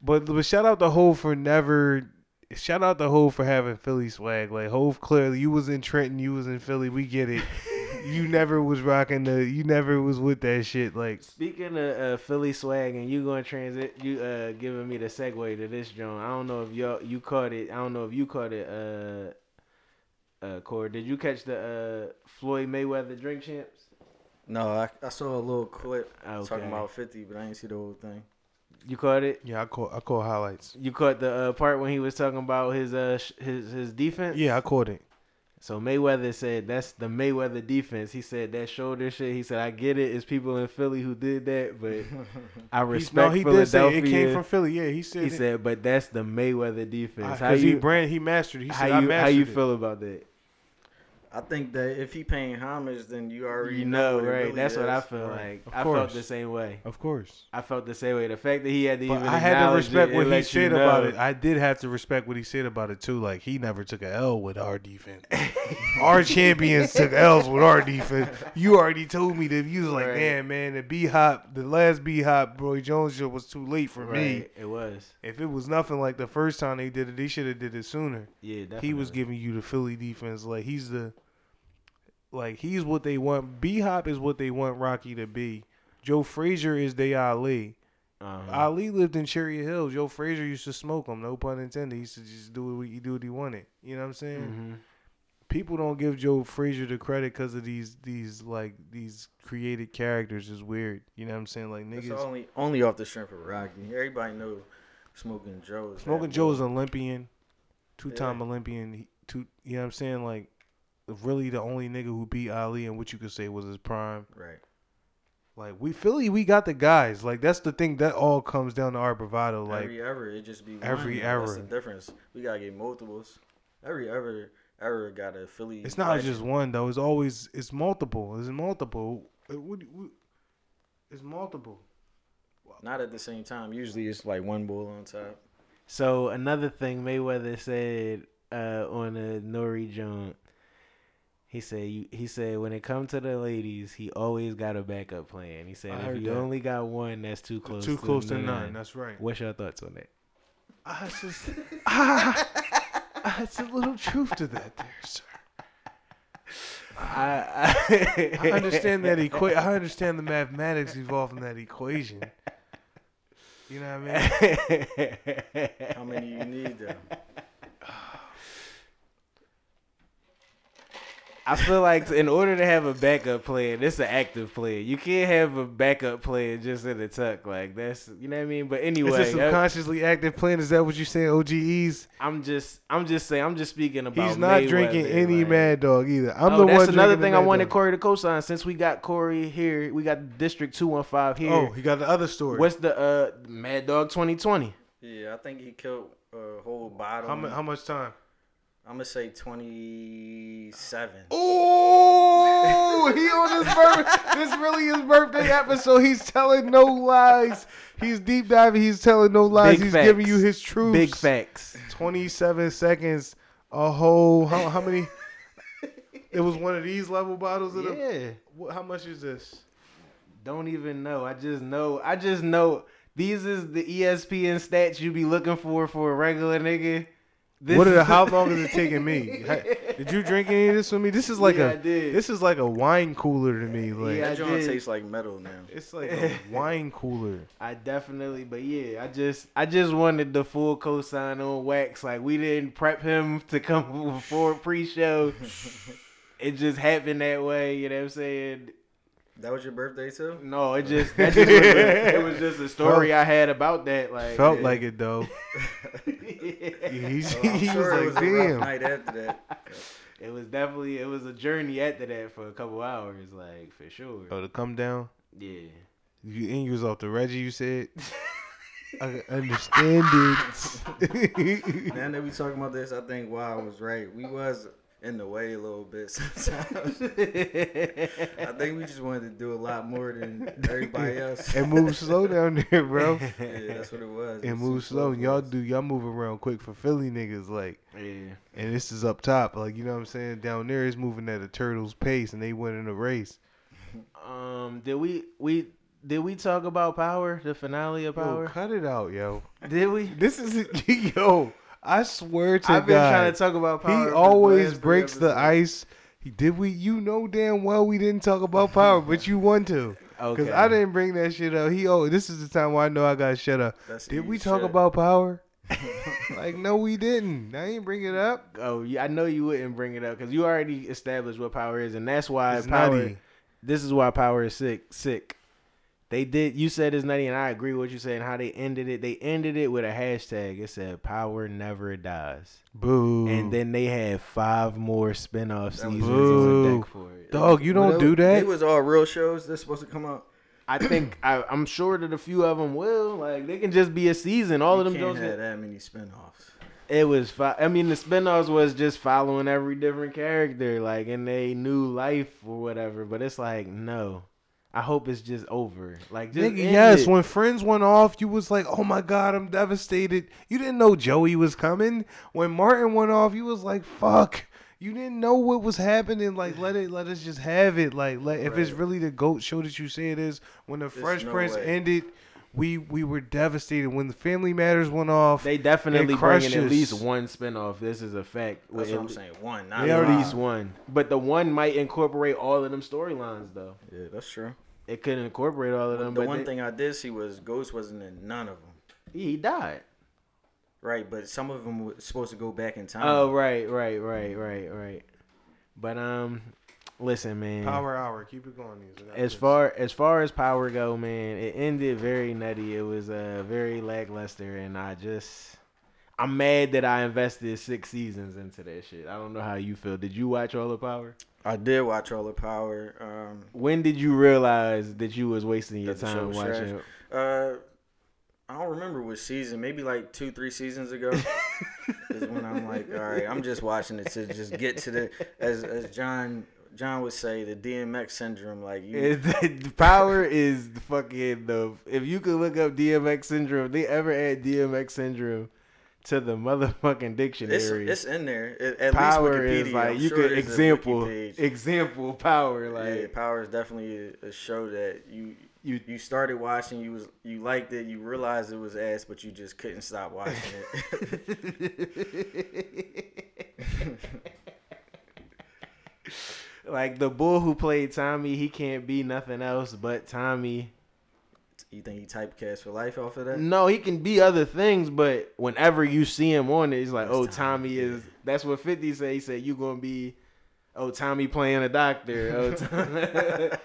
But but shout out to Hove for never. Shout out to Hove for having Philly swag. Like Hove, clearly you was in Trenton, you was in Philly. We get it. You never was rocking the. You never was with that shit. Like speaking of uh, Philly swag, and you going transit. You uh giving me the segue to this joint. I don't know if y'all you caught it. I don't know if you caught it. Uh. Uh, Corey, did you catch the uh, Floyd Mayweather drink champs? No, I, I saw a little clip okay. talking about fifty, but I didn't see the whole thing. You caught it? Yeah, I caught. I caught highlights. You caught the uh, part when he was talking about his uh sh- his his defense? Yeah, I caught it. So Mayweather said that's the Mayweather defense. He said that shoulder shit. He said I get it. It's people in Philly who did that, but I respect he, no, he Philadelphia. Did say it came from Philly. Yeah, he said. He it. said, but that's the Mayweather defense. Because he brand he mastered. He said, how you I mastered how you it. feel about that? I think that if he paying homage, then you already you know, know what right? Really That's is. what I feel right. like. Of I course. felt the same way. Of course, I felt the same way. The fact that he had to but even I had to respect what he said about it. I did have to respect what he said about it too. Like he never took an L with our defense. Our champions took L's with our defense. You already told me that. You was like, right. damn man, the B hop, the last B hop, Roy Jones show was too late for right. me. It was. If it was nothing like the first time they did it, they should have did it sooner. Yeah, definitely. He was giving you the Philly defense. Like he's the Like, he's what they want. B-Hop is what they want Rocky to be. Joe Frazier is they Ali. Uh-huh. Ali lived in Cherry Hill. Joe Frazier used to smoke him, no pun intended. He used to just do what he, do what he wanted. You know what I'm saying? Mm-hmm. People don't give Joe Frazier the credit because of these, these like, these created characters. It's weird. You know what I'm saying? Like, niggas. It's only, only off the strength of Rocky. Everybody knows Smoking Joe is Smoking Joe is an Olympian, two-time yeah. Olympian. Two, you know what I'm saying? Like, really the only nigga who beat Ali and what you could say was his prime. Right. Like, we Philly, we got the guys. Like, that's the thing. That all comes down to our bravado. Like, every ever, it just be one. Every ever. That's the difference. We got to get multiples. Every ever, ever got a Philly. It's not legend. Just one, though. It's always, it's multiple. It's multiple. It would, it's multiple. Not at the same time. Usually it's like one bull on top. So, another thing Mayweather said uh, on a Nori Jones. He said, he said, when it comes to the ladies, he always got a backup plan. He said, if you that. only got one, that's too close too to none. Too close to none, that's right. What's your thoughts on that? I just, ah, it's a little truth to that there, sir. I, I, I understand that equa- I understand the mathematics involved in that equation. You know what I mean? How many you need, though? I feel like in order to have a backup plan, it's an active plan. You can't have a backup plan just in a tuck. Like, that's, you know what I mean? But anyway. Is it subconsciously I, active plan? Is that what you're saying, O G Es? I'm just, I'm just saying, I'm just speaking about He's not Mayweather, drinking any like, Mad Dog either. I'm oh, the one drinking. That's another thing I wanted Corey to co-sign. Since we got Corey here, we got District two one five here. Oh, he got the other story. What's the uh, Mad Dog twenty twenty? Yeah, I think he killed a whole bottle. How, how much time? I'm going to say twenty-seven. Ooh! He on his birthday. This really his birthday episode. He's telling no lies. He's deep diving. He's telling no lies. Big He's facts. Giving you his truths. Big facts. twenty-seven seconds. A whole... How, how many... It was one of these level bottles? Of yeah. The, how much is this? Don't even know. I just know. I just know. These is the E S P N stats you be looking for for a regular nigga. This what? Are, how long is it taking me? Did you drink any of this with me? This is like yeah, a I did. This is like a wine cooler to me. Like yeah, that one tastes like metal now. It's like a wine cooler. I definitely, but yeah, I just I just wanted the full cosign on Wax. Like we didn't prep him to come before pre-show. It just happened that way. You know what I'm saying? That was your birthday too? No, it just, that just was, it was just a story felt, I had about that. Like felt yeah. like it though. yeah. He, well, he sure was like, it was "Damn!" Night after that, it was definitely it was a journey after that for a couple hours, like for sure. Oh, the come down. Yeah. You and you was off the Reggie. You said. I understand it. Now that we talking about this, I think Wild was right. We was. In the way a little bit sometimes. I think we just wanted to do a lot more than everybody else. And move slow down there, bro. Yeah, that's what it was. And move slow. And y'all do y'all move around quick for Philly niggas, like. Yeah. And this is up top, like you know what I'm saying. Down there is moving at a turtle's pace, and they winning the race. Um, did we we. Did we talk about Power? The finale of Power? Yo, cut it out, yo. Did we? This is yo. I swear to I've God, I've been trying to talk about Power. He always breaks the ice. He did we? You know damn well we didn't talk about Power, but you want to, because okay. I didn't bring that shit up. He oh, this is the time where I know I got shut up. That's did we talk shit. About Power? Like no, we didn't. I ain't bring it up. Oh, yeah, I know you wouldn't bring it up because you already established what Power is, and that's why it's Power. Nutty. This is why Power is sick. Sick. They did. You said it's nutty, and I agree with what you said and how they ended it. They ended it with a hashtag. It said, "Power never dies." Boo. And then they had five more spinoff seasons on deck for it. Dog, you don't well, do that. It was all real shows. They're supposed to come out. I think I, I'm sure that a few of them will. Like they can just be a season. All you of them don't have that many spinoffs. It was. Fi- I mean, the spinoffs was just following every different character, like in their new life or whatever. But it's like no. I hope it's just over. Like, just nigga, yes, it. When Friends went off, you was like, oh my God, I'm devastated. You didn't know Joey was coming. When Martin went off, you was like, fuck. You didn't know what was happening. Like, let it, let us just have it. Like, let, right. If it's really the GOAT show that you say it is, when the There's Fresh no Prince way. ended, we we were devastated. When the Family Matters went off, they definitely bringing at least one spinoff. This is a fact. That's what I'm saying. One, not at least one. But the one might incorporate all of them storylines, though. Yeah, that's true. It couldn't incorporate all of them. The but one they, thing I did see was Ghost wasn't in none of them. He died. Right, but some of them were supposed to go back in time. Oh, right, right, right, right, right. But um. Listen, man. Power hour, keep it going. As far as far as Power go, man, it ended very nutty. It was uh, very lackluster, and I just, I'm mad that I invested six seasons into that shit. I don't know how you feel. Did you watch all of Power? I did watch all of Power. Um, when did you realize that you was wasting your time watching? Uh, I don't remember which season. Maybe like two, three seasons ago. Is when I'm like, all right, I'm just watching it to just get to the as as John. John would say the D M X syndrome, like you. The Power is the fucking the. If you could look up D M X syndrome, if they ever add D M X syndrome to the motherfucking dictionary, it's, it's in there. It, at Power least Wikipedia, is like I'm you sure could example example Power, like yeah, Power is definitely a, a show that you. You you started watching, you was you liked it, you realized it was ass, but you just couldn't stop watching it. Like the bull who played Tommy, he can't be nothing else but Tommy. You think he typecast for life off of that? No, he can be other things, but whenever you see him on it, it's like, that's oh, Tommy, Tommy is. That's what fifty said. He said, you gonna be, oh, Tommy playing a doctor. Oh, Tommy.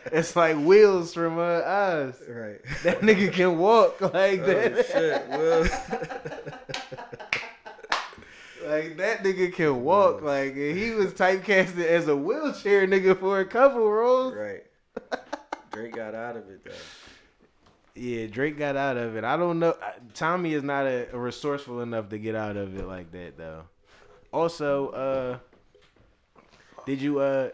It's like Wills from uh, Oz. Right. That nigga can walk like oh, that. Shit, Wills. Like, that nigga can walk. Like, he was typecasted as a wheelchair nigga for a couple roles. Right. Drake got out of it, though. Yeah, Drake got out of it. I don't know. Tommy is not a, a resourceful enough to get out of it like that, though. Also, uh, did you, uh,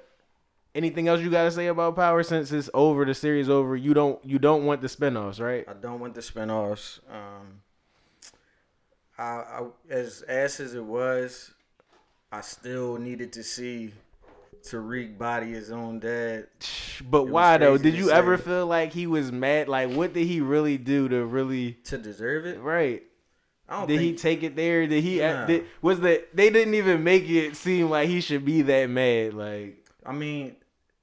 anything else you got to say about Power since it's over, the series over? You don't, you don't want the spinoffs, right? I don't want the spinoffs. Um, I, I, as ass as it was, I still needed to see Tariq body his own dad. But it why though? Did you ever feel like he was mad? Like what did he really do to really to deserve it? Right. I don't did think... he take it there? Did he? Nah. Did, was the they didn't even make it seem like he should be that mad. Like, I mean,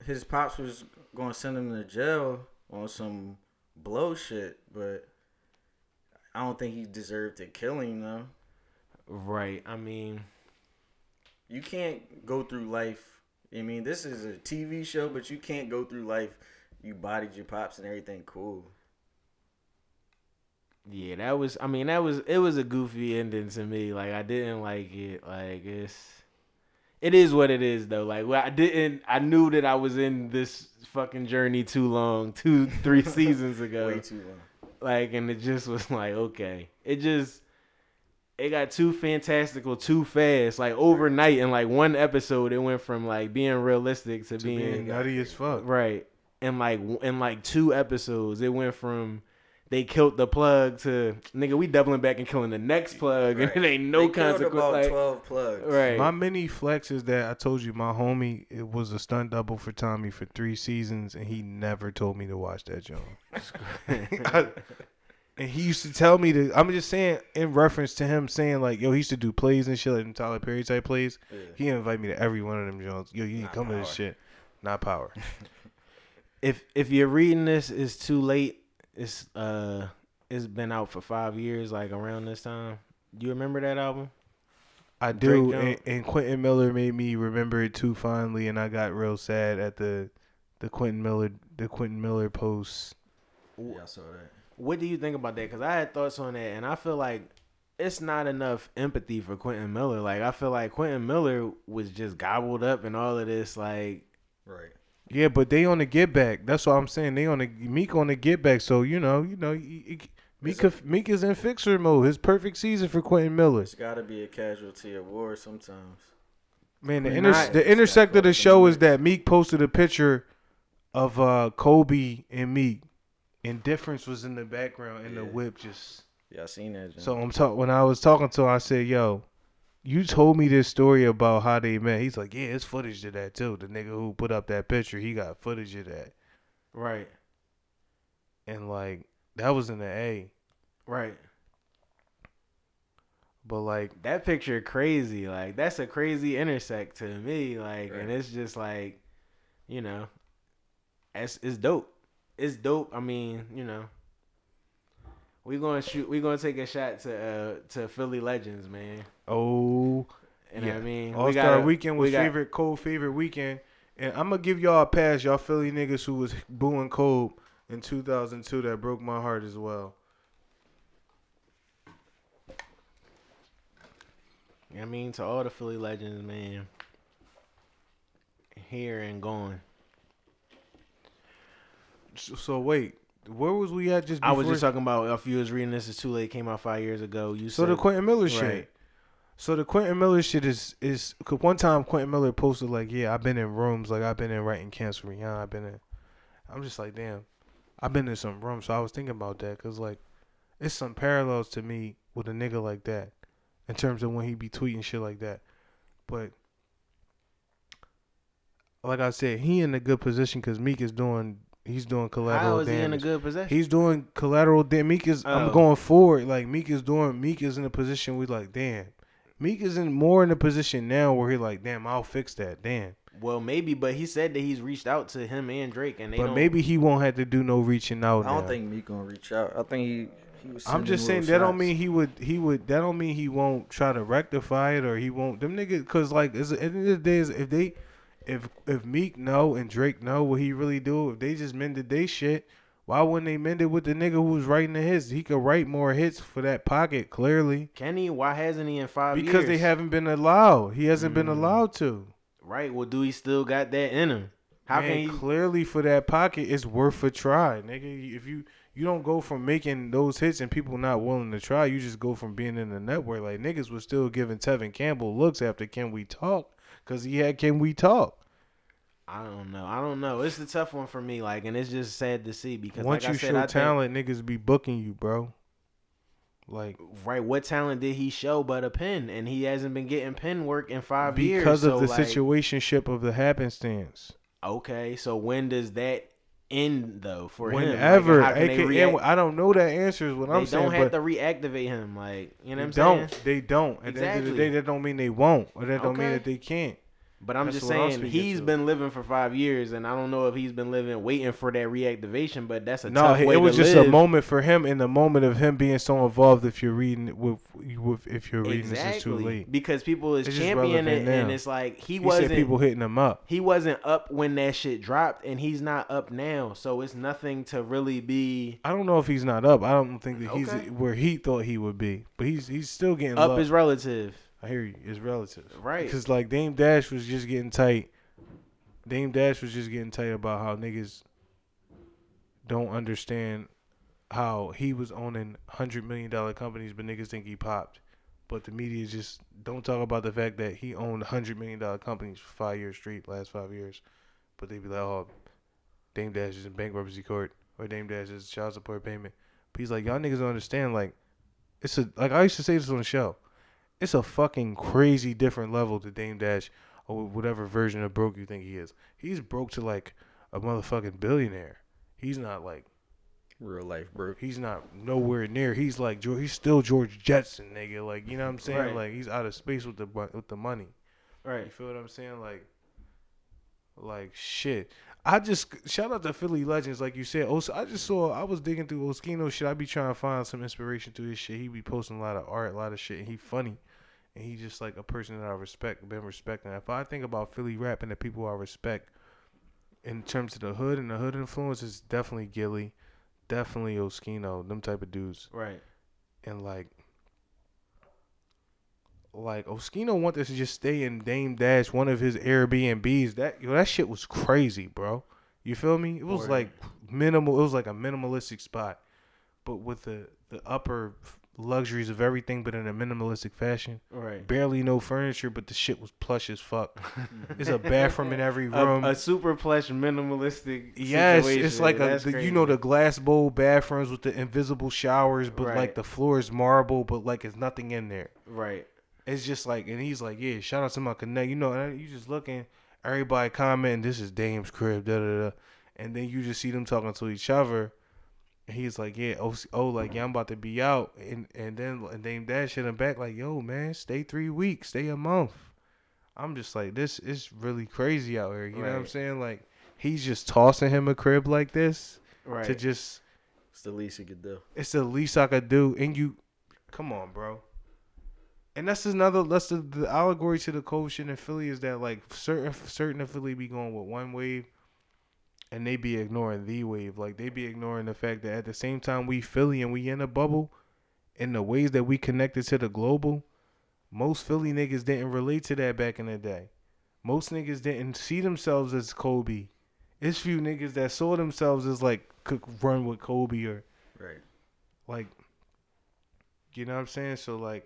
his pops was gonna send him to jail on some blow shit, but I don't think he deserved to kill him though. Right. I mean, you can't go through life. I mean, this is a T V show, but you can't go through life. You bodied your pops and everything cool. Yeah, that was, I mean, that was, it was a goofy ending to me. Like, I didn't like it. Like, it's, it is what it is, though. Like, I didn't, I knew that I was in this fucking journey too long, two, three seasons ago. Way too long. Like, and it just was like, okay. It just, it got too fantastical too fast. Like, overnight in, like, one episode, it went from, like, being realistic to, to being, being nutty as fuck. Right. And, like, in, like, two episodes, it went from... They killed the plug to nigga. We doubling back and killing the next plug, right. And it ain't no consequence. About like, twelve plugs. Right. My mini flex is that I told you my homie it was a stunt double for Tommy for three seasons, and he never told me to watch that show. And he used to tell me to. I'm just saying in reference to him saying like, "Yo, he used to do plays and shit like them Tyler Perry type plays." Yeah. He invite me to every one of them Jones. Yo, you come to this shit. Not power. if if you're reading this, it's too late. It's uh, it's been out for five years, like around this time. You remember that album? I do, and, and Quentin Miller made me remember it too fondly, and I got real sad at the, the Quentin Miller, the Quentin Miller post. Yeah, I saw that. What do you think about that? Because I had thoughts on that, and I feel like it's not enough empathy for Quentin Miller. Like I feel like Quentin Miller was just gobbled up in all of this, like right. Yeah, but they on the get back. That's what I'm saying. They on the Meek on the get back. So you know, you know, Meek Meek is in fixer mode. His perfect season for Quentin Miller. It's got to be a casualty of war sometimes. Man, the inter- not, the intersect of the show is that Meek posted a picture of uh, Kobe and Meek. Indifference was in the background, and yeah. The whip just. Yeah, I seen that. John. So I'm talk when I was talking to him, I said, "Yo, you told me this story about how they met." He's like, "Yeah, it's footage of that too. The nigga who put up that picture, he got footage of that." Right. And like that was in the A. Right. But like that picture crazy. Like that's a crazy intersect to me. Like right. And it's just like, you know, it's it's dope. It's dope. I mean, you know. We gonna shoot. We gonna take a shot to uh, to Philly legends, man. Oh, you know yeah. What I mean, All we Star gotta, Weekend was we favorite got... Cole favorite weekend, and I'm gonna give y'all a pass, y'all Philly niggas who was booing Cole in two thousand two. That broke my heart as well. I mean, to all the Philly legends, man, here and gone. So, so wait. Where was we at just before? I was just talking about if you was reading this, it's too late. It came out five years ago. You so said, the Quentin Miller right. shit. So the Quentin Miller shit is, is cause one time Quentin Miller posted like, yeah, I've been in rooms. Like I've been in writing Cancel Rihanna. I've been in, I'm just like, damn, I've been in some rooms. So I was thinking about that because like it's some parallels to me with a nigga like that in terms of when he be tweeting shit like that. But like I said, he in a good position because Meek is doing He's doing collateral How is damage. He in a good position? He's doing collateral damage. Meek is. Oh. I'm going forward. Like Meek is doing. Meek is in a position. We like damn. Meek is in more in a position now where he like damn. I'll fix that. Damn. Well, maybe, but he said that he's reached out to him and Drake, and they. But don't, maybe he won't have to do no reaching out. I don't now. think Meek gonna reach out. I think he. he was I'm just saying that shots. don't mean he would. He would. That don't mean he won't try to rectify it or he won't. Them niggas, cause like at the end of the day, if they. If if Meek know and Drake know what he really do, if they just mended they shit, why wouldn't they mend it with the nigga who's writing the hits? He could write more hits for that pocket, clearly. Can he? Why hasn't he in five because years? Because they haven't been allowed. He hasn't mm. been allowed to. Right. Well, do he still got that in him? How Man, can he? Clearly for that pocket, it's worth a try, nigga. If you, you don't go from making those hits and people not willing to try, you just go from being in the network. Like, niggas was still giving Tevin Campbell looks after Can We Talk? Because he had Can We Talk? I don't know. I don't know. It's the tough one for me. Like, and it's just sad to see because once like you I said, show I talent, think, niggas be booking you, bro. Like, right? What talent did he show but a pen? And he hasn't been getting pen work in five because years because of so the like, situationship of the happenstance. Okay, so when does that end though for whenever, him. Whenever, like, I don't know that answer is what I'm saying. They don't have to reactivate him, like, you know what I'm saying? Don't they don't? At exactly. the end of the day, that don't mean they won't, or that don't okay. mean that they can't. But I'm that's just saying I'm he's been living for five years, and I don't know if he's been living waiting for that reactivation. But that's a no. Tough way it was to just live. A moment for him, and the moment of him being so involved. If you're reading with, with if you're reading, exactly. this is too late because people is it's championing it, now. And it's like he, he wasn't people hitting him up. He wasn't up when that shit dropped, and he's not up now. So it's nothing to really be. I don't know if he's not up. I don't think that okay. he's where he thought he would be, but he's he's still getting up. Love. Is relative. I hear you. It's relative. Right. Because, like, Dame Dash was just getting tight. Dame Dash was just getting tight about how niggas don't understand how he was owning one hundred million dollars companies, but niggas think he popped. But the media just don't talk about the fact that he owned one hundred million dollars companies for five years straight, last five years. But they be like, oh, Dame Dash is in bankruptcy court, or Dame Dash is child support payment. But he's like, y'all niggas don't understand. Like, it's a, like I used to say this on the show. It's a fucking crazy different level to Dame Dash or whatever version of broke you think he is. He's broke to like a motherfucking billionaire. He's not like real life broke. He's not nowhere near. He's like he's still George Jetson, nigga. Like, you know what I'm saying? Right. Like, he's out of space with the with the money. Right. You feel what I'm saying? Like, like shit. I just shout out to Philly legends, like you said. Also, I just saw I was digging through Oskino shit. I be trying to find some inspiration through his shit. He be posting a lot of art, a lot of shit, and he funny. And he's just like a person that I respect, been respecting. If I think about Philly rap and the people I respect in terms of the hood and the hood influence, it's definitely Gilly, definitely Oskino, them type of dudes. Right. And like, like Oskino wanted to just stay in Dame Dash, one of his Airbnbs. That yo, that shit was crazy, bro. You feel me? It was Boy. like minimal. It was like a minimalistic spot, but with the the upper. Luxuries of everything, but in a minimalistic fashion. Right. Barely no furniture, but the shit was plush as fuck. It's a bathroom in every room. A, a super plush minimalistic. Yes, situation. It's like a the, you know the glass bowl bathrooms with the invisible showers, but right. like the floor is marble, but like it's nothing in there. Right. It's just like, and he's like, yeah, shout out to my connect. You know, and you just looking, everybody commenting, this is Dame's crib, da da da, and then you just see them talking to each other. He's like, yeah, oh, oh, like, yeah, I'm about to be out. And and then and Dame Dash hit him back like, yo, man, stay three weeks, stay a month. I'm just like, this is really crazy out here. You right. know what I'm saying? Like, he's just tossing him a crib like this. Right. To just. It's the least he could do. It's the least I could do. And you, come on, bro. And that's another, that's the, the allegory to the cold shit in Philly is that, like, certain, certain Philly be going with one wave. And they be ignoring the wave. Like, they be ignoring the fact that at the same time we Philly and we in a bubble, in the ways that we connected to the global, most Philly niggas didn't relate to that back in the day. Most niggas didn't see themselves as Kobe. It's few niggas that saw themselves as, like, could run with Kobe or... Right. Like, you know what I'm saying? So, like...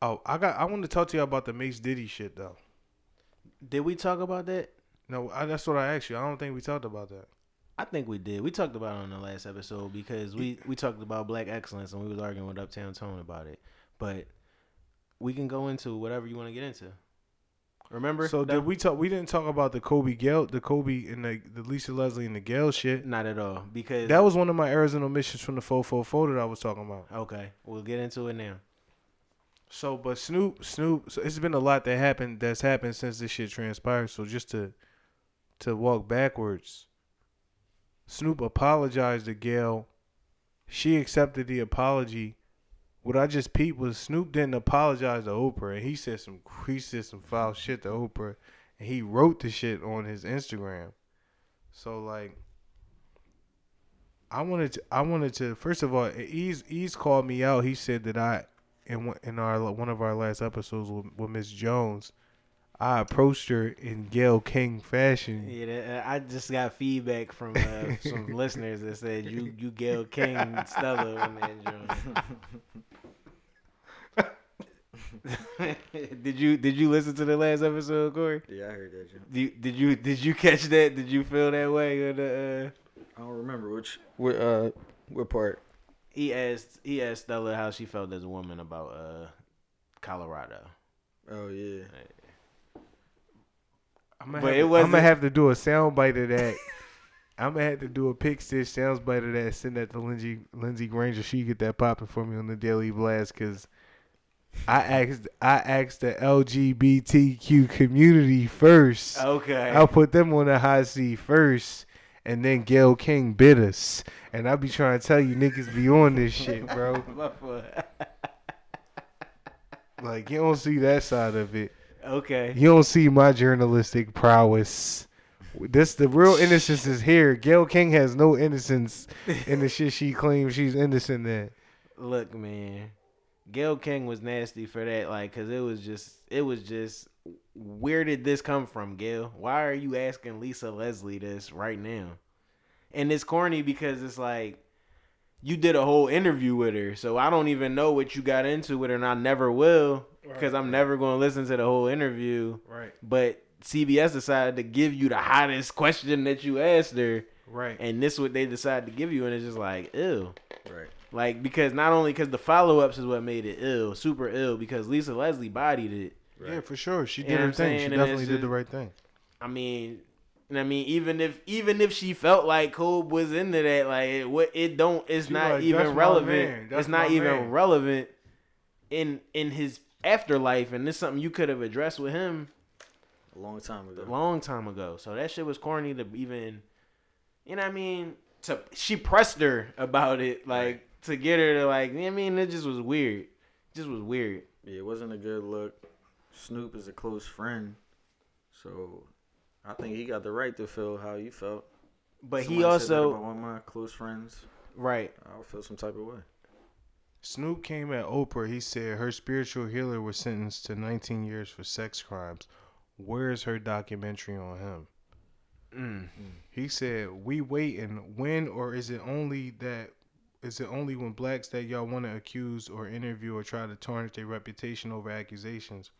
Oh, I got... I want to talk to you about the Mace Diddy shit, though. Did we talk about that? No, I, that's what I asked you. I don't think we talked about that. I think we did. We talked about it on the last episode because we, we talked about Black excellence and we was arguing with Uptown Tone about it. But we can go into whatever you want to get into. Remember? So that? did we talk? We didn't talk about the Kobe Gale, the Kobe and the, the Lisa Leslie and the Gale shit. Not at all, because that was one of my Arizona missions from the four four four that I was talking about. Okay, we'll get into it now. So, but Snoop, Snoop. So it's been a lot that happened. That's happened since this shit transpired. So just to. To walk backwards, Snoop apologized to Gail. She accepted the apology. What I just peeped was Snoop didn't apologize to Oprah, and he said some he said some foul shit to Oprah, and he wrote the shit on his Instagram. So like, I wanted to, I wanted to first of all, Ease Ease called me out. He said that I in in our one of our last episodes with, with Miss Jones. I approached her in Gayle King fashion. Yeah, I just got feedback from uh, some listeners that said you you Gayle King Stella on that joint. Did you did you listen to the last episode, Corey? Yeah, I heard that joint. Did, did you did you catch that? Did you feel that way? Or the, uh... I don't remember which what uh what part. He asked he asked Stella how she felt as a woman about uh Colorado. Oh yeah. Like, I'm gonna, but it to, I'm gonna have to do a soundbite of that. I'm gonna have to do a pick stitch soundbite of that. Send that to Lindsey Lindsey Granger. She get that popping for me on the Daily Blast because I asked I asked the L G B T Q community first. Okay, I'll put them on the hot seat first. And then Gayle King bit us. And I be trying to tell you niggas be on this shit, bro. Like, you don't see that side of it. Okay. You don't see my journalistic prowess. This the real innocence is here. Gayle King has no innocence in the shit she claims she's innocent in. Look, man. Gayle King was nasty for that, like, because it was just, it was just... where did this come from, Gail? Why are you asking Lisa Leslie this right now? And it's corny because it's like you did a whole interview with her, so I don't even know what you got into with her, and I never will because right. I'm never going to listen to the whole interview. Right. But C B S decided to give you the hottest question that you asked her. Right. And this is what they decided to give you, and it's just like, ew. Right. Like, because not only because the follow-ups is what made it ill, super ill, because Lisa Leslie bodied it. Right. Yeah, for sure. She did her thing. She and definitely just, did the right thing. I mean, and I mean, even if even if she felt like Cole was into that, like it, what it don't, it's she not like, even relevant. It's not even man. relevant in in his afterlife, and this is something you could have addressed with him a long time ago. A long time ago. So that shit was corny to even, you know what I mean? To she pressed her about it, like right. to get her to like. You know what I mean, it just was weird. It just was weird. Yeah, it wasn't a good look. Snoop is a close friend, so I think he got the right to feel how you felt. But Somebody he also one of my close friends, right? I'll feel some type of way. Snoop came at Oprah. He said her spiritual healer was sentenced to nineteen years for sex crimes. Where is her documentary on him? Mm. Mm. He said, "We waiting. When or is it only that?" Is it only when blacks that y'all want to accuse or interview or try to tarnish their reputation over accusations?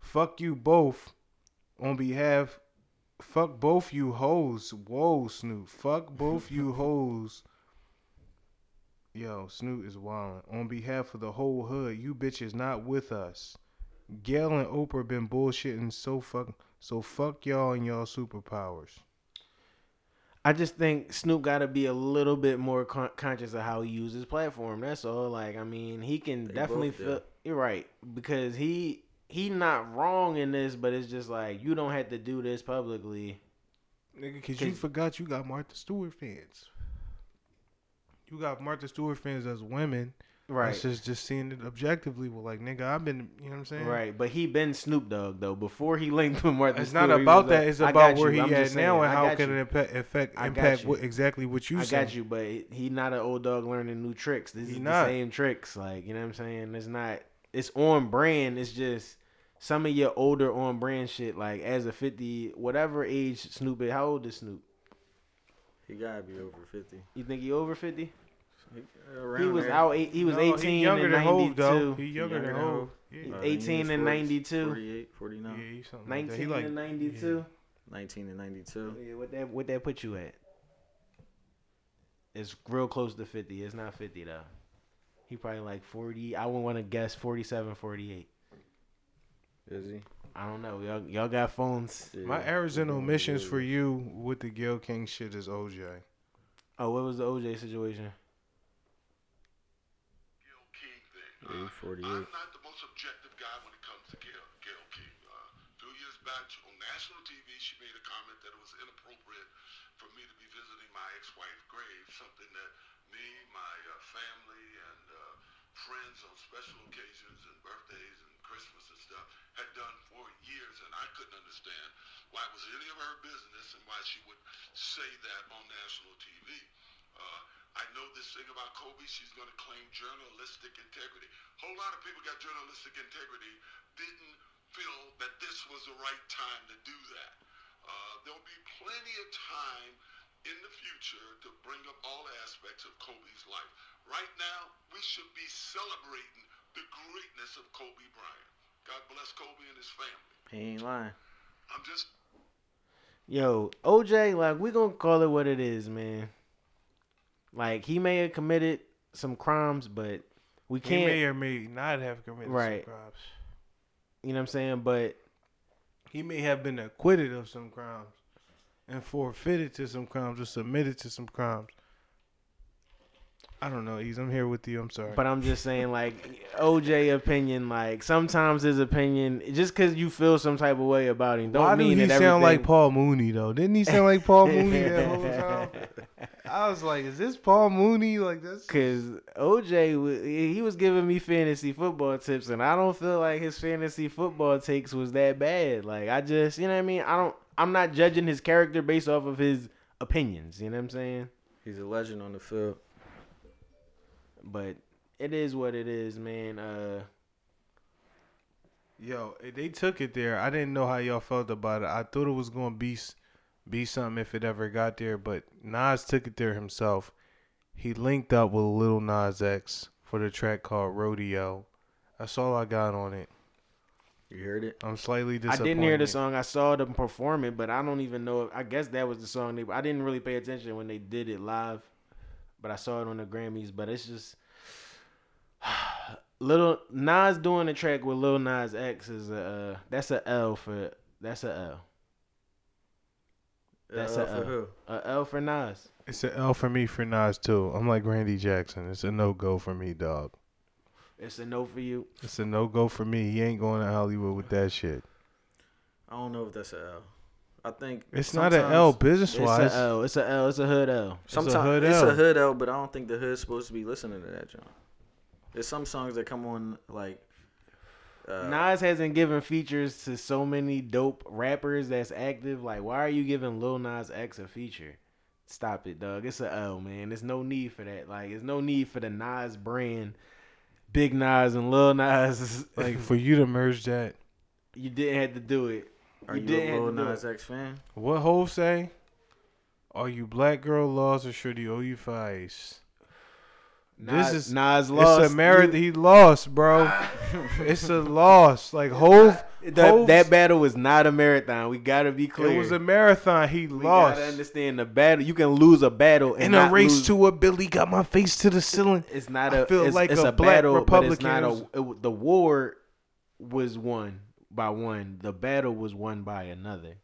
Fuck you both on behalf. Fuck both you hoes. Whoa, Snoop. Fuck both you hoes. Yo, Snoop is wildin'. On behalf of the whole hood, you bitches not with us. Gail and Oprah been bullshitting so fuck. So fuck y'all and y'all superpowers. I just think Snoop got to be a little bit more con- conscious of how he uses his platform. That's all. Like, I mean, he can they definitely feel. You're right because he. He not wrong in this, but it's just like, you don't have to do this publicly. Nigga, because you forgot you got Martha Stewart fans. You got Martha Stewart fans as women. Right. It's just, just seeing it objectively. Well, like, nigga, I've been, you know what I'm saying? Right, but he been Snoop Dogg, though. Before he linked with Martha it's Stewart. It's not about that. Like, it's about where he I'm at now saying, and how can you. it impact, affect, impact what, exactly what you said. I got you, but he not an old dog learning new tricks. This he is not. the same tricks. Like, you know what I'm saying? It's not... It's on brand. It's just some of your older on brand shit. Like as a fifty, whatever age Snoop is. How old is Snoop? He gotta be over fifty. You think he over fifty? He, he was there. out. He was no, eighteen he and ninety two. He younger than Hov. Yeah. Eighteen and ninety two. forty-eight, forty-nine Yeah, he's something Nineteen like that. He like, and ninety two. Yeah. Nineteen and ninety two. Yeah, what that what that put you at? It's real close to fifty. It's not fifty though. He probably like forty. I wouldn't want to guess forty-seven, forty-eight Is he? I don't know. Y'all, y'all got phones. Yeah. My Arizona omissions for you with the Gayle King shit is O J. Oh, what was the O J situation? Gayle King thing. Uh, forty-eight I'm not the most objective guy when it comes to Gayle, Gayle King. Uh, a few years back on national T V, she made a comment that it was inappropriate for me to be visiting my ex-wife's grave, something that me, my uh, family, and uh, friends on special occasions and birthdays and Christmas and stuff had done for years, and I couldn't understand why it was any of her business and why she would say that on national T V. Uh, I know this thing about Kobe. She's going to claim journalistic integrity. A whole lot of people got journalistic integrity, didn't feel that this was the right time to do that. Uh, there'll be plenty of time in the future to bring up all aspects of Kobe's life. Right now, we should be celebrating the greatness of Kobe Bryant. God bless Kobe and his family. He ain't lying. I'm just... Yo, O J, like, we gonna call it what it is, man. Like, he may have committed some crimes, but we can't... He may or may not have committed right. some crimes. You know what I'm saying? But... He may have been acquitted of some crimes and forfeited to some crimes or submitted to some crimes. I don't know, Ease. I'm here with you. I'm sorry. But I'm just saying, like, O J opinion, like, sometimes his opinion, just because you feel some type of way about him, don't Why mean that everything. Why did he sound like Paul Mooney, though? Didn't he sound like Paul Mooney that whole time? I was like, is this Paul Mooney? Like, that's... Because O J, he was giving me fantasy football tips, and I don't feel like his fantasy football takes was that bad. Like, I just, you know what I mean? I don't, I'm not judging his character based off of his opinions. You know what I'm saying? He's a legend on the field. But it is what it is, man. Uh, Yo, they took it there. I didn't know how y'all felt about it. I thought it was going to be be something if it ever got there. But Nas took it there himself. He linked up with Lil Nas X for the track called Rodeo. That's all I got on it. You heard it? I'm slightly disappointed. I didn't hear the song. I saw them perform it, but I don't even know. If, I guess that was the song. They, I didn't really pay attention when they did it live. But I saw it on the Grammys. But it's just Little Nas doing a track with Lil Nas X is a uh, that's a L for that's a L. That's a L, a L for who? A L for Nas. It's a L for me for Nas too. I'm like Randy Jackson. It's a no go for me, dog. It's a no for you. It's a no go for me. He ain't going to Hollywood with that shit. I don't know if that's a L. I think it's not an L business wise. It's an L. It's an L. It's a hood L. Sometimes it's a hood, it's L. A hood L, but I don't think the hood's supposed to be listening to that, John. There's some songs that come on like. Uh, Nas hasn't given features to so many dope rappers that's active. Like, why are you giving Lil Nas X a feature? Stop it, dog. It's an L, man. There's no need for that. Like, there's no need for the Nas brand, Big Nas and Lil Nas. Like, for you to merge that, you didn't have to do it. Are you, you a Lil Nas X fan? What Hov say? Are you black girl lost or should he owe you fights? Nas, this is Nas lost. It's a marathon. He lost, bro. It's a loss. Like Hov, that, that battle was not a marathon. We gotta be clear. It was a marathon. He we lost. Gotta understand the battle. You can lose a battle and in a race lose. to a Billy got my face to the ceiling. It's not a. I feel it's, like it's a, a black battle, Republican. But it's not a. It, the war was won by one. The battle was won by another.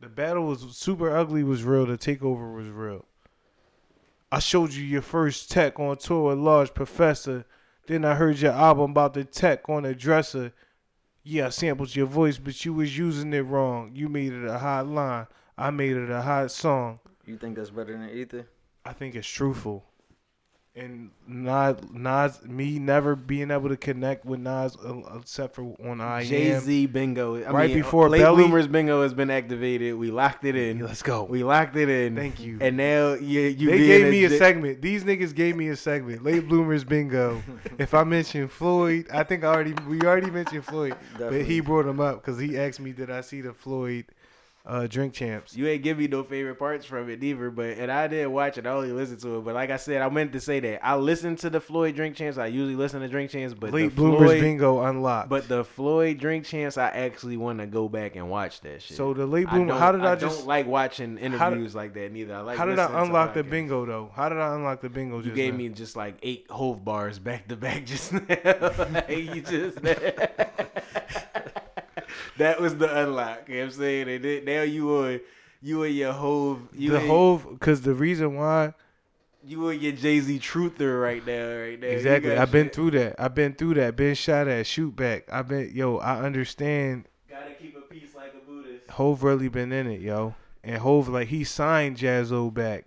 The battle was super ugly was real. The takeover was real. I showed you your first tech on tour with Large Professor. Then I heard your album about the tech on a dresser. Yeah, I sampled your voice, but you was using it wrong. You made it a hot line. I made it a hot song. You think that's better than Ether? I think it's truthful. And not Nas, me never being able to connect with Nas except for on I Am. Jay-Z bingo. I right mean, before Late Belly. Bloomers bingo has been activated. We locked it in. Let's go. We locked it in. Thank you. And now you, you They gave a, me a j- segment. These niggas gave me a segment. Late Bloomers bingo. If I mention Floyd, I think I already we already mentioned Floyd. Definitely. But he brought him up because he asked me, did I see the Floyd Uh, Drink Champs. You ain't give me no favorite parts from it either, but and I didn't watch it. I only listened to it, but like I said, I meant to say that I listened to the Floyd Drink Champs. I usually listen to Drink Champs, but Late the Bloomers Floyd, Bingo unlocked. But the Floyd Drink Champs, I actually want to go back and watch that shit. So the Late Bloomers, how did I, I just? I don't like watching interviews did, like that neither. I like. How did I unlock the bingo though? How did I unlock the bingo? You just gave now? me just like eight Hov bars back to back just now. Like, you just. That was the unlock. You know what I'm saying? And then, now you are, you are your Hov. You the Hov, because the reason why. You are your Jay-Z truther right now. Right now. Exactly. I've shit. been through that. I've been through that. Been shot at. Shoot back. I've been, yo, I understand. Gotta keep a peace like a Buddhist. Hov really been in it, yo. And Hov, like, he signed Jazzo back.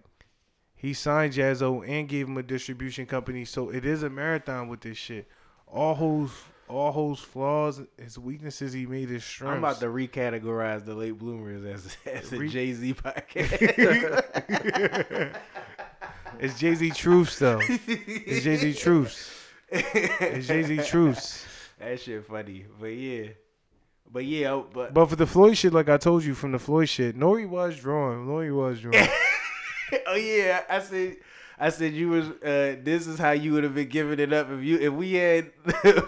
He signed Jazzo and gave him a distribution company. So it is a marathon with this shit. All Hov's. All Hov's flaws, his weaknesses, he made his strengths. I'm about to recategorize the Late Bloomers as, as a Re- Jay-Z podcast. It's Jay-Z Truths, though. It's Jay-Z Truths. It's Jay-Z Truths. That shit funny, but yeah. But yeah, but... But for the Floyd shit, like I told you, from the Floyd shit, Nori was drawing. Nori was drawing. Oh, yeah. I said... I said you was. Uh, this is how you would have been giving it up if you if we had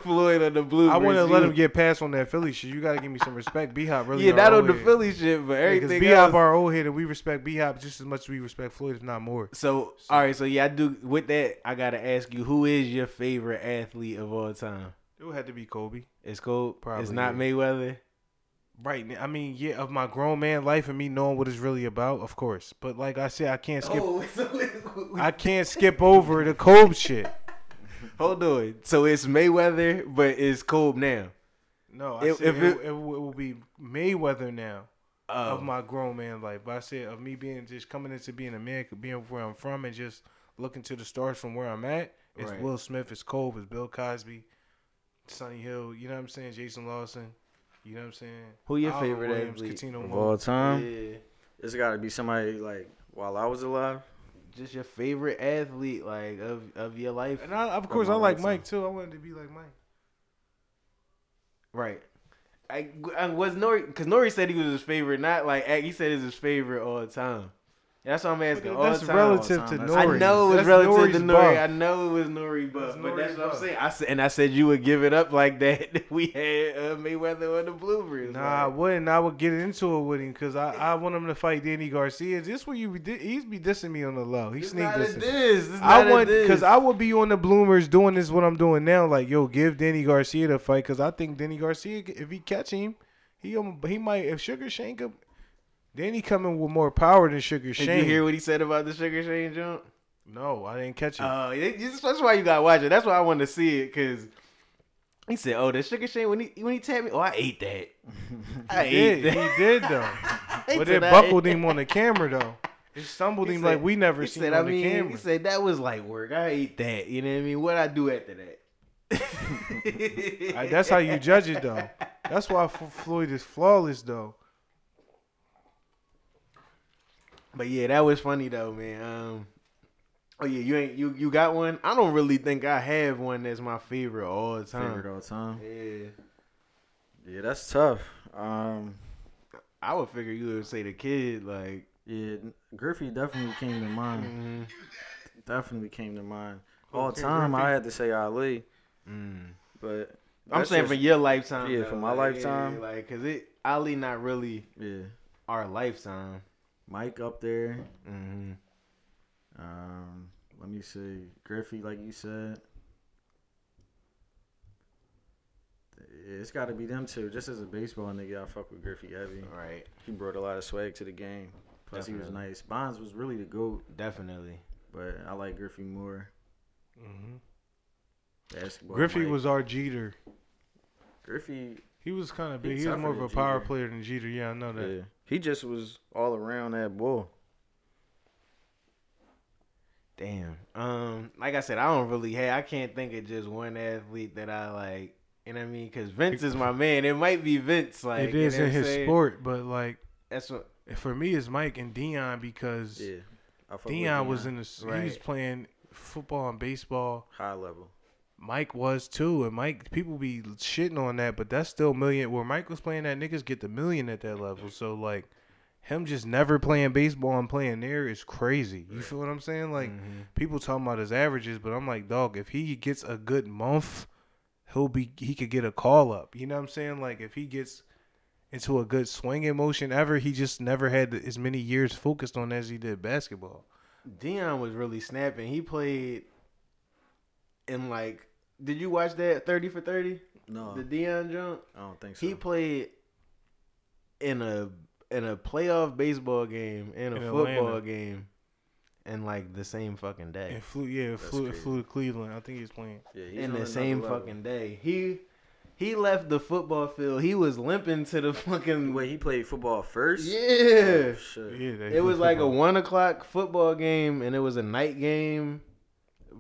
Floyd on the Bloomers. I wouldn't let him get past on that Philly shit. You got to give me some respect. B-Hop really. Yeah, not on the head. Philly shit, but everything. Because yeah, B-Hop our old head, and we respect B-Hop just as much as we respect Floyd, if not more. So, so all right, so yeah, I do. With that, I gotta ask you, who is your favorite athlete of all time? It would have to be Kobe. It's Kobe. Probably. It's not yeah. Mayweather. Right. I mean, yeah, of my grown man life and me knowing what it's really about, of course. But like I said, I can't skip. Oh. I can't skip over the Kolb shit. Hold on. So it's Mayweather, but it's Kolb now. No, I it, said it, it, it, it will be Mayweather now uh, of my grown man life. But I said of me being just coming into being America, being where I'm from, and just looking to the stars from where I'm at. It's right. Will Smith. It's Kolb. It's Bill Cosby. Sonny Hill. You know what I'm saying? Jason Lawson. You know what I'm saying? Who your Oliver favorite Williams, athlete Katino of Moore. All time? Yeah, it's got to be somebody like while I was alive. Just your favorite athlete, like of, of your life. And I, of course, I like Mike time. too. I wanted to be like Mike. Right. I, I was Nori because Nori said he was his favorite, not like he said it's his favorite all the time. That's what I'm asking. All that's time, relative all time. to Nori. I know it was that's relative Nori's to Nori. Buff. I know it was Nori, buff, that's but Nori's that's what buff. I'm saying. I said, and I said you would give it up like that. We had uh, Mayweather on the Blueberries. Nah, like. I wouldn't. I would get into it with him because I, I want him to fight Danny Garcia. This where you di- he's be dissing me on the low. He sneak dissing. This. It's I not want because I would be on the Bloomers doing this what I'm doing now. Like yo, give Danny Garcia the fight because I think Danny Garcia, if he catch him, he um, he might if Sugar Shane could. Then he coming with more power than Sugar Shane. Did you hear what he said about the Sugar Shane jump? No, I didn't catch it. Oh, uh, that's why you got to watch it. That's why I wanted to see it because he said, "Oh, the Sugar Shane when he when he tapped me, oh, I ate that. I he ate did. that. He did though, but it buckled him on the camera though. It stumbled he him said, like we never seen said, on I mean, the camera. He said that was like work. I ate that. You know what I mean? What I do after that? Right, that's how you judge it though. That's why Floyd is flawless though." But yeah, that was funny though, man. Um, oh yeah, you ain't you, you got one? I don't really think I have one that's my favorite all the time. Favorite all the time. Yeah. Yeah, that's tough. Um, I would figure you would say the kid, like yeah, Griffey definitely came to mind. Mm-hmm. Definitely came to mind. All okay, time, Griffey. I had to say Ali. Mm. But I'm saying just, for your lifetime. Yeah, though, for my like, lifetime, like because it Ali not really yeah our lifetime. Mike up there. Mm-hmm. Um, let me see. Griffey, like you said. It's got to be them two. Just as a baseball nigga, I fuck with Griffey heavy. Right. He brought a lot of swag to the game. Plus, definitely. He was nice. Bonds was really the GOAT. Definitely. But I like Griffey more. Mm-hmm. Basketball Griffey Mike. Was our Jeter. Griffey. He was kind of big. He was more of a power Jeter. player than Jeter. Yeah, I know that. Yeah. He just was all around that ball. Damn. Um, like I said, I don't really have. I can't think of just one athlete that I like. You know what I mean? Because Vince is my man. It might be Vince. Like it is in his saying? sport, but like that's what for me is Mike and Dion because yeah, Dion was in the right. He was playing football and baseball high level. Mike was too, and Mike people be shitting on that, but that's still million. Where Mike was playing, that niggas get the million at that level. So like, him just never playing baseball and playing there is crazy. You feel what I'm saying? Like mm-hmm. people talking about his averages, but I'm like, dog, if he gets a good month, he'll be he could get a call up. You know what I'm saying? Like if he gets into a good swinging motion ever, he just never had as many years focused on as he did basketball. Dion was really snapping. He played. And, like, did you watch that thirty for thirty? No. The Dion jump? I don't think so. He played in a in a playoff baseball game and a in football Atlanta. game in, like, the same fucking day. It flew, yeah, it flew, it flew to Cleveland. I think he was playing. Yeah, he's in the same fucking day. He he left the football field. He was limping to the fucking. Wait, he played football first? Yeah. Oh, shit. Yeah, it was like football. a one o'clock football game, and it was a night game.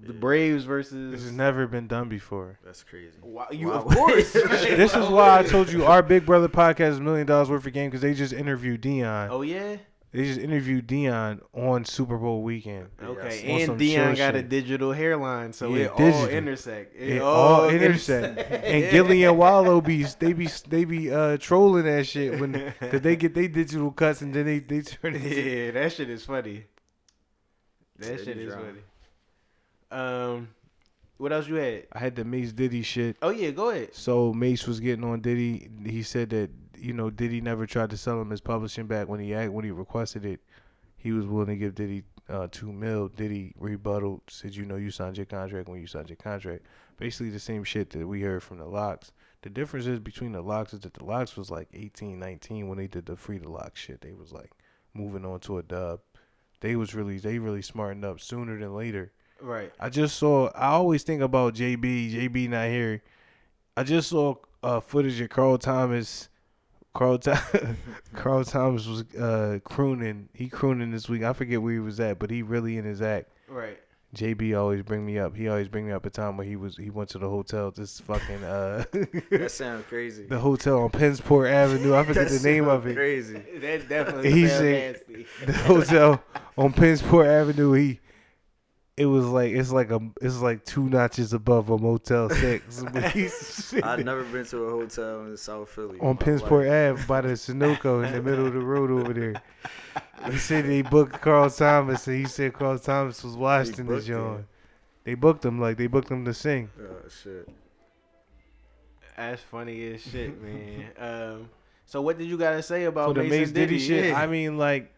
The yeah. Braves versus. This has never been done before. That's crazy. Wow, you wow. Of course. This is why I told you our Big Brother podcast is a million dollars worth of game because they just interviewed Dion. Oh yeah. They just interviewed Dion on Super Bowl weekend. Okay, yes. And Dion got shit. a digital hairline, so yeah, it digital. all intersect. It, it all, all intersect. And Gillian Wallow be they be they be uh, trolling that shit when because they get their digital cuts and then they they turn it. Yeah, that shit is funny. That shit is funny. Um, what else you had? I had the Mace Diddy shit. Oh yeah, go ahead. So Mace was getting on Diddy. He said that you know Diddy never tried to sell him his publishing back when he act when he requested it. He was willing to give Diddy uh, two mil. Diddy rebutted, said you know you signed your contract when you signed your contract. Basically the same shit that we heard from the Locks. The difference is between the Locks is that the Locks was like eighteen, nineteen when they did the Free the Locks shit. They was like moving on to a dub. They was really, they really smartened up sooner than later. Right. I just saw, I always think about J B, J B not here. I just saw uh, footage of Carl Thomas. Carl, Th- Carl Thomas was uh, crooning. He crooning this week. I forget where he was at, but he really in his act. Right. J B always bring me up. He always bring me up a time when he was he went to the hotel. This fucking uh, that sounds crazy. The hotel on Pennsport Avenue. I forget the name of it. Crazy. That definitely he sounds said, nasty. The hotel on Pennsport Avenue. He it was like it's like a it's like two notches above a Motel Six. I've never been to a hotel in South Philly. On Pennsport Ave by the Sunoco in the middle of the road over there. He said they booked Carl Thomas, and he said Carl Thomas was washed in this joint. They booked him like they booked him to sing. Oh shit, that's funny as shit, man. um, so what did you gotta say about so the Mace Diddy, Diddy shit? Yeah. I mean, like,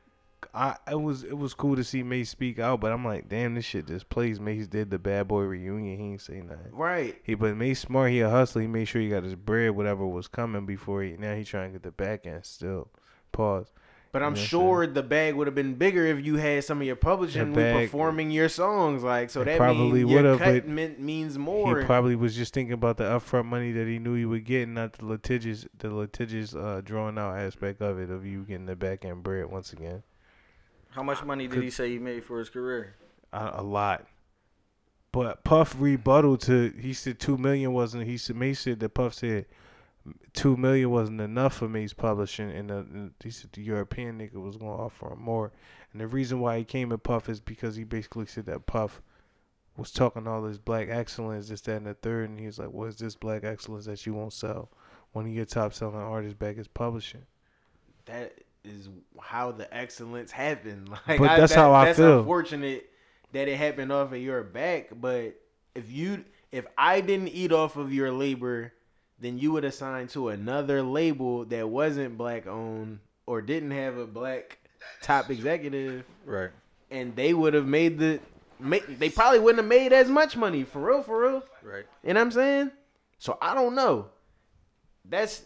I it was it was cool to see Mace speak out, but I'm like, damn, this shit just plays. Mace did the Bad Boy reunion. He ain't say nothing. Right. He but Mace smart. He a hustler. He made sure he got his bread, whatever was coming before he. Now he trying to get the back end still. Pause. But I'm yes, sure sir. the bag would have been bigger if you had some of your publishing performing your songs. Like, so that probably means your cut meant, means more. He probably was just thinking about the upfront money that he knew he would get, and not the litigious, the litigious uh, drawn out aspect of it, of you getting the back end bread once again. How much money did he say he made for his career? A, a lot. But Puff rebutted to he said two million wasn't. He said Mace said that Puff said. Two million wasn't enough for Mace publishing, and the, the, the European nigga was gonna offer him more. And the reason why he came at Puff is because he basically said that Puff was talking all this black excellence, this, that, and the third, and he was like, "What is this black excellence that you won't sell? One of your top selling artists back is publishing." That is how the excellence happened. Like, but I, that's that, how I that's feel. That's unfortunate that it happened off of your back. But if you, if I didn't eat off of your labor, then you would assign to another label that wasn't black owned or didn't have a black top executive. Right. And they would have made the, they probably wouldn't have made as much money for real, for real. Right. You know what I'm saying? So I don't know. That's,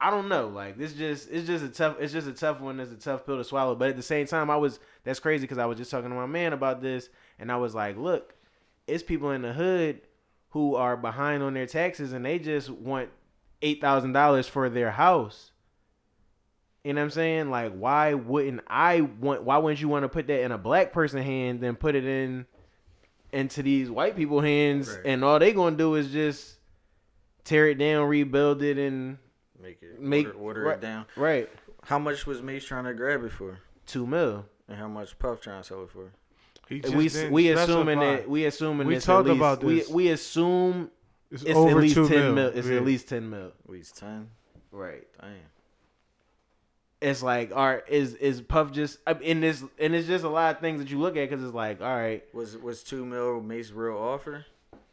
I don't know. Like this just, it's just a tough, it's just a tough one. It's a tough pill to swallow. But at the same time, I was, that's crazy. Cause I was just talking to my man about this and I was like, look, it's people in the hood who are behind on their taxes and they just want eight thousand dollars for their house. You know what I'm saying? Like, why wouldn't I want, why wouldn't you want to put that in a black person's hand then put it in into these white people's hands? Right. And all they going to do is just tear it down, rebuild it, and make it, make, order, order right, it down. Right. How much was Mace trying to grab it for? Two mil. And how much Puff trying to sell it for? We we assuming that we assuming we talked about this. We we assume it's, it's over at least ten mil. mil. It's yeah. at least ten mil. At least ten. Right. Damn. It's like, all right, is is Puff just in this? And it's just a lot of things that you look at because it's like, all right, was was two mil Mace's real offer?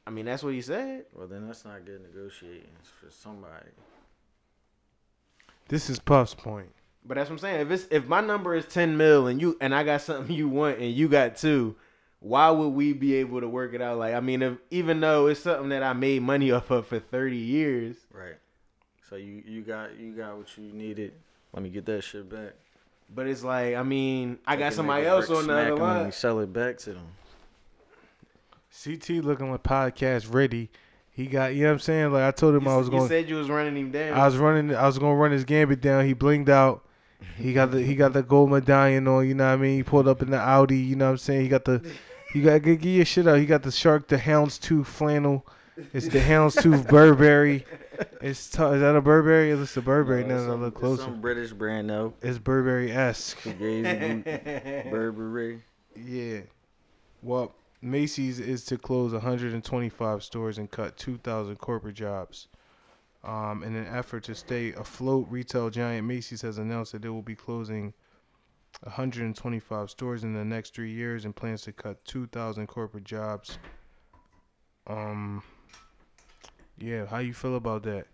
I mean, that's what he said. Well, then that's not good negotiating for somebody. This is Puff's point. But that's what I'm saying. If it's if my number is ten mil and you and I got something you want and you got two, why would we be able to work it out? Like, I mean, if, even though it's something that I made money off of for thirty years, right? So you, you got you got what you needed. Let me get that shit back. But it's like, I mean, I got somebody else on the other line. And sell it back to them. C T looking like podcast ready. He got, you know what I'm saying? Like I told him you, I was going. You said you was running him down. I was running. I was gonna run his gambit down. He blinged out. He got the he got the gold medallion on, you know what I mean? He pulled up in the Audi, you know what I'm saying? He got the you gotta get your shit out. He got the shark, the houndstooth flannel. It's the houndstooth Burberry. It's t- is that a Burberry? It's the Burberry. No, now some, that I look closer. It's some British brand though. It's Burberry esque. Burberry. Yeah. Well, Macy's is to close one hundred twenty-five stores and cut two thousand corporate jobs. Um, in an effort to stay afloat, retail giant Macy's has announced that it will be closing one hundred twenty-five stores in the next three years and plans to cut two thousand corporate jobs. Um, yeah, how you feel about that?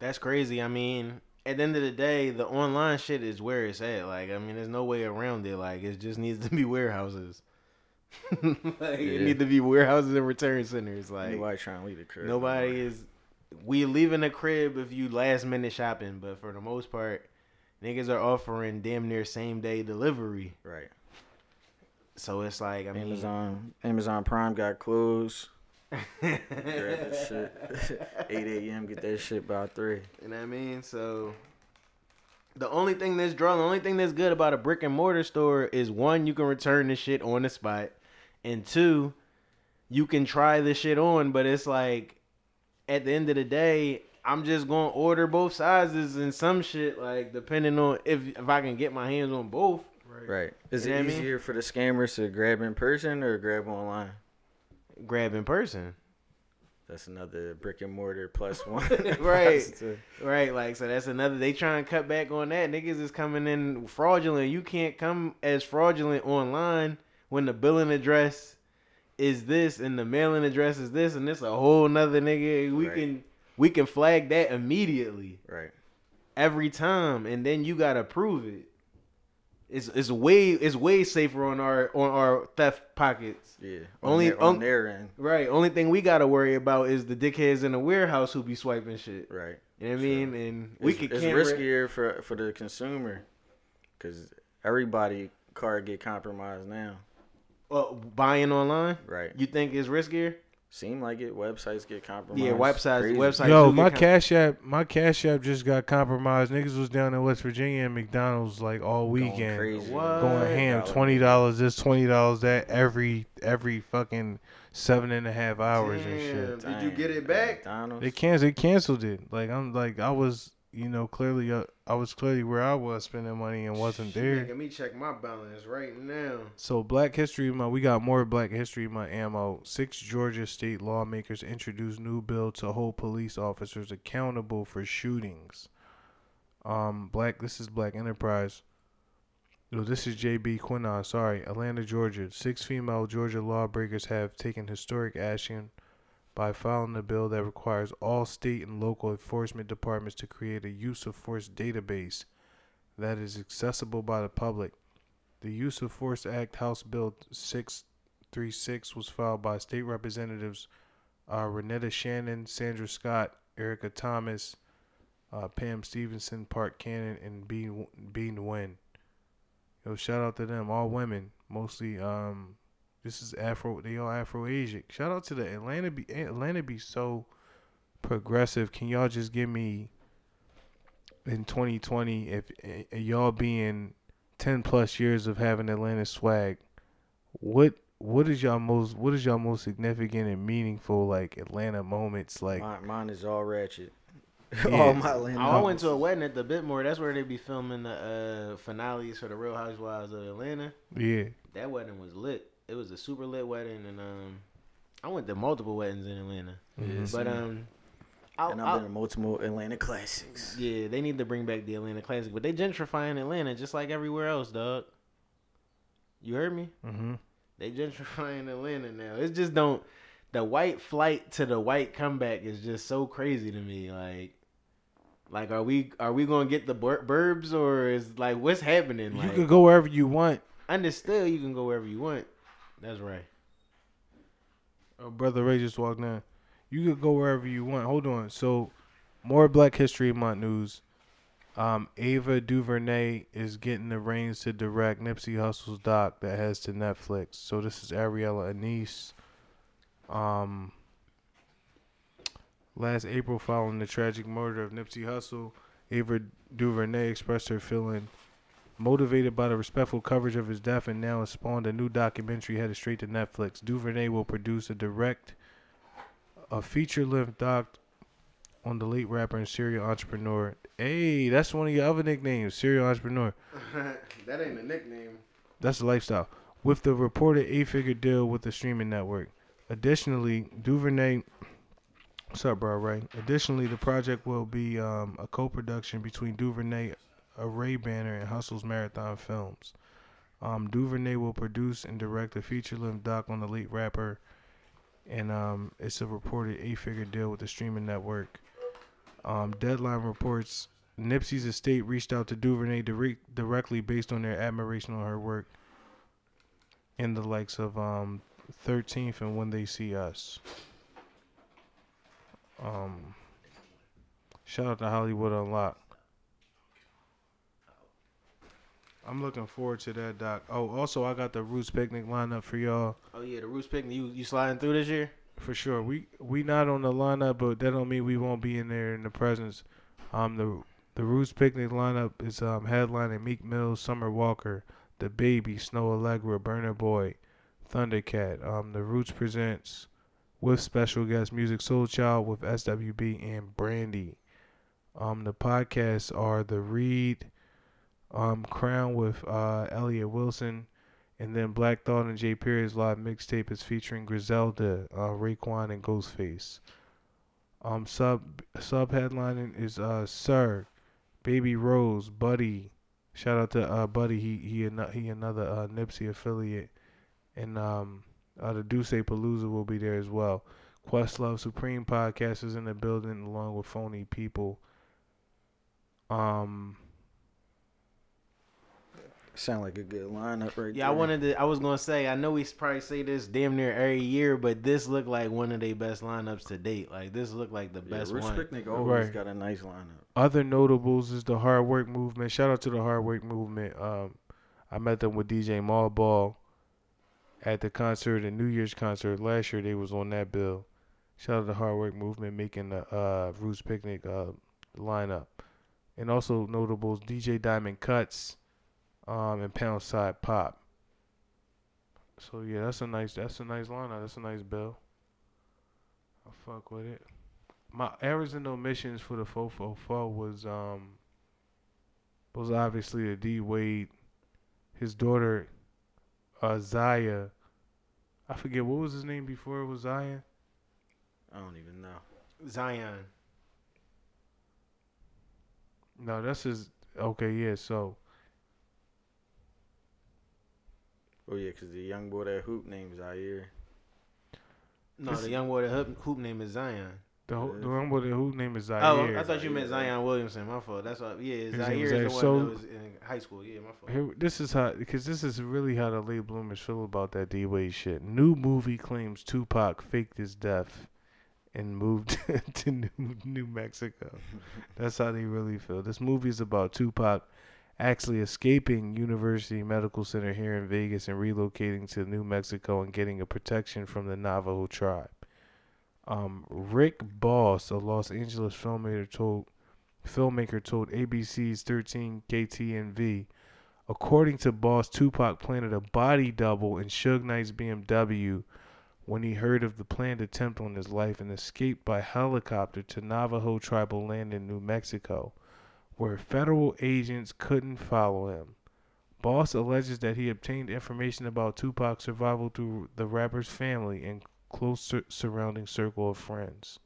That's crazy. I mean, at the end of the day, the online shit is where it's at. Like, I mean, there's no way around it. Like, it just needs to be warehouses. like, yeah. It needs to be warehouses and return centers. Like, nobody trying to leave the crib. Nobody is. we leaving the crib if you last minute shopping, but for the most part, niggas are offering damn near same day delivery. Right. So it's like, I mean, Amazon Amazon Prime got closed. Grab that shit. eight a.m. Get that shit by three. You know what I mean? So the only thing that's drawn, the only thing that's good about a brick and mortar store is one, you can return the shit on the spot, and two, you can try the shit on. But it's like, at the end of the day, I'm just gonna order both sizes and some shit, like depending on if if I can get my hands on both. Right. Right. Is you it easier mean? for the scammers to grab in person or grab online? Grab in person. That's another brick and mortar plus one. Right. Right. Like, so that's another, they trying to cut back on that. Niggas is coming in fraudulent. You can't come as fraudulent online when the billing address is this and the mailing address is this and it's a whole nother nigga. We right. can we can flag that immediately. Right. Every time, and then you gotta prove it. It's it's way it's way safer on our on our theft pockets. Yeah, on only their, on, on their end. Right. Only thing we gotta worry about is the dickheads in the warehouse who be swiping shit. Right. You know what I mean? Sure. And we it's, could. It's riskier for for the consumer, because everybody card get compromised now. Well, buying online. Right. You think it's riskier? Seem like it. Websites get compromised. Yeah, websites. Crazy. Websites. Yo, my Cash App, my Cash App just got compromised. Niggas was down in West Virginia at McDonald's like all weekend, going crazy. What? Going ham. Twenty dollars this, twenty dollars that. Every every fucking seven and a half hours. Damn, and shit. Did you get it back? McDonald's. They can They canceled it. Like I'm like I was, you know, clearly uh, I was clearly where I was spending money and wasn't shit, there. Let me check my balance right now. So Black History Month, we got more Black History Month ammo. Six Georgia state lawmakers introduced new bill to hold police officers accountable for shootings. Um, Black, this is Black Enterprise. No, this is J B Quinon. Sorry, Atlanta, Georgia. Six female Georgia lawbreakers have taken historic action by filing a bill that requires all state and local enforcement departments to create a use of force database that is accessible by the public. The Use of Force Act, House Bill six thirty-six, was filed by state representatives uh, Renetta Shannon, Sandra Scott, Erica Thomas, uh, Pam Stevenson, Park Cannon, and Bean, Bean Nguyen. Yo, shout out to them, all women, mostly. Um, This is Afro. They all Afro-Asian. Shout out to the Atlanta. Be Atlanta be so progressive. Can y'all just give me in twenty twenty? If, if y'all being ten plus years of having Atlanta swag, what what is y'all most what is y'all most significant and meaningful like Atlanta moments? Like mine, mine is all ratchet. Yeah. All my Atlanta. I went to a wedding at the Biltmore. That's where they be filming the uh, finales for the Real Housewives of Atlanta. Yeah, that wedding was lit. It was a super lit wedding, and um, I went to multiple weddings in Atlanta. Yes, but um, I'll, and I've been to multiple Atlanta classics. Yeah, they need to bring back the Atlanta classic, but they gentrifying Atlanta just like everywhere else, dog. You heard me? Mm-hmm. They gentrifying Atlanta now. It just don't. The white flight to the white comeback is just so crazy to me. Like, like are we are we gonna get the bur- burbs or is like what's happening? You like, can go wherever you want. Understood. You can go wherever you want. That's right. Oh, Brother Ray just walked in. You could go wherever you want. Hold on. So, more Black History Month news. Um, Ava DuVernay is getting the reins to direct Nipsey Hussle's doc that heads to Netflix. So, this is Ariella Anise. Um, last April, following the tragic murder of Nipsey Hussle, Ava DuVernay expressed her feeling motivated by the respectful coverage of his death, and now has spawned a new documentary headed straight to Netflix. DuVernay will produce a direct, a feature-length doc on the late rapper and serial entrepreneur. Hey, that's one of your other nicknames, serial entrepreneur. That ain't a nickname. That's a lifestyle. With the reported eight-figure deal with the streaming network. Additionally, DuVernay... What's up, bro, right? Additionally, the project will be um, a co-production between DuVernay, a Ray Banner, and Hustle's Marathon Films. Um, DuVernay will produce and direct a feature-length doc on the late rapper, and um, it's a reported eight-figure deal with the streaming network. Um, Deadline reports Nipsey's estate reached out to DuVernay dire- directly based on their admiration on her work in the likes of um, thirteenth and When They See Us. Um, Shout out to Hollywood Unlocked. I'm looking forward to that, Doc. Oh, also, I got the Roots Picnic lineup for y'all. Oh, yeah, the Roots Picnic. You you sliding through this year? For sure. We we not on the lineup, but that don't mean we won't be in there in the presence. Um, the the Roots Picnic lineup is um headlining Meek Mill, Summer Walker, The Baby, Snow Allegra, Burna Boy, Thundercat. Um, the Roots presents with special guest Music Soul Child with S W B and Brandy. Um, the podcasts are The Read, Um, Crown with uh, Elliot Wilson, and then Black Thought and Jay Perry's live mixtape is featuring Griselda, uh, Raekwon, and Ghostface. Um, sub sub headlining is uh, Sir, Baby Rose, Buddy. Shout out to uh, Buddy. He he an- he another uh, Nipsey affiliate, and um, uh, the Duce Palooza will be there as well. Questlove Supreme podcast is in the building along with Phony People. Um. Sound like a good lineup, right? Yeah, there. I wanted to. I was gonna say. I know we probably say this damn near every year, but this looked like one of their best lineups to date. Like this looked like the yeah, best Rich one. Rich Picnic always right. got a nice lineup. Other notables is the Hard Work Movement. Shout out to the Hard Work Movement. Um, I met them with D J Mallball at the concert, the New Year's concert last year. They was on that bill. Shout out to the Hard Work Movement making the uh, Roots Picnic uh, lineup, and also notables D J Diamond Cuts. Um and Pound Side Pop. So yeah, that's a nice that's a nice lineup. That's a nice bill. I fuck with it. My errors and omissions for the four four four was um was obviously the D Wade, his daughter, uh, Zaya. I forget what was his name before it was Zion. I don't even know. Zion. No, that's his. Okay, yeah. So. Oh, yeah, because the young boy that hoop name is Zaire. No, the young boy that hoop, hoop name is Zion. The, ho- the young boy that hoop name is Zaire. Oh, I thought you meant Zion Williamson. My fault. That's what, yeah, Zaire is the one so, that was in high school. Yeah, my fault. Here, this is how, because this is really how the late bloomers feel about that D-Wade shit. New movie claims Tupac faked his death and moved to New, New Mexico. That's how they really feel. This movie is about Tupac actually escaping University Medical Center here in Vegas and relocating to New Mexico and getting a protection from the Navajo tribe. Um, Rick Boss, a Los Angeles filmmaker, told filmmaker told A B C's thirteen K T N V, according to Boss, Tupac planted a body double in Suge Knight's B M W when he heard of the planned attempt on his life and escaped by helicopter to Navajo tribal land in New Mexico, where federal agents couldn't follow him. Boss alleges that he obtained information about Tupac's survival through the rapper's family and close sur- surrounding circle of friends.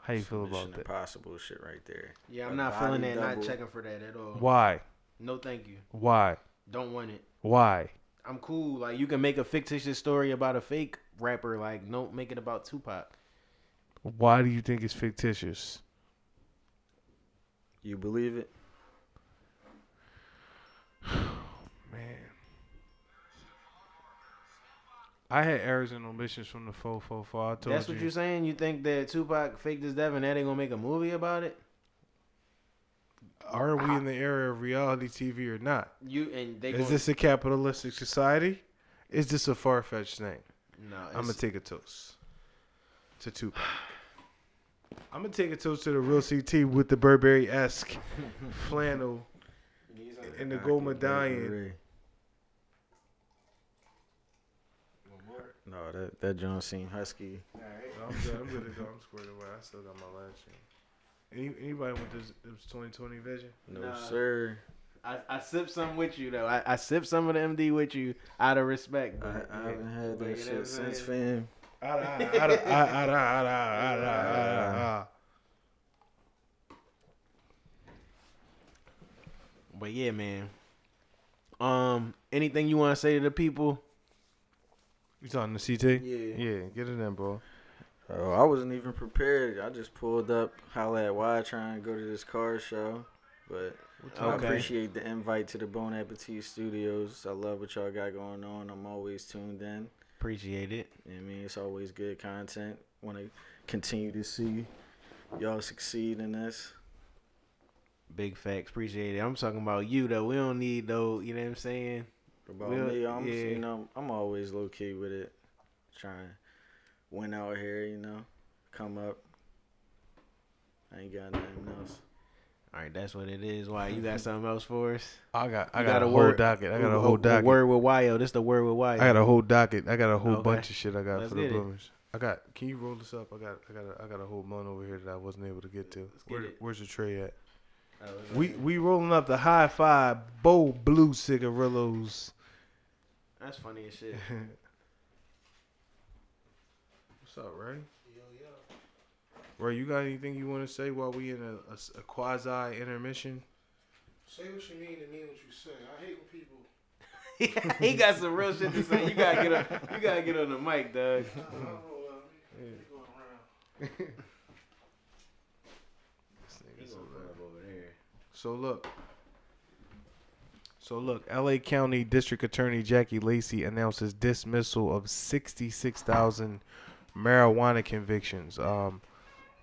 How you feel about that? Impossible shit right there. Yeah, I'm a not feeling that. Double. Not checking for that at all. Why? No, thank you. Why? Don't want it. Why? I'm cool. Like, you can make a fictitious story about a fake rapper. Like, don't make it about Tupac. Why do you think it's fictitious? You believe it? Man. I had errors and omissions from the four four four. I told That's you. what you're saying? You think that Tupac faked his death and that ain't going to make a movie about it? Are we in the era of reality T V or not? You and they Is gonna... this a capitalistic society? Is this a far-fetched thing? No. It's... I'm going to take a toast to Tupac. I'm going to take a toast to the real C T with the Burberry-esque flannel and the gold medallion. No, that, that John seemed husky. All right. No, I'm good. I'm good to go. I'm squared away. I still got my last year. Any, anybody want this, this twenty twenty vision? No, nah, sir. I, I sipped some with you, though. I, I sipped some of the M D with you out of respect. But, I, I yeah, haven't had that shit since, fam. But yeah, man. Um, anything you want to say to the people? You talking to C T? Yeah, yeah. Get it in, bro. Oh, I wasn't even prepared. I just pulled up, holla at Y, trying to go to this car show. But okay. I appreciate the invite to the Bon Appetit Studios. I love what y'all got going on. I'm always tuned in. Appreciate it. I mean, it's always good content. Want to continue to see y'all succeed in this. Big facts. Appreciate it. I'm talking about you, though. We don't need, though, you know what I'm saying? About we'll, me, I'm, yeah. you know, I'm always low-key with it. Trying to win out here, you know. Come up. I ain't got nothing else. All right, that's what it is. Why, you got something else for us? I got I got, got a whole docket. I got a whole docket. Word with Wyo. This the word with Wyo. I got a whole docket. I got a whole okay. bunch of shit I got Let's for the bloomers. I got. Can you roll this up? I got I got a, I got a whole bun over here that I wasn't able to get to. Get Where, where's the tray at? Oh, we we rolling up the High Five Bold Blue Cigarillos. That's funny as shit. What's up, Ray? Ray, you got anything you want to say while we in a, a, a quasi intermission? Say what you mean and mean what you say. I hate when people. He got some real shit to say. You gotta get on. You gotta get on the mic, dog. I, I don't know. Uh, yeah. Going around. This nigga's over there. So look. So look, L A County District Attorney Jackie Lacey announces dismissal of sixty-six thousand marijuana convictions. Um.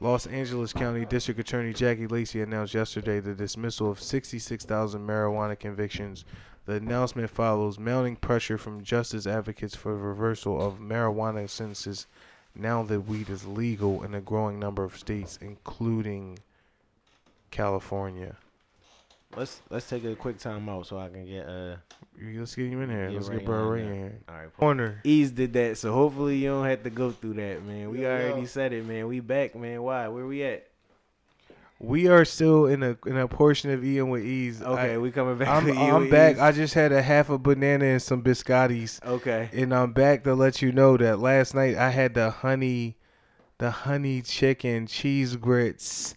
Los Angeles County District Attorney Jackie Lacey announced yesterday the dismissal of sixty-six thousand marijuana convictions. The announcement follows mounting pressure from justice advocates for reversal of marijuana sentences now that weed is legal in a growing number of states, including California. Let's let's take a quick time out so I can get uh. Let's get you in here. Get let's Ray get Bro Ray in here. All right, corner. Ease did that, so hopefully you don't have to go through that, man. We yeah, already yeah. said it, man. We back, man. Why? Where we at? We are still in a in a portion of Eating with Ease. Okay, I, we coming back. I'm, to I'm with back. Ease. I just had a half a banana and some biscottis. Okay, and I'm back to let you know that last night I had the honey, the honey chicken cheese grits.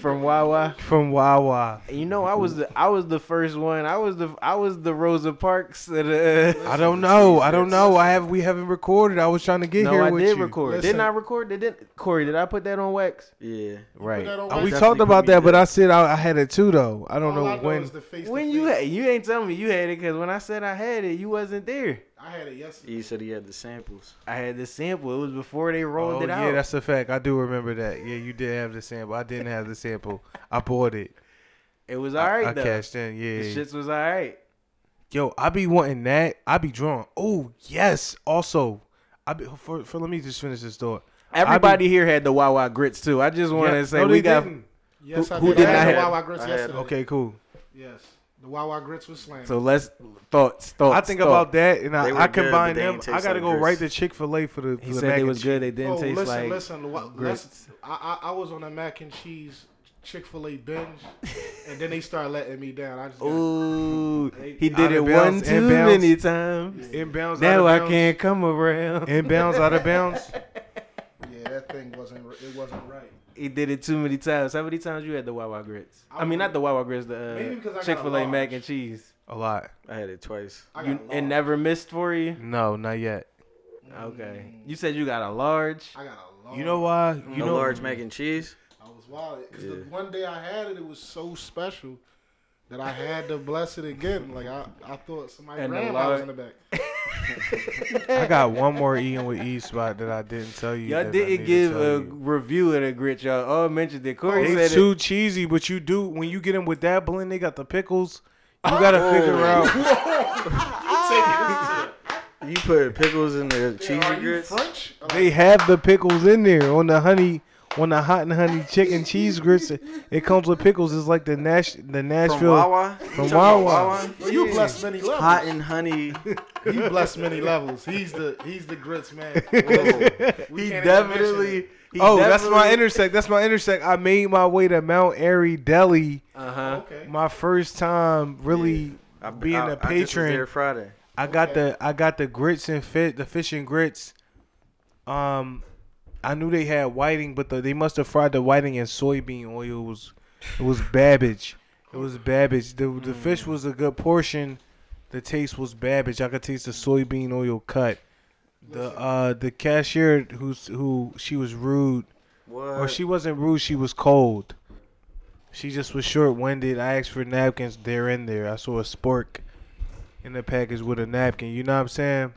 From Wawa, from Wawa. You know, I was the I was the first one. I was the I was the Rosa Parks. That, uh, I don't know. I don't know. I have we haven't recorded. I was trying to get no, here. I with did you. record. Listen. Didn't I record? Did it, Corey? Did I put that on wax? Yeah, right. On wax? We talked about that, did. but I said I, I had it too though. I don't All know I when. Know the face when you had, you ain't telling me you had it because when I said I had it, you wasn't there. I had it yesterday. You said he had the samples. I had the sample. It was before they rolled oh, it yeah, out. Yeah, that's a fact. I do remember that. Yeah, you did have the sample. I didn't have the sample. I bought it. It was all right, I, though. I cashed in, yeah. The shits was all right. Yo, I be wanting that. I be drawing. Oh, yes. Also, I be, for, for let me just finish this thought. Everybody be, here had the Wawa grits, too. I just want to yeah, say no, we got. Didn't. Yes, who, I did. Who did I had the Wawa grits I yesterday. Had, okay, cool. Yes. The Wawa grits was slammed. So let's thoughts, thoughts. I think thoughts. about that, and I, I combine them. I gotta like go grits. right to Chick-fil-A for the. For he the said mac they was good. They didn't oh, taste listen, like. Listen, listen, grits. I, I I was on a mac and cheese Chick-fil-A binge, and then they started letting me down. I just. Got, Ooh, they, he did it one too many times. Inbounds. Now I can't come around. Inbounds out of bounds. Yeah, that thing wasn't. It wasn't right. He did it too many times. How many times you had the Wawa grits? I, I mean, not the Wawa grits, the uh, Chick-fil-A mac and cheese. A lot. I had it twice. You, it never missed for you? No, not yet. Okay. Mm. You said you got a large. I got a large. You know why? You no know large mac and cheese? I was wild. Because yeah. the one day I had it, it was so special that I had to bless it again. Like, I, I thought somebody ran while I was in the back. I got one more Eating with E spot that I didn't tell you. Y'all didn't give a you. review of the grits. Y'all all mentioned that Corey said it's too it. cheesy, but you do when you get them with that blend. They got the pickles. You gotta oh. figure out. You put pickles in the cheesy yeah, grits. French? They have the pickles in there on the honey, on the hot and honey chicken cheese grits. It comes with pickles. It's like the Nash, the Nashville from Wawa. From Wawa. Wawa? You bless many levels. Hot and honey. You bless many levels. He's the he's the grits man. He definitely. He oh, definitely. That's my intersect. That's my intersect. I made my way to Mount Airy Deli. Uh huh. Okay. My first time really yeah. being I, I, a patron. I just was there Friday. I got okay. the I got the grits and fit the fish and grits. Um. I knew they had whiting, but the, they must have fried the whiting in soybean oil. It was, it was Babbage. It was Babbage. The, the mm. fish was a good portion. The taste was Babbage. I could taste the soybean oil cut. The uh, the cashier who's who she was rude. What? Or she wasn't rude. She was cold. She just was short-winded. I asked for napkins. They're in there. I saw a spork in the package with a napkin. You know what I'm saying?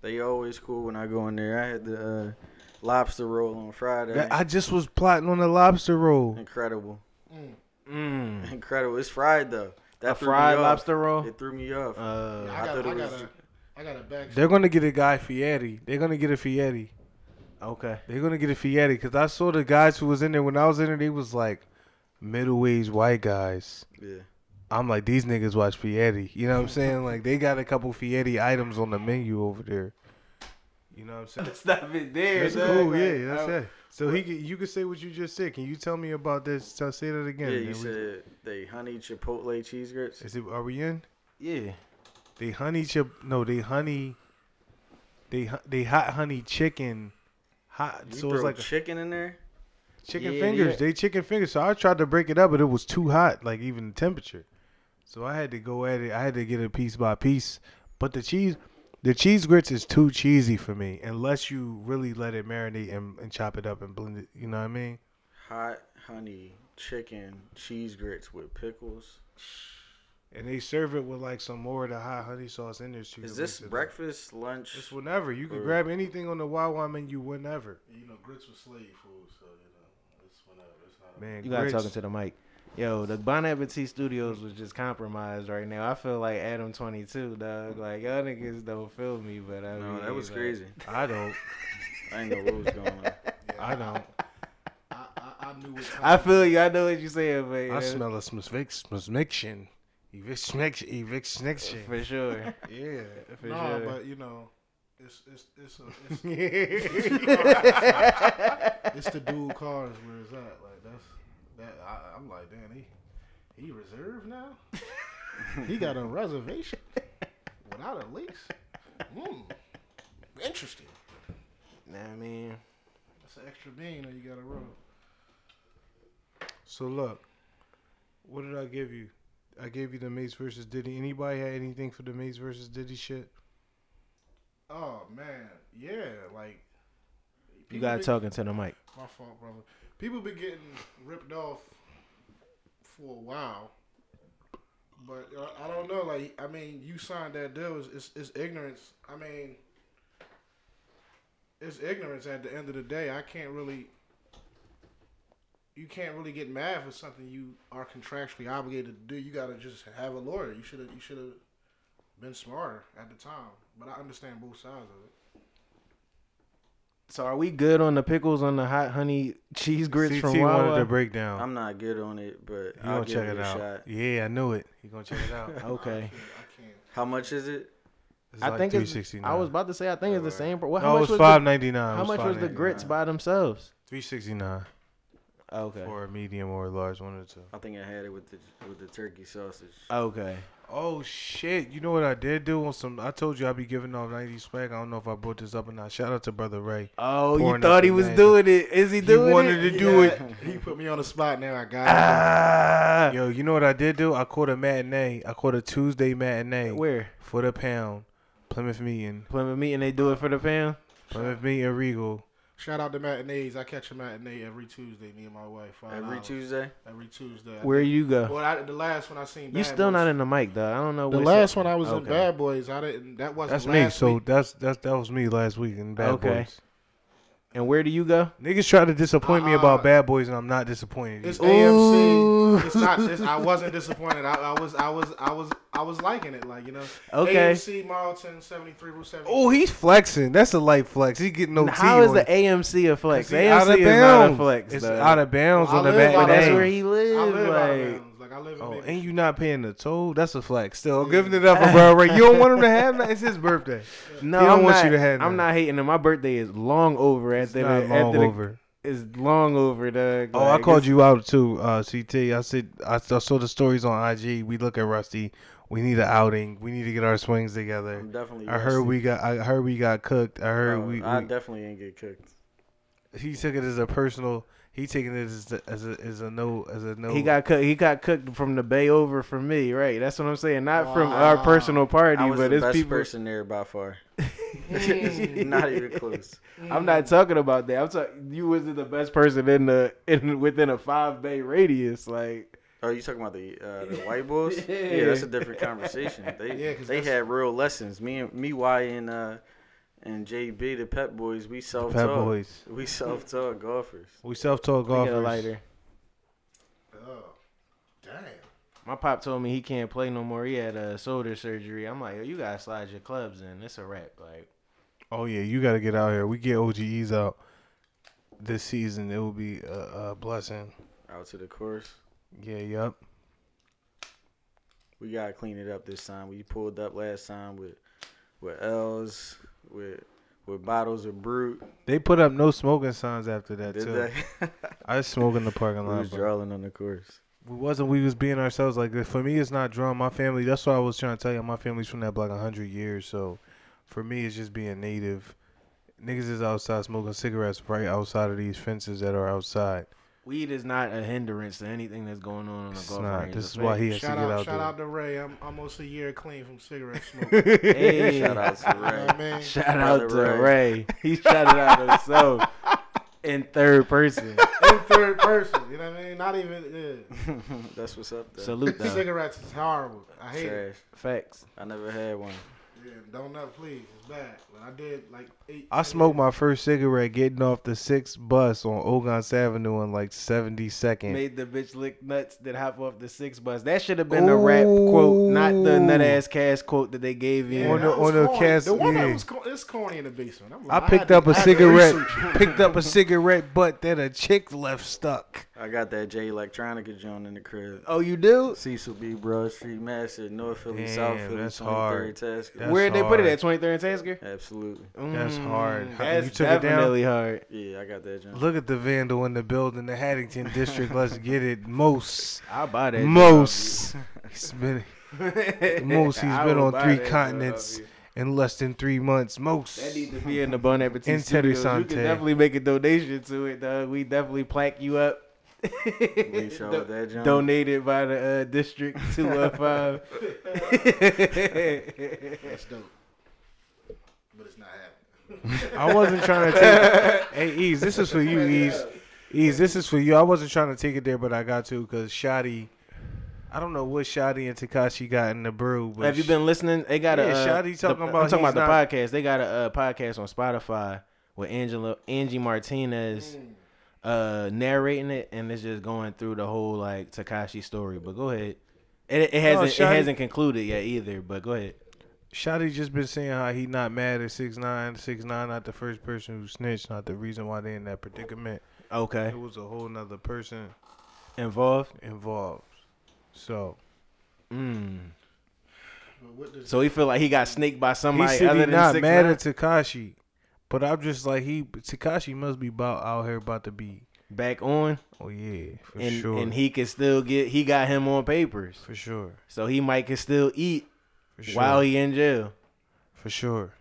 They always cool when I go in there. I had the. Uh... Lobster roll on Friday. I just was plotting on the lobster roll. Incredible. Mm. Incredible. It's fried, though. That a fried lobster roll? It threw me off. Uh, I, I got, thought it I was... Got a, I got a back. They're going to get a guy Fieri. They're going to get a Fieri. Okay. They're going to get a Fieri because I saw the guys who was in there. When I was in there, they was like middle-aged white guys. Yeah. I'm like, these niggas watch Fieri. You know what I'm saying? Like, they got a couple Fieri items on the menu over there. You know what I'm saying? That's not been there. That's cool. Like, yeah, that's it. So he, you can say what you just said. Can you tell me about this? Tell, say that again. Yeah, you said they honey chipotle cheese grits. Is it? Are we in? Yeah. They honey chip. No, they honey. They they hot honey chicken. Hot. You so throw it's like chicken a, in there. Chicken yeah, fingers. Yeah. They chicken fingers. So I tried to break it up, but it was too hot. Like even the temperature. So I had to go at it. I had to get it piece by piece. But the cheese. The cheese grits is too cheesy for me unless you really let it marinate and, and chop it up and blend it. You know what I mean? Hot honey chicken cheese grits with pickles. And they serve it with like some more of the hot honey sauce in there. Is this breakfast, lunch? It's whenever. You can grab anything on the Wawa menu whenever. You know, grits was slave food, so you know, it's whenever. It's not man, you got talking to the mic. Yo, the Bon Appetit Studios was just compromised right now. I feel like Adam twenty-two, dog. Like, y'all niggas don't feel me, but I No, mean, that was like, crazy. I don't. I ain't know what was going on. Yeah, I don't. I, I, I knew what time I feel you. I know what you're saying, but... I know. Smell a smismiction. Eviction. For sure. Yeah. For no, sure. But, you know... It's it's it's a, it's, it's, it's the dual cars where it's at. Like, that's... That, I, I'm like, damn, he, he reserved now? He got a reservation without a lease? Mm, interesting. Nah, man. That's an extra bean that you got to roll. So, look, what did I give you? I gave you the Mace versus Diddy. Anybody had anything for the Mace versus Diddy shit? Oh, man. Yeah, like. You got to talking to the mic. My fault, brother. People been getting ripped off for a while, but I don't know. Like, I mean, you signed that deal. It's, it's, it's ignorance. I mean, it's ignorance at the end of the day. I can't really, you can't really get mad for something you are contractually obligated to do. You gotta just have a lawyer. You should have, you should have been smarter at the time. But I understand both sides of it. So are we good on the pickles on the hot honey cheese grits C T from Wawa? C T wanted the breakdown. I'm not good on it, but I'll gonna give check it, it a out. Shot. Yeah, I knew it. You gonna check it out? Okay. I can't, I can't. How much is it? It's I like think it's. I was about to say I think it's the same. What? How no, much it was five ninety nine. How much was the grits by themselves? Three sixty nine. Okay. Or a medium or a large, one or two. I think I had it with the with the turkey sausage. Okay. Oh shit! You know what I did do on some? I told you I'd be giving off ninety swag. I don't know if I brought this up or not. Shout out to Brother Ray. Oh, you thought he was ninety. Doing it? Is he doing it? He wanted it? To do yeah. it. He put me on the spot. Now I got ah. it. Yo, you know what I did do? I caught a matinee. I caught a Tuesday matinee. Where? For the pound, Plymouth meeting. Plymouth meeting. They do it for the pound. Plymouth meeting Regal. Shout out to matinees. I catch a matinee every Tuesday, me and my wife. Every hours. Tuesday? Every Tuesday. I Where think. You go? Well, I, the last one I seen Bad You still Boys. Not in the mic, though. I don't know. The last one I was okay. in Bad Boys, I didn't. That wasn't that's last me. Week. So that's, that's, that was me last week in Bad okay. Boys. And where do you go? Niggas try to disappoint uh, me about Bad Boys, and I'm not disappointed. It's A M C. It's not. It's, I wasn't disappointed. I, I was. I was. I was. I was liking it. Like you know. Okay. A M C Marlton seventy-three Route seventy. Oh, he's flexing. That's a light flex. He getting no. Now, tea how is on. The A M C a flex? A M C out of is bounds. Not a flex. It's though. Out of bounds well, on the back. That's where he lives. I live like, out of bounds. Like I live. In oh, Vegas. And you not paying the toll? That's a flex. Still yeah. giving it up for Brother Ray. You don't want him to have that. It's his birthday. Yeah. No, he don't I'm want not, you to have that. I'm not hating him. My birthday is long over. It's after not the, long after the, over. It's long over, Doug. Oh, like, I called you out too, uh, C T. I said I, I saw the stories on I G. We look at Rusty. We need an outing. We need to get our swings together. I'm definitely. I rusty. Heard we got. I heard we got cooked. I heard no, we. I we, definitely ain't get cooked. He took it as a personal. He taking it as a, as a as a no as a no. He got cooked. He got cooked from the bay over from me, right? That's what I'm saying. Not wow. from our personal party, I was but the it's best people. Person there by far. Not even close. I'm not talking about that. I'm talking. You wasn't the best person in the in within a five bay radius, like. Oh, you talking about the uh, the white boys? yeah. yeah, that's a different conversation. They yeah, they had real lessons. Me and me, Y and. Uh, and J B, the Pep Boys, we self talk. Pep Boys. We self talk golfers. We self talk golfers. Get a lighter. Oh, damn. My pop told me he can't play no more. He had a shoulder surgery. I'm like, yo, you gotta slide your clubs in. It's a wrap. Like, oh yeah, you gotta get out here. We get O G Es out this season. It will be a, a blessing. Out to the course. Yeah. Yup. We gotta clean it up this time. We pulled up last time with with L's, with with bottles of brute. They put up no smoking signs after that. Did too. They? I smoked in the parking lot. We was drawing on the course. We wasn't. We was being ourselves like this. For me, it's not drum. My family, that's what I was trying to tell you. My family's from that block one hundred years. So, for me, it's just being native. Niggas is outside smoking cigarettes right outside of these fences that are outside. Weed is not a hindrance to anything that's going on on the golf range. This is why he has shout to get out, out shout there. Shout out to Ray. I'm almost a year clean from cigarette smoking. Hey, shout out to Ray. You know I mean? Shout Brother out to Ray. Ray. He shouted out himself. In third person. In third person. You know what I mean? Not even. Yeah. That's what's up there. Salute, though. Cigarettes is horrible. I hate Trash. It. Facts. I never had one. Yeah, don't know, please. It's bad. But I did like eight. I eight. smoked my first cigarette getting off the sixth bus on Ogunce Avenue on like seventy-second. Made the bitch lick nuts that hop off the sixth bus. That should have been Ooh. the rap quote, not the nut ass Cass quote that they gave you. Yeah, on the, on the, Cass, the one yeah. that was co- it's corny in the basement. I'm like, I picked I up to, a cigarette, picked up a cigarette butt that a chick left stuck. I got that J Electronica joint in the crib. Oh, you do? Cecil B. Broad Street Master, North Philly, Damn, South Philly, that's hard. Tasker. That's Where'd hard. They put it at? twenty-third and Tasker? Absolutely. Mm, that's hard. That's you took definitely it down? Hard. Yeah, I got that joint. Look at the vandal in the building, the Haddington District. Let's get it. Most. I'll buy that. Most. He's been, most he's been on three continents. In less than three months, most. That needs to be in the Bon Appetit Studios. You can definitely make a donation to it, dog. We definitely plaque you up. We show that joint. Donated by the uh, District two one five. That's dope. But it's not happening. I wasn't trying to take. Hey, Ease, this is for you, Ease. Ease, this is for you. I wasn't trying to take it there, but I got to because Shotty. I don't know what Shotty and Tekashi got in the brew. But have you been listening? They got yeah, a. Shotty talking the, about. I'm talking about not, the podcast. They got a uh, podcast on Spotify with Angela Angie Martinez. Mm. Uh, narrating it, and it's just going through the whole like Tekashi story. But go ahead, it, it hasn't no, Shotty, it hasn't concluded yet either. But go ahead. Shotty just been saying how he not mad at six nine, six nine not the first person who snitched, not the reason why they in that predicament. Okay, it was a whole nother person involved. Involved. So, mm. so he feel like he got snaked by somebody. He said other he than not six nine? Mad at Tekashi. But I'm just like he Tekashi must be about out here about to be back on. Oh yeah, for and, sure. And he can still get he got him on papers for sure. So he might can still eat for sure. While he in jail for sure.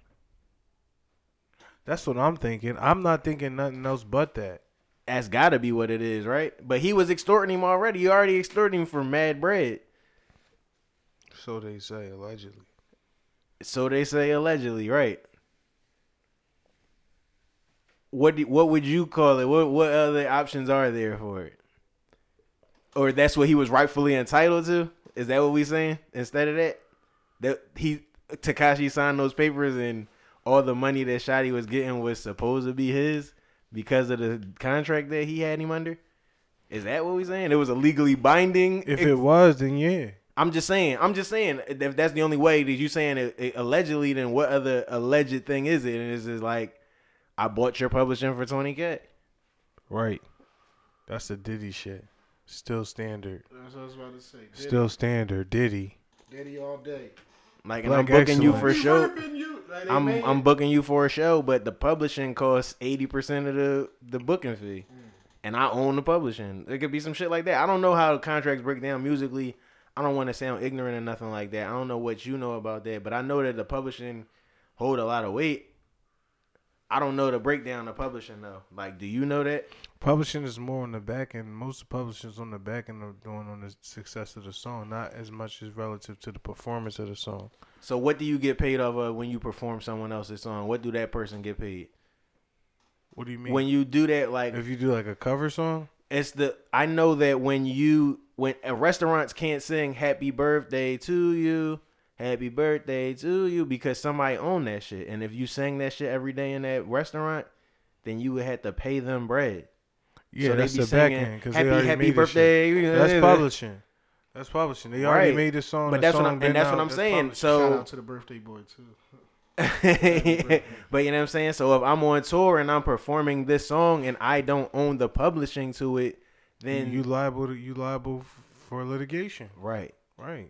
That's what I'm thinking. I'm not thinking nothing else but that. That's got to be what it is, right? But he was extorting him already. You already extorting him for mad bread. So they say allegedly. So they say allegedly, right? What do, what would you call it? What what other options are there for it? Or that's what he was rightfully entitled to? Is that what we saying? Instead of that, that he Tekashi signed those papers and all the money that Shotty was getting was supposed to be his because of the contract that he had him under. Is that what we saying? It was a legally binding. If ex- it was, then yeah. I'm just saying. I'm just saying. If that's the only way that you saying it, it allegedly, then what other alleged thing is it? And it's just like. I bought your publishing for twenty K. Right. That's the Diddy shit. Still standard. That's what I was about to say. Diddy. Still standard. Diddy. Diddy all day. Like, and I'm booking you for a show. Like I'm I'm booking you for a show, but the publishing costs eighty percent of the, the booking fee. Mm. And I own the publishing. There could be some shit like that. I don't know how contracts break down musically. I don't want to sound ignorant or nothing like that. I don't know what you know about that, but I know that the publishing hold a lot of weight. I don't know the breakdown of publishing, though. Like, do you know that? Publishing is more on the back end. Most of the publishing is on the back end of doing on the success of the song, not as much as relative to the performance of the song. So what do you get paid off of when you perform someone else's song? What do that person get paid? What do you mean? When you do that, like... If you do, like, a cover song? It's the... I know that when you... When restaurants can't sing Happy Birthday to You... happy birthday to you, because somebody owned that shit. And if you sang that shit every day in that restaurant, then you would have to pay them bread. Yeah, so that's the back end. Happy, they happy birthday. That's publishing. That's publishing. They already right. made this song. But the that's song what I'm, and that's out, what I'm that's saying. So shout out to the birthday boy too. Birthday. But you know what I'm saying. So if I'm on tour and I'm performing this song and I don't own the publishing to it, then you liable to, you liable for litigation. Right. Right.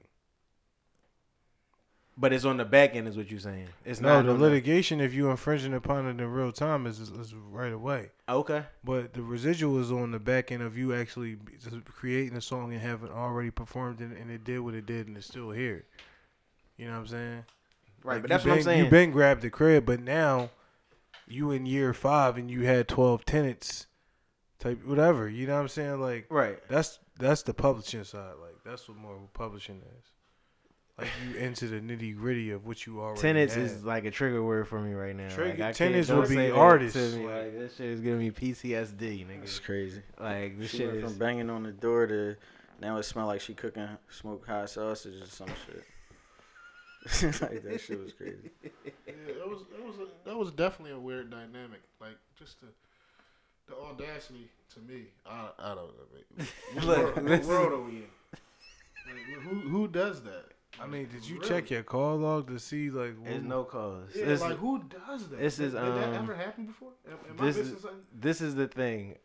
But it's on the back end, is what you're saying. It's no, not the litigation. The... If you're infringing upon it in real time, is, is right away. Okay. But the residual is on the back end of you actually creating a song and having already performed it, and it did what it did, and it's still here. You know what I'm saying? Right. Like, but that's been, what I'm saying. You've been grabbed the crib, but now you in year five and you had twelve tenants, type whatever. You know what I'm saying? Like, right. That's that's the publishing side. Like, that's what more publishing is. Like you into the nitty gritty of what you already. Tenants had. Is like a trigger word for me right now. Trigger, like tenants would be artists. Like, like this shit is giving me P T S D, nigga. It's crazy. Like this she shit went is from banging on the door to now it smell like she cooking smoked hot sausage or some shit. Like that shit was crazy. Yeah, that was that was a, that was definitely a weird dynamic. Like just the the audacity to me. I I don't know. What Look, world, what world are we in? Like, who who does that? I mean, did you really? Check your call log to see, like... What? There's no calls. Yeah, this like, is, who does that? This is, Did um, that ever happen before? Am, am this, I missing something? This is the thing.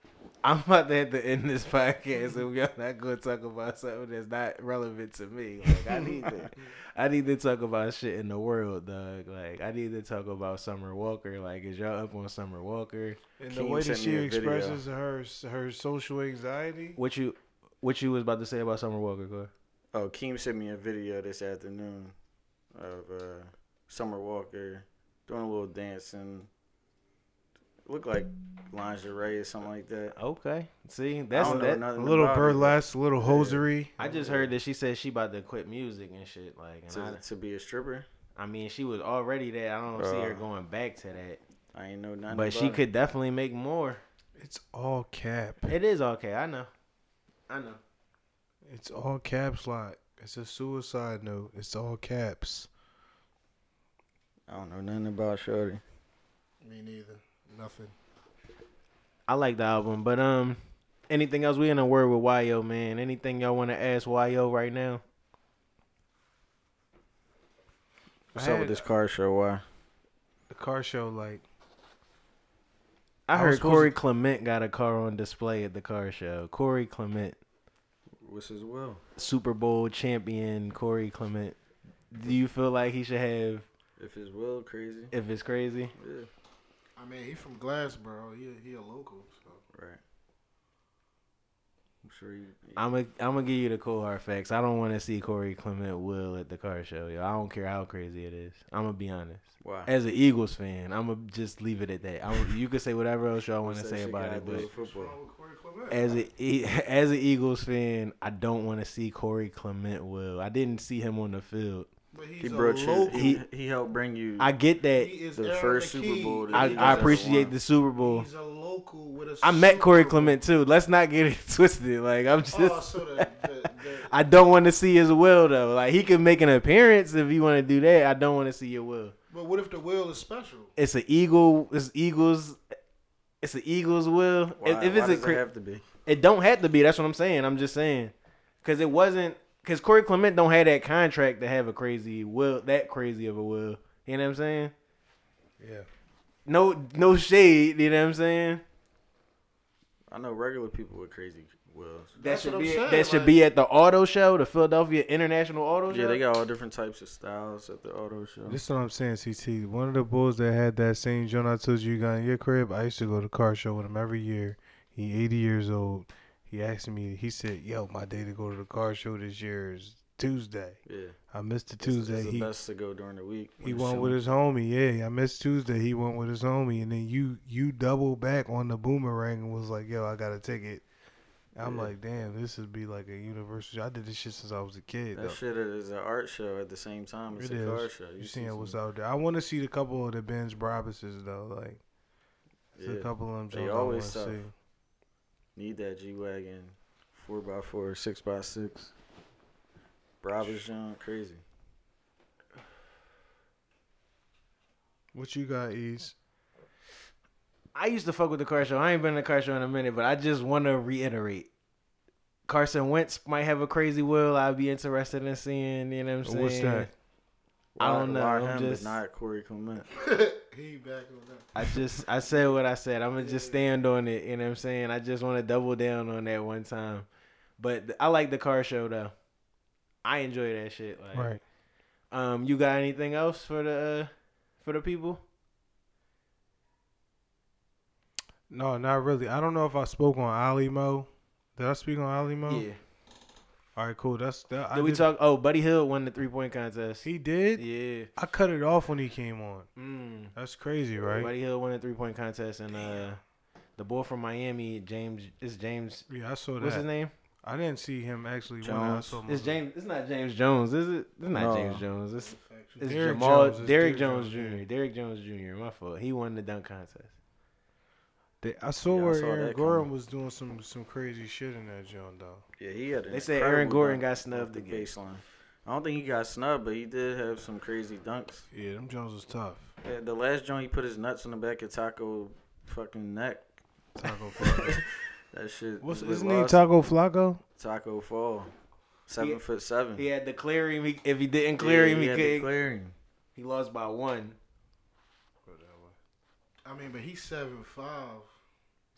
I'm about to have to end this podcast, and we're not going to talk about something that's not relevant to me. Like, I need to... I need to talk about shit in the world, dog. Like, I need to talk about Summer Walker. Like, is y'all up on Summer Walker? And Can the way that she expresses her, her social anxiety? What you, what you was about to say about Summer Walker, Corey? Oh, Keem sent me a video this afternoon of uh, Summer Walker doing a little dancing. Look like lingerie or something like that. Okay. See, that's that a little burlesque, a little hosiery. I just heard that she said she about to quit music and shit. Like and to, I, to be a stripper? I mean, she was already there. I don't uh, see her going back to that. I ain't know nothing But about she it. Could definitely make more. It's all cap. It is all cap. I know. I know. It's all caps lot. It's a suicide note. It's all caps. I don't know nothing about Shorty. Me neither. Nothing. I like the album, but um, anything else? We in a word with Y O, man. Anything y'all want to ask Y O right now? What's up with this car show? Why? The car show, like. I heard Corey Clement got a car on display at the car show. Corey Clement. Which is well Super Bowl champion Corey Clement. Do you feel like he should have? If it's well crazy. If it's crazy. Yeah. I mean, he from Glassboro. He he a local. So. Right. I'm sure. He, he, I'm a, I'm gonna give you the cold hard facts. I don't want to see Corey Clement will at the car show. Yo, I don't care how crazy it is. I'm gonna be honest. Wow. As an Eagles fan, I'm gonna just leave it at that. I'm, you can say whatever else y'all want to say about it, but. As a as an Eagles fan, I don't want to see Corey Clement. Will I didn't see him on the field. But he's he brought you. He, he helped bring you. I get that. He is the first the Super Bowl. I, I appreciate the Super Bowl. He's a local with a. I met Super Corey Clement too. Let's not get it twisted. Like I'm just. Oh, so the, the, the, I don't want to see his will though. Like he could make an appearance if you want to do that. I don't want to see your will. But what if the will is special? It's an eagle. It's Eagles. It's the Eagles' will. Why, if it's why does a, it have to be? It don't have to be. That's what I'm saying. I'm just saying. Because it wasn't. Because Corey Clement don't have that contract to have a crazy will. That crazy of a will. You know what I'm saying? Yeah. No no shade. You know what I'm saying? I know regular people with crazy wills. That should be saying, that like, should be at the auto show, the Philadelphia International Auto Show. Yeah, they got all different types of styles at the auto show. This is what I'm saying, C T. One of the bulls that had that same joint I told you you got in your crib, I used to go to car show with him every year. He eighty years old. He asked me, he said, yo, my day to go to the car show this year is Tuesday. Yeah. I missed the Tuesday. It's, it's the he, best to go during the week. He the went show. With his homie. Yeah, I missed Tuesday. He went with his homie. And then you you double back on the boomerang and was like, yo, I got a ticket. I'm yeah. like, damn, this would be like a universal. I did this shit since I was a kid. That though. Shit is an art show at the same time. It's it a car show. You, you seeing see what's some... out there. I want to see the couple of the Ben's Brabus's, though. Like, yeah. A couple of them they always I see. Need that G-Wagon, four by four, six by six. Brabus John, crazy. What you got, Ease? I used to fuck with the car show. I ain't been in the car show in a minute, but I just want to reiterate. Carson Wentz might have a crazy will. I'd be interested in seeing, you know what I'm saying? What's that? I don't know. Why I'm him just not Corey Clement. He back on that. I just I said what I said. I'm gonna just stand on it. You know what I'm saying? I just want to double down on that one time. But I like the car show though. I enjoy that shit. Like, right. Um, you got anything else for the uh, for the people? No, not really. I don't know if I spoke on Ali Mo. Did I speak on Ali Mo? Yeah. All right, cool. That's that. Did I we did, talk? Oh, Buddy Hield won the three point contest. He did. Yeah. I cut it off when he came on. Mm. That's crazy, right? Buddy Hield won the three point contest, and uh, the boy from Miami, James. It's James. Yeah, I saw that. What's his name? I didn't see him actually. Jones. When I saw him. It's James. It's not James Jones, is it? It's not no. James Jones. It's, it's Derrick Jamal. Jones, it's Derrick, Derrick Jones, Jones Junior Derrick Jones Junior My fault. He won the dunk contest. I saw yeah, where I saw Aaron Gordon comment. was doing some, some crazy shit in that joint though. Yeah, he had. They said Aaron Gordon got snubbed again. Baseline. I don't think he got snubbed, but he did have some crazy dunks. Yeah, them Jones was tough. Yeah, the last joint he put his nuts on the back of Taco fucking neck. Taco Flacco. That shit. What's isn't he Taco Flacco? Taco Fall. Seven he, foot seven. He had to clear him. He, if he didn't clear yeah, him, he, he had to clear him. He lost by one. I mean, but he's seven five.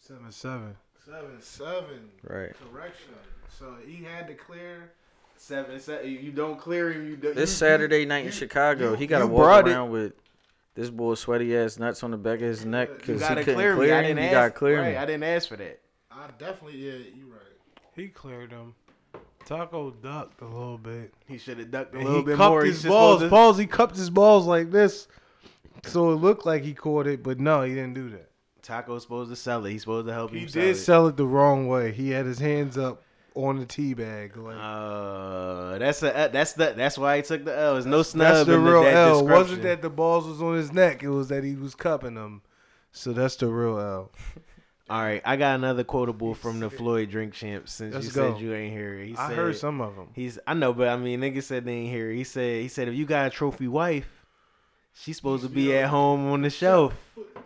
Seven seven. Seven seven. Right. Correction. So he had to clear seven seven. You don't clear him. You don't. This you, Saturday night you, in Chicago, you, he got to walk around it. with this boy sweaty ass nuts on the back of his neck because he couldn't clear, clear him. I didn't you got to clear right, him. I didn't ask for that. I definitely yeah. You right. He cleared him. Taco ducked a little bit. He should have ducked a and little bit more. He cupped his balls. To... Balls. He cupped his balls like this. So it looked like he caught it, but no, he didn't do that. Taco's supposed to sell it. He's supposed to help you sell it. He did sell it the wrong way. He had his hands up on the teabag. Like, uh, that's a, that's the, that's why he took the L. There's no snub that's the in real the, that L. It wasn't that the balls was on his neck. It was that he was cupping them. So that's the real L. All right, I got another quotable from the Floyd Drink Champs since Let's you go. said you ain't here. He I said, heard some of them. He's, I know, but I mean, nigga said they ain't here. He said, he said, if you got a trophy wife, she's supposed to be at home on the shelf.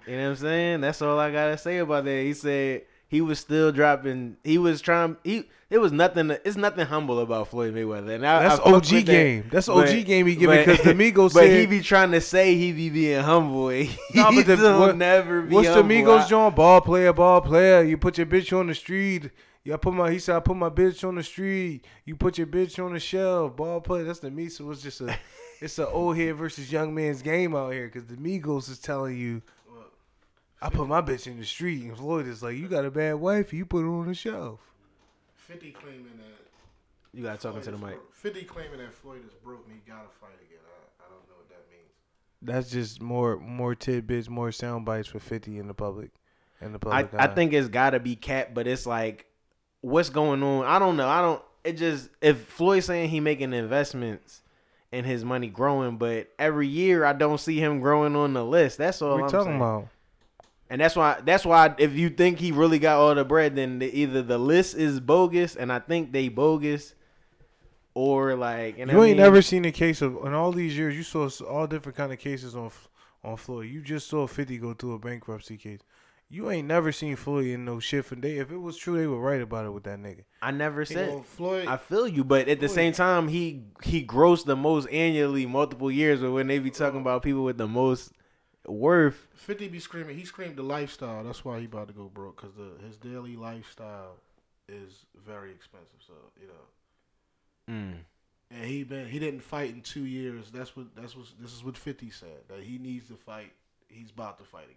You know what I'm saying? That's all I gotta say about that. He said he was still dropping. He was trying. He it was nothing. It's nothing humble about Floyd Mayweather. And I, that's I O G game. That. That's but, O G game he giving because Domingos. But said, he be trying to say he be being humble. He no, but the, what, never be. What's humble. Domingos John? Ball player, ball player. You put your bitch on the street. Yeah, I put my. He said, "I put my bitch on the street. You put your bitch on the shelf. Ball play." That's the me. So it's just a, it's an old head versus young man's game out here. Because the Migos is telling you, "I put my bitch in the street," and Floyd is like, "You got a bad wife. You put her on the shelf." Fifty claiming that. You got talking to the mic. Broke. Fifty claiming that Floyd is broke and he got to fight again. I, I don't know what that means. That's just more more tidbits, more sound bites for Fifty in the public, in the public. I, I think it's got to be capped, but it's like. What's going on? I don't know. I don't. It just if Floyd's saying he making investments and his money growing, but every year I don't see him growing on the list. That's all we I'm talking saying. about. And that's why. That's why if you think he really got all the bread, then the, either the list is bogus, and I think they bogus, or like you, know you ain't I mean? never seen a case of in all these years. You saw all different kind of cases on on Floyd. You just saw fifty go through a bankruptcy case. You ain't never seen Floyd in no shit for day. If it was true, they would write about it with that nigga. I never said you know, Floyd. I feel you, but at Floyd. the same time, he he grossed the most annually, multiple years. But when they be talking about people with the most worth, Fifty be screaming. He screamed the lifestyle. That's why he about to go broke because his daily lifestyle is very expensive. So you know, mm. and he been he didn't fight in two years. That's what that's what this is what Fifty said that he needs to fight. He's about to fight again.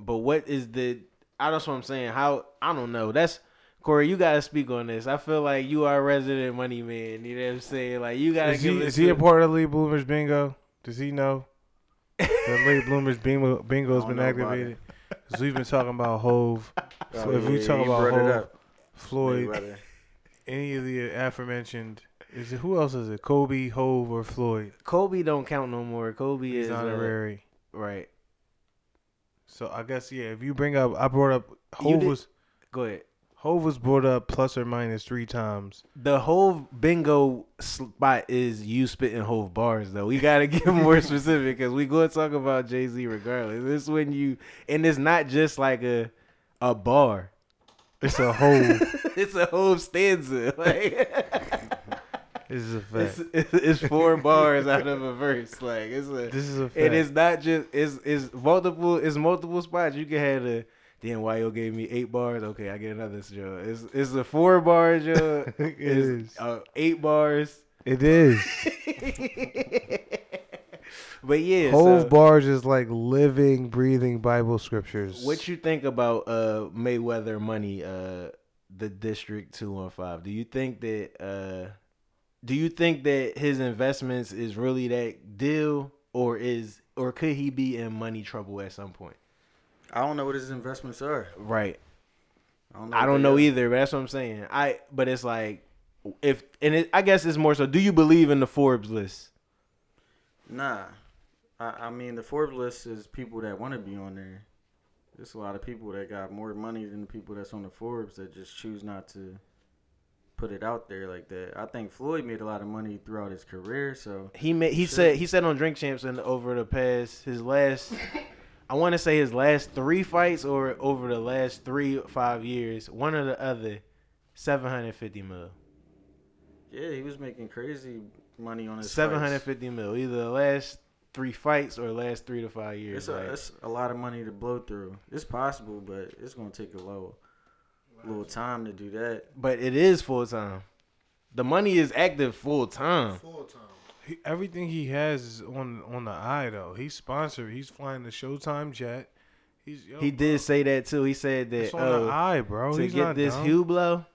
But what is the? I that's what I'm saying. How I don't know. That's Corey. You gotta speak on this. I feel like you are a resident money man. You know what I'm saying? Like you gotta. Is give he, is he a part of the Late Bloomers Bingo? Does he know that Late Bloomers Bingo has been activated? Because we've been talking about Hove. So if yeah, we talk about Hove, Floyd, any of the aforementioned. Is it who else is it? Kobe, Hove, or Floyd? Kobe don't count no more. Kobe He's is honorary, uh, right? So I guess yeah. If you bring up, I brought up Hove was. Go ahead. Hove was brought up plus or minus three times. The Hove bingo spot is you spitting Hove bars, though. We got to get more specific because we going to talk about Jay-Z regardless. This is when you, and it's not just like a a bar. It's a Hove. It's a Hove stanza. Like, this is a fact. It's, it's four bars out of a verse. Like it's a. This is a fact. And it's not just it's it's multiple it's multiple spots. You can have a. Then Y O gave me eight bars. Okay, I get another Joe. It's it's a four bar Joe. it it's, is uh, eight bars. It is. But yeah, Hove so, bars is like living, breathing Bible scriptures. What you think about uh, Mayweather Money, uh, the District two one five? Do you think that uh, do you think that his investments is really that deal, or is or could he be in money trouble at some point? I don't know what his investments are. Right. I don't know, I don't know either, but that's what I'm saying. I But it's like, if and it, I guess it's more so, do you believe in the Forbes list? Nah. I, I mean, the Forbes list is people that want to be on there. There's a lot of people that got more money than the people that's on the Forbes that just choose not to put it out there like that. I think Floyd made a lot of money throughout his career, so. He, made, he, said, he said on Drink Champs and over the past, his last... I want to say his last three fights or over the last three, five years, one or the other, seven hundred fifty mil. Yeah, he was making crazy money on his seven hundred fifty mil, either the last three fights or the last three to five years. It's a, like, it's a lot of money to blow through. It's possible, but it's going to take a little, little time to do that. But it is full-time. The money is active full-time. Full-time. Everything he has is on on the eye though. He's sponsored. He's flying the Showtime jet. He's yo, he bro. did say that too. He said that it's on oh, the eye, bro. To he's get not this dumb. Hublot.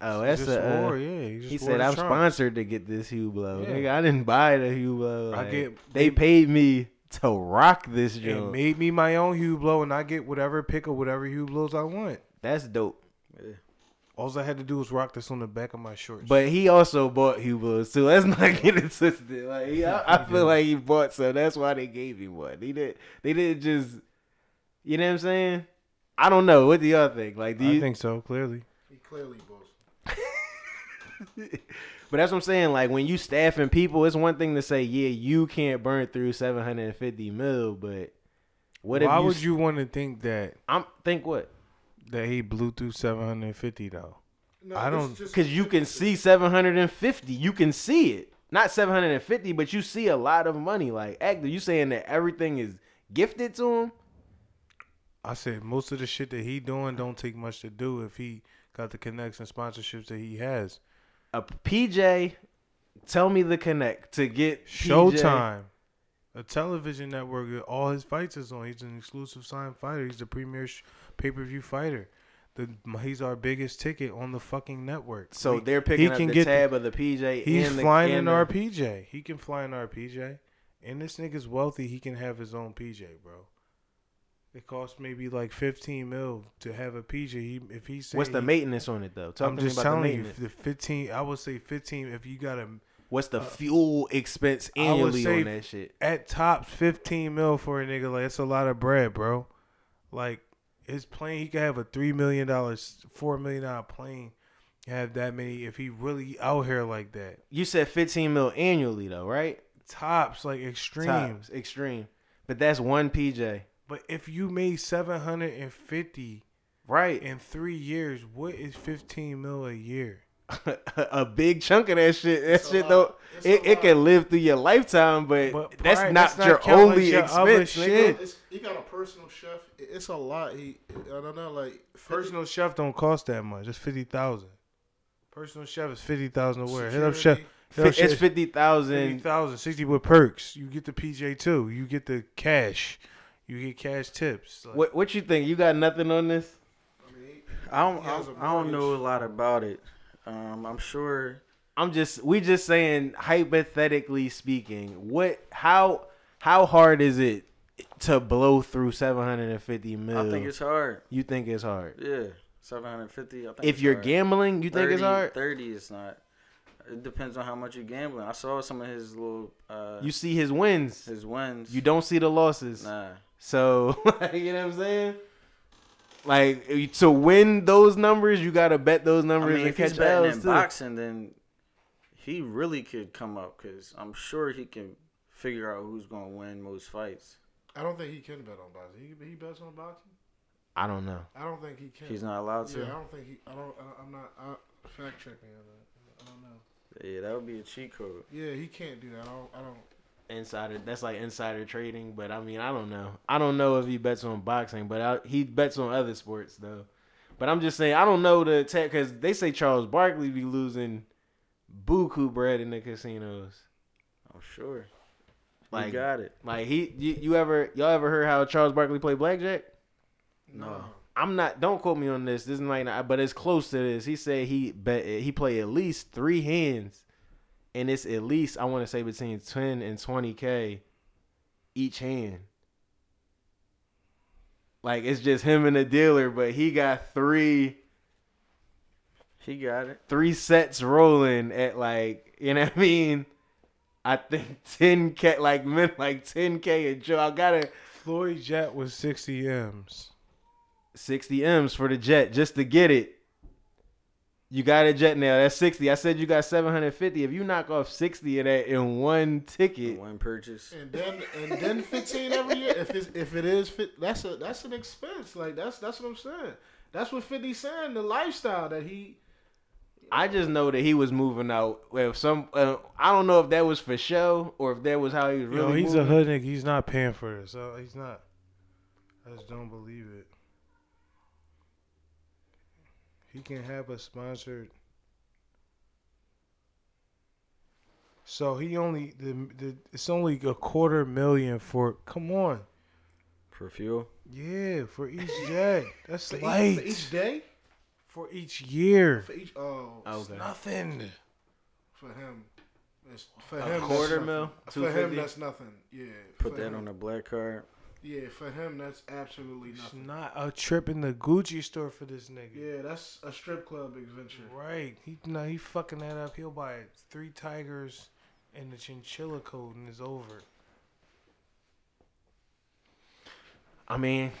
Oh, that's just a. War, yeah. He, just he said I'm Trump. sponsored to get this Hublot. Yeah. Nigga, I didn't buy the Hublot. Like, I get they paid me to rock this joint. They made me my own Hublot, and I get whatever pick or whatever Hublots I want. That's dope. Yeah. All I had to do was rock this on the back of my shorts. But he also bought Hublots too. Let's not get it twisted. Like he, I, I feel like he bought some. That's why they gave him one. He did. They didn't just. You know what I'm saying? I don't know. What do y'all think? Like, do you I think so? Clearly, he clearly bought. But that's what I'm saying. Like when you staffing people, it's one thing to say, yeah, you can't burn through seven hundred fifty mil. But what? Why if you, would you want to think that? I'm think what. That he blew through seven hundred fifty though. No, I don't because you can see seven hundred fifty. You can see it, not seven hundred fifty, but you see a lot of money. Like, actor, you saying that everything is gifted to him? I said most of the shit that he doing don't take much to do if he got the connects and sponsorships that he has. A P J, tell me the connect to get P J. Showtime. A television network that all his fights is on. He's an exclusive signed fighter. He's the premier sh- pay-per-view fighter. The he's our biggest ticket on the fucking network. So like, they're picking up the tab the, of the P J. He's and the, flying and in our P J. He can fly in our P J. And this nigga's wealthy. He can have his own P J, bro. It costs maybe like fifteen mil to have a P J. He, if he say, what's the maintenance on it though? Talk I'm to just me about telling the maintenance. You, the fifteen. I would say fifteen. If you got a What's the uh, fuel expense annually on that shit? At tops, fifteen mil for a nigga. Like, that's a lot of bread, bro. Like, his plane, he could have a three million dollars, four million dollar plane. Have that many if he really out here like that. You said fifteen mil annually though, right? Tops, like extreme, tops, extreme. But that's one P J. But if you made seven hundred and fifty, right, in three years, what is fifteen mil a year? A big chunk of that shit. That it's shit though, it, it can live through your lifetime, but, but that's, prior, not that's not your only your expense. Shit. It's, you got a personal chef. It's a lot. He, I don't know, like personal chef don't cost that much. It's fifty thousand. Personal chef is fifty thousand a wear. Hit up chef. Hit up it's fifty thousand. Fifty thousand. Sixty with perks. You get the P J too. You get the cash. You get cash tips. Like, what What you think? You got nothing on this? I mean, I don't. I, I don't know a lot about it. Um, I'm sure. I'm just. We just saying hypothetically speaking. What? How? How hard is it to blow through seven hundred fifty mil? I think it's hard. You think it's hard? Yeah, seven hundred fifty. I think if it's you're hard. Gambling, you thirty, think it's hard? thirty is not. It depends on how much you're gambling. I saw some of his little. Uh, you see his wins. His wins. You don't see the losses. Nah. So you know what I'm saying. Like, to win those numbers, you got to bet those numbers. I mean, and if catch he's betting in too. boxing, then he really could come up because I'm sure he can figure out who's going to win most fights. I don't think he can bet on boxing. He, he bets on boxing? I don't know. I don't think he can. He's not allowed to? Yeah, I don't think he... I don't... I, I'm not... I, fact check me on that. I don't know. Yeah, that would be a cheat code. Yeah, he can't do that. I don't... I don't Insider, that's like insider trading, but I mean, I don't know. I don't know if he bets on boxing, but I, he bets on other sports though. But I'm just saying, I don't know the tech because they say Charles Barkley be losing buku bread in the casinos. I'm sure. Like, you got it. Like he, you, you ever, y'all ever heard how Charles Barkley played blackjack? No, I'm not. Don't quote me on this. This is like, but it's close to this. He said he bet he played at least three hands. And it's at least, I want to say, between ten and twenty K each hand. Like, it's just him and the dealer, but he got three. He got it. Three sets rolling at, like, you know what I mean? I think ten K, like, like ten K a joke. I got to. Floyd Jet was sixty M's. sixty M's for the Jet just to get it. You got a Jet now. That's sixty. I said you got seven hundred fifty. If you knock off sixty of that in one ticket, one purchase, and then and then fifteen every year. If it's, if it is fit, that's a that's an expense. Like that's that's what I'm saying. That's what fifty saying. The lifestyle that he. You know. I just know that he was moving out. Well, some uh, I don't know if that was for show or if that was how he was really. Yo, he's moving. A hood nigga. He's not paying for it. So he's not. I just don't believe it. He can have a sponsored. So he only the, the it's only a quarter million for come on. For fuel? Yeah, for each day. That's for light. Each, for each day? For each year. For each oh, okay. Nothing. For him. It's, for a him quarter mil? For him that's nothing. Yeah. Put that him. on a black card. Yeah, for him, that's absolutely nothing. It's not a trip in the Gucci store for this nigga. Yeah, that's a strip club adventure. Right. He no, he fucking that up. He'll buy three tigers and the chinchilla coat and it's over. I mean,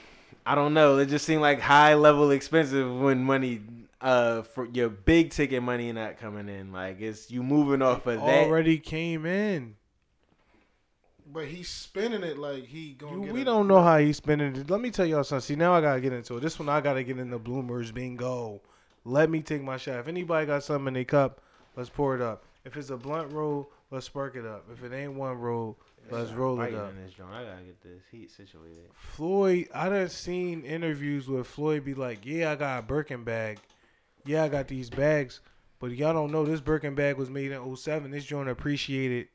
I don't know. It just seemed like high-level expensive when money, uh, for your big-ticket money not coming in. Like, it's you moving off of it that. Already came in. But he's spinning it like he going to get We a- don't know how he's spinning it. Let me tell y'all something. See, now I got to get into it. This one, I got to get into Bloomers Bingo. Let me take my shot. If anybody got something in their cup, let's pour it up. If it's a blunt roll, let's spark it up. If it ain't one roll, it's let's roll it up. This I got to get this heat situated. Floyd, I done seen interviews where Floyd be like, yeah, I got a Birkin bag. Yeah, I got these bags. But y'all don't know this Birkin bag was made in oh seven. This joint appreciated.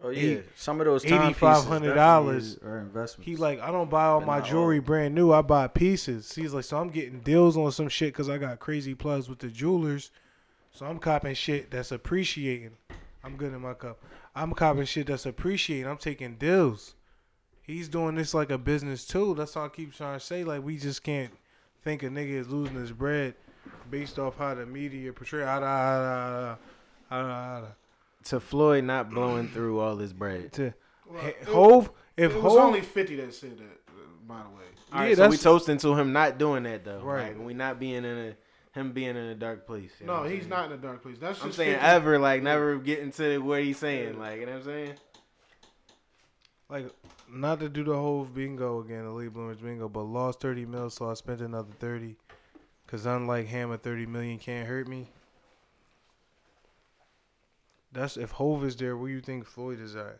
Oh yeah, Eight, some of those time pieces definitely are investments. He like, I don't buy all my jewelry all. brand new. I buy pieces. So he's like, so I'm getting deals on some shit because I got crazy plugs with the jewelers. So I'm copping shit that's appreciating. I'm good in my cup. I'm copping shit that's appreciating. I'm taking deals. He's doing this like a business too. That's all I keep trying to say. Like we just can't think a nigga is losing his bread based off how the media portray. Ah, ah, ah, ah, ah. To Floyd not blowing through all his bread. To well, it, Hove, if it was Hove, only fifty that said that. By the way, all right, yeah, so we toasting to him not doing that though. Right, like, we not being in a him being in a dark place. You know no, he's saying? Not in a dark place. That's just I'm saying fifty. Ever like never getting to what he's saying. Yeah. Like you know what I'm saying. Like not to do the Hove bingo again, the Lee Bloomers bingo, but lost thirty mil, so I spent another thirty. Cause unlike Hammer, thirty million can't hurt me. That's if Hove is there, where you think Floyd is at?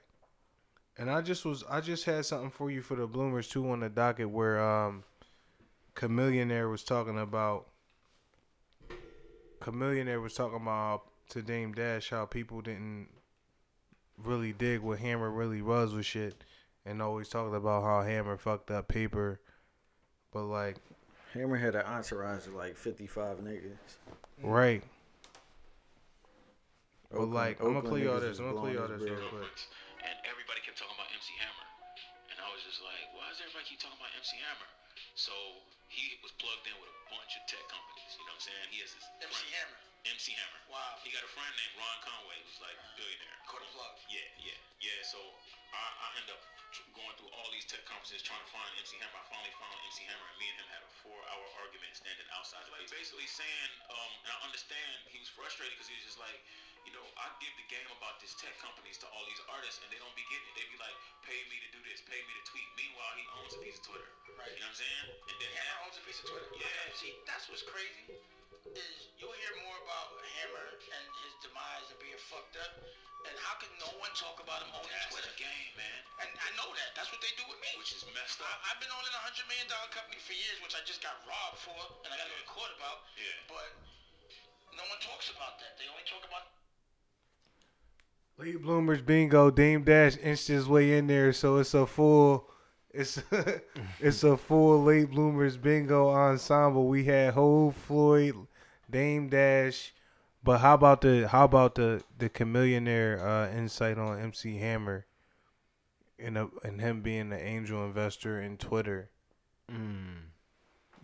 And I just was, I just had something for you for the Bloomers too on the docket where um, Chamillionaire was talking about. Chamillionaire was talking about to Dame Dash how people didn't really dig what Hammer really was with shit, and always talking about how Hammer fucked up paper, but like Hammer had an entourage of like fifty-five niggas, right? But Oakland, like, Oakland I'm gonna play y'all this. I'm gonna play y'all this real quick. And everybody kept talking about M C Hammer, and I was just like, why does everybody keep talking about M C Hammer? So he was plugged in with a bunch of tech companies. You know what I'm saying? He is M C Hammer. M C Hammer. Wow. He got a friend named Ron Conway, who's like a billionaire. Quarter plug. Yeah, yeah, yeah. So I, I end up going through all these tech conferences trying to find M C Hammer. I finally found M C Hammer, and me and him had a four-hour argument standing outside. Like basically saying, um, and I understand he was frustrated because he was just like, you know, I give the game about this tech companies to all these artists, and they don't be getting it. They be like, pay me to do this, pay me to tweet. Meanwhile, he owns a piece of Twitter. Right. You know what I'm saying? And then Hammer now, owns a piece of Twitter. Yeah. Okay, see, that's what's crazy. Is you'll hear more about Hammer and his demise and being fucked up, and how can no one talk about him owning Twitter? That's the game, man. And I know that. That's what they do with me. Which is messed up. I, I've been owning a one hundred million dollars company for years, which I just got robbed for, and I got to go to court about. Yeah. But no one talks about that. They only talk about... Late Bloomers Bingo, Dame Dash inched his way in there, so it's a full... It's a, it's a full Late Bloomers Bingo ensemble. We had Hov, Floyd, Dame Dash, but how about the how about the the chameleonaire uh, insight on M C Hammer, and a, and him being the angel investor in Twitter. Mm.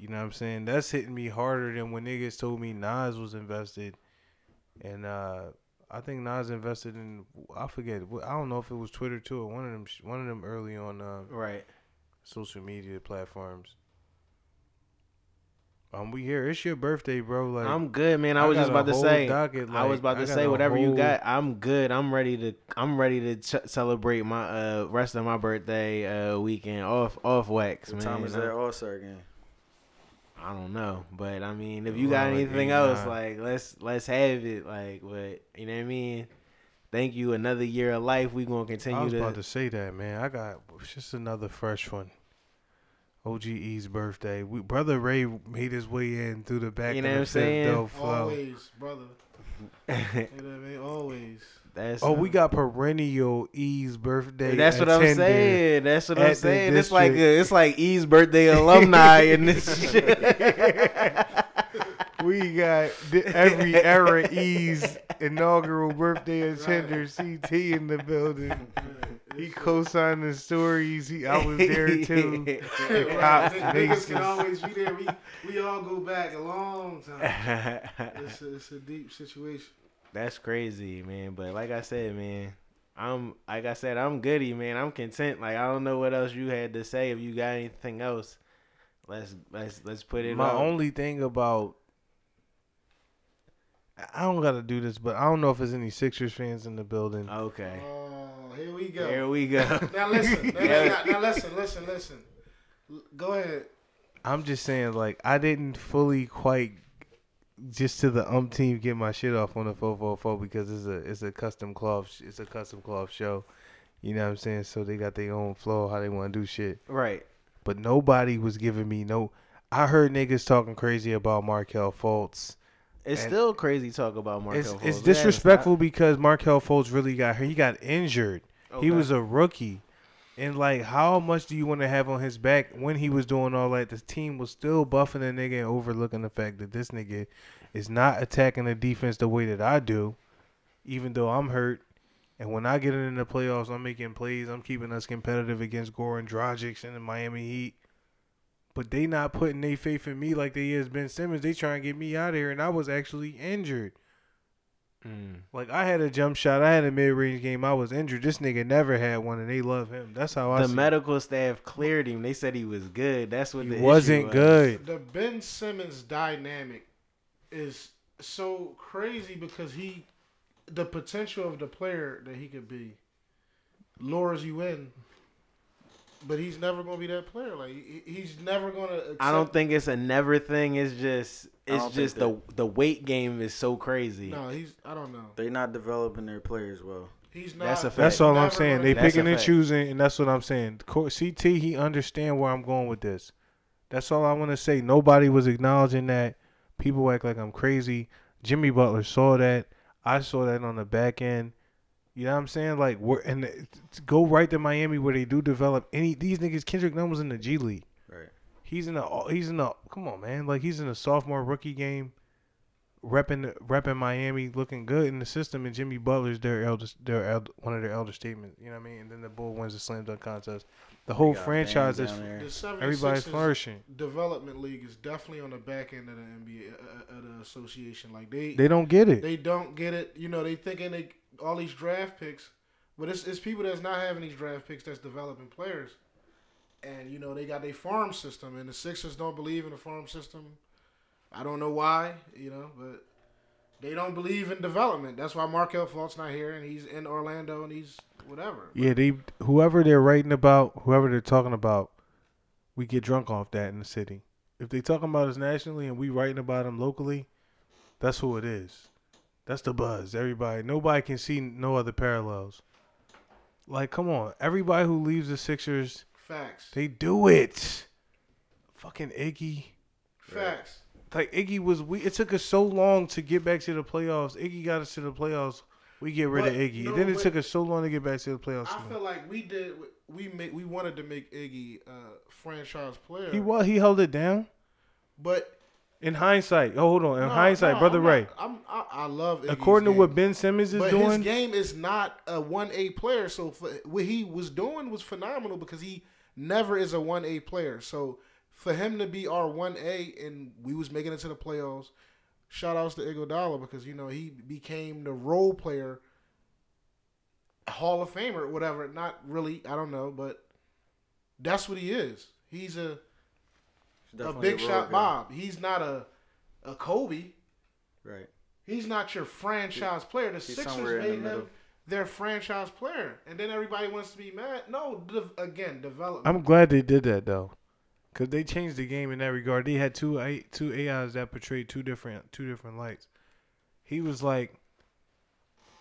You know what I'm saying? That's hitting me harder than when niggas told me Nas was invested, and uh, I think Nas invested in I forget I don't know if it was Twitter too or one of them one of them early on uh, right. social media platforms. Um, we here. It's your birthday, bro. Like I'm good, man. I, I was just about to say. Docket, like, I was about to say whatever whole... you got. I'm good. I'm ready to. I'm ready to ch- celebrate my uh rest of my birthday uh weekend off off wax. What man, time is that All Star game? I don't know, but I mean, if you got oh, anything yeah. else, like let's let's have it. Like, but you know what I mean. Thank you. Another year of life. We gonna continue. I was to... about to say that, man. I got just another fresh one. O G E's birthday. We, brother Ray made his way in through the back you know of the fifth though flow. Always, brother. You know what I mean? Always. That's oh, we got perennial E's birthday. That's what I'm saying. That's what I'm saying. It's like a, it's like E's birthday alumni in this shit. We got every era E's inaugural birthday attender C T in the building. He co-signed the stories. He, I was there too. The cops, niggas can always be there. We, we all go back a long time. It's a, it's a deep situation. That's crazy, man. But like I said, man, I'm like I said, I'm goody, man. I'm content. Like I don't know what else you had to say. If you got anything else, let's let's let's put it. My up. Only thing about. I don't gotta do this, but I don't know if there's any Sixers fans in the building. Okay. Oh, uh, here we go. Here we go. Now listen. Now, now, now listen. Listen. Listen. Go ahead. I'm just saying, like, I didn't fully quite just to the umpteenth get my shit off on the four four four because it's a it's a custom cloth it's a custom cloth show. You know what I'm saying? So they got their own flow how they want to do shit. Right. But nobody was giving me no. I heard niggas talking crazy about Markelle Fultz. It's and still crazy talk about Markelle it's, Fultz. It's disrespectful yeah, it's because Markelle Fultz really got hurt. He got injured. Okay. He was a rookie. And, like, how much do you want to have on his back when he was doing all that? The team was still buffing the nigga and overlooking the fact that this nigga is not attacking the defense the way that I do, even though I'm hurt. And when I get in the playoffs, I'm making plays. I'm keeping us competitive against Goran Dragic and the Miami Heat. But they not putting their faith in me like they is Ben Simmons. They trying to get me out of here, and I was actually injured. Mm. Like, I had a jump shot. I had a mid-range game. I was injured. This nigga never had one, and they love him. That's how I see it. The medical staff cleared him. They said he was good. That's what the issue was. He wasn't good. The Ben Simmons dynamic is so crazy because he, the potential of the player that he could be lures you in. But he's never gonna be that player. Like he's never gonna. Accept. I don't think it's a never thing. It's just, it's just the that. the weight game is so crazy. No, he's. I don't know. They're not developing their players well. He's not. That's a fact. That's all I'm saying. They picking and choosing, and that's what I'm saying. C T, he understand where I'm going with this. That's all I want to say. Nobody was acknowledging that. People act like I'm crazy. Jimmy Butler saw that. I saw that on the back end. You know what I'm saying? Like, we're, and go right to Miami where they do develop any these niggas. Kendrick Nunn was in the G League. Right. He's in the he's in the come on man. Like he's in a sophomore rookie game. repping repping Miami, looking good in the system, and Jimmy Butler's their eldest, their elder, one of their elder statements. You know what I mean? And then the Bull wins the slam dunk contest. The whole franchise is everybody's flourishing. Development league is definitely on the back end of the N B A, uh, of the association. Like they, they don't get it. They don't get it. You know, they thinking they all these draft picks, but it's it's people that's not having these draft picks that's developing players, and you know they got their farm system, and the Sixers don't believe in the farm system. I don't know why, you know, but they don't believe in development. That's why Markelle Fultz's not here, and he's in Orlando, and he's whatever. But. Yeah, they whoever they're writing about, whoever they're talking about, we get drunk off that in the city. If they talking about us nationally and we writing about them locally, that's who it is. That's the buzz. Everybody, nobody can see no other parallels. Like, come on, everybody who leaves the Sixers, facts. They do it. Fucking Iggy, facts. Like, Iggy was we. It took us so long to get back to the playoffs. Iggy got us to the playoffs. We get rid but, of Iggy. You know, and then it took us so long to get back to the playoffs. I feel like we did. We make, we wanted to make Iggy a franchise player. He was. He held it down. But in hindsight, oh hold on. In no, hindsight, no, brother I'm Ray, not, I'm, I, I love. Iggy's according game. to what Ben Simmons is but doing, his game is not a one A player. So for, what he was doing was phenomenal because he never is a one A player. So. For him to be our one A and we was making it to the playoffs, shout outs to Iguodala because, you know, he became the role player, Hall of Famer or whatever. Not really, I don't know, but that's what he is. He's a a big shot Bob. He's not a a Kobe. Right. He's not your franchise player. The Sixers made him their franchise player. And then everybody wants to be mad. No, again, development. I'm glad they did that, though. Cause they changed the game in that regard. They had two two A Is that portrayed two different two different lights. He was like,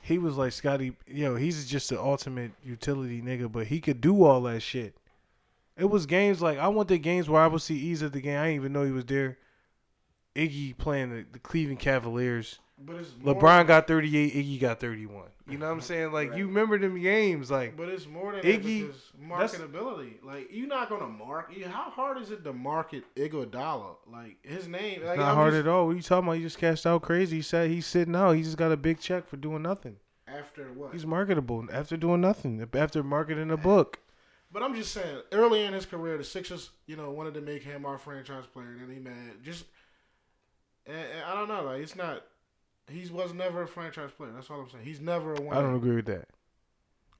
he was like Scottie. Yo, he's just the ultimate utility nigga, but he could do all that shit. It was games like I want the games where I would see Ease at the game. I didn't even know he was there. Iggy playing the, the Cleveland Cavaliers. But it's more LeBron got thirty-eight, Iggy got thirty-one. You know what I'm saying? Like, right. You remember them games. Like, but it's more than Iggy, marketability. Like, you're not going to mark. How hard is it to market Iguodala? Like, his name. Like, not I'm hard just, at all. What are you talking about? He just cashed out crazy. He said he's sitting out. He just got a big check for doing nothing. After what? He's marketable after doing nothing, after marketing a book. But I'm just saying, early in his career, the Sixers, you know, wanted to make him our franchise player, and then he mad. Just, and, and I don't know. Like, it's not. He was never a franchise player. That's all I'm saying. He's never a one. I don't agree with that.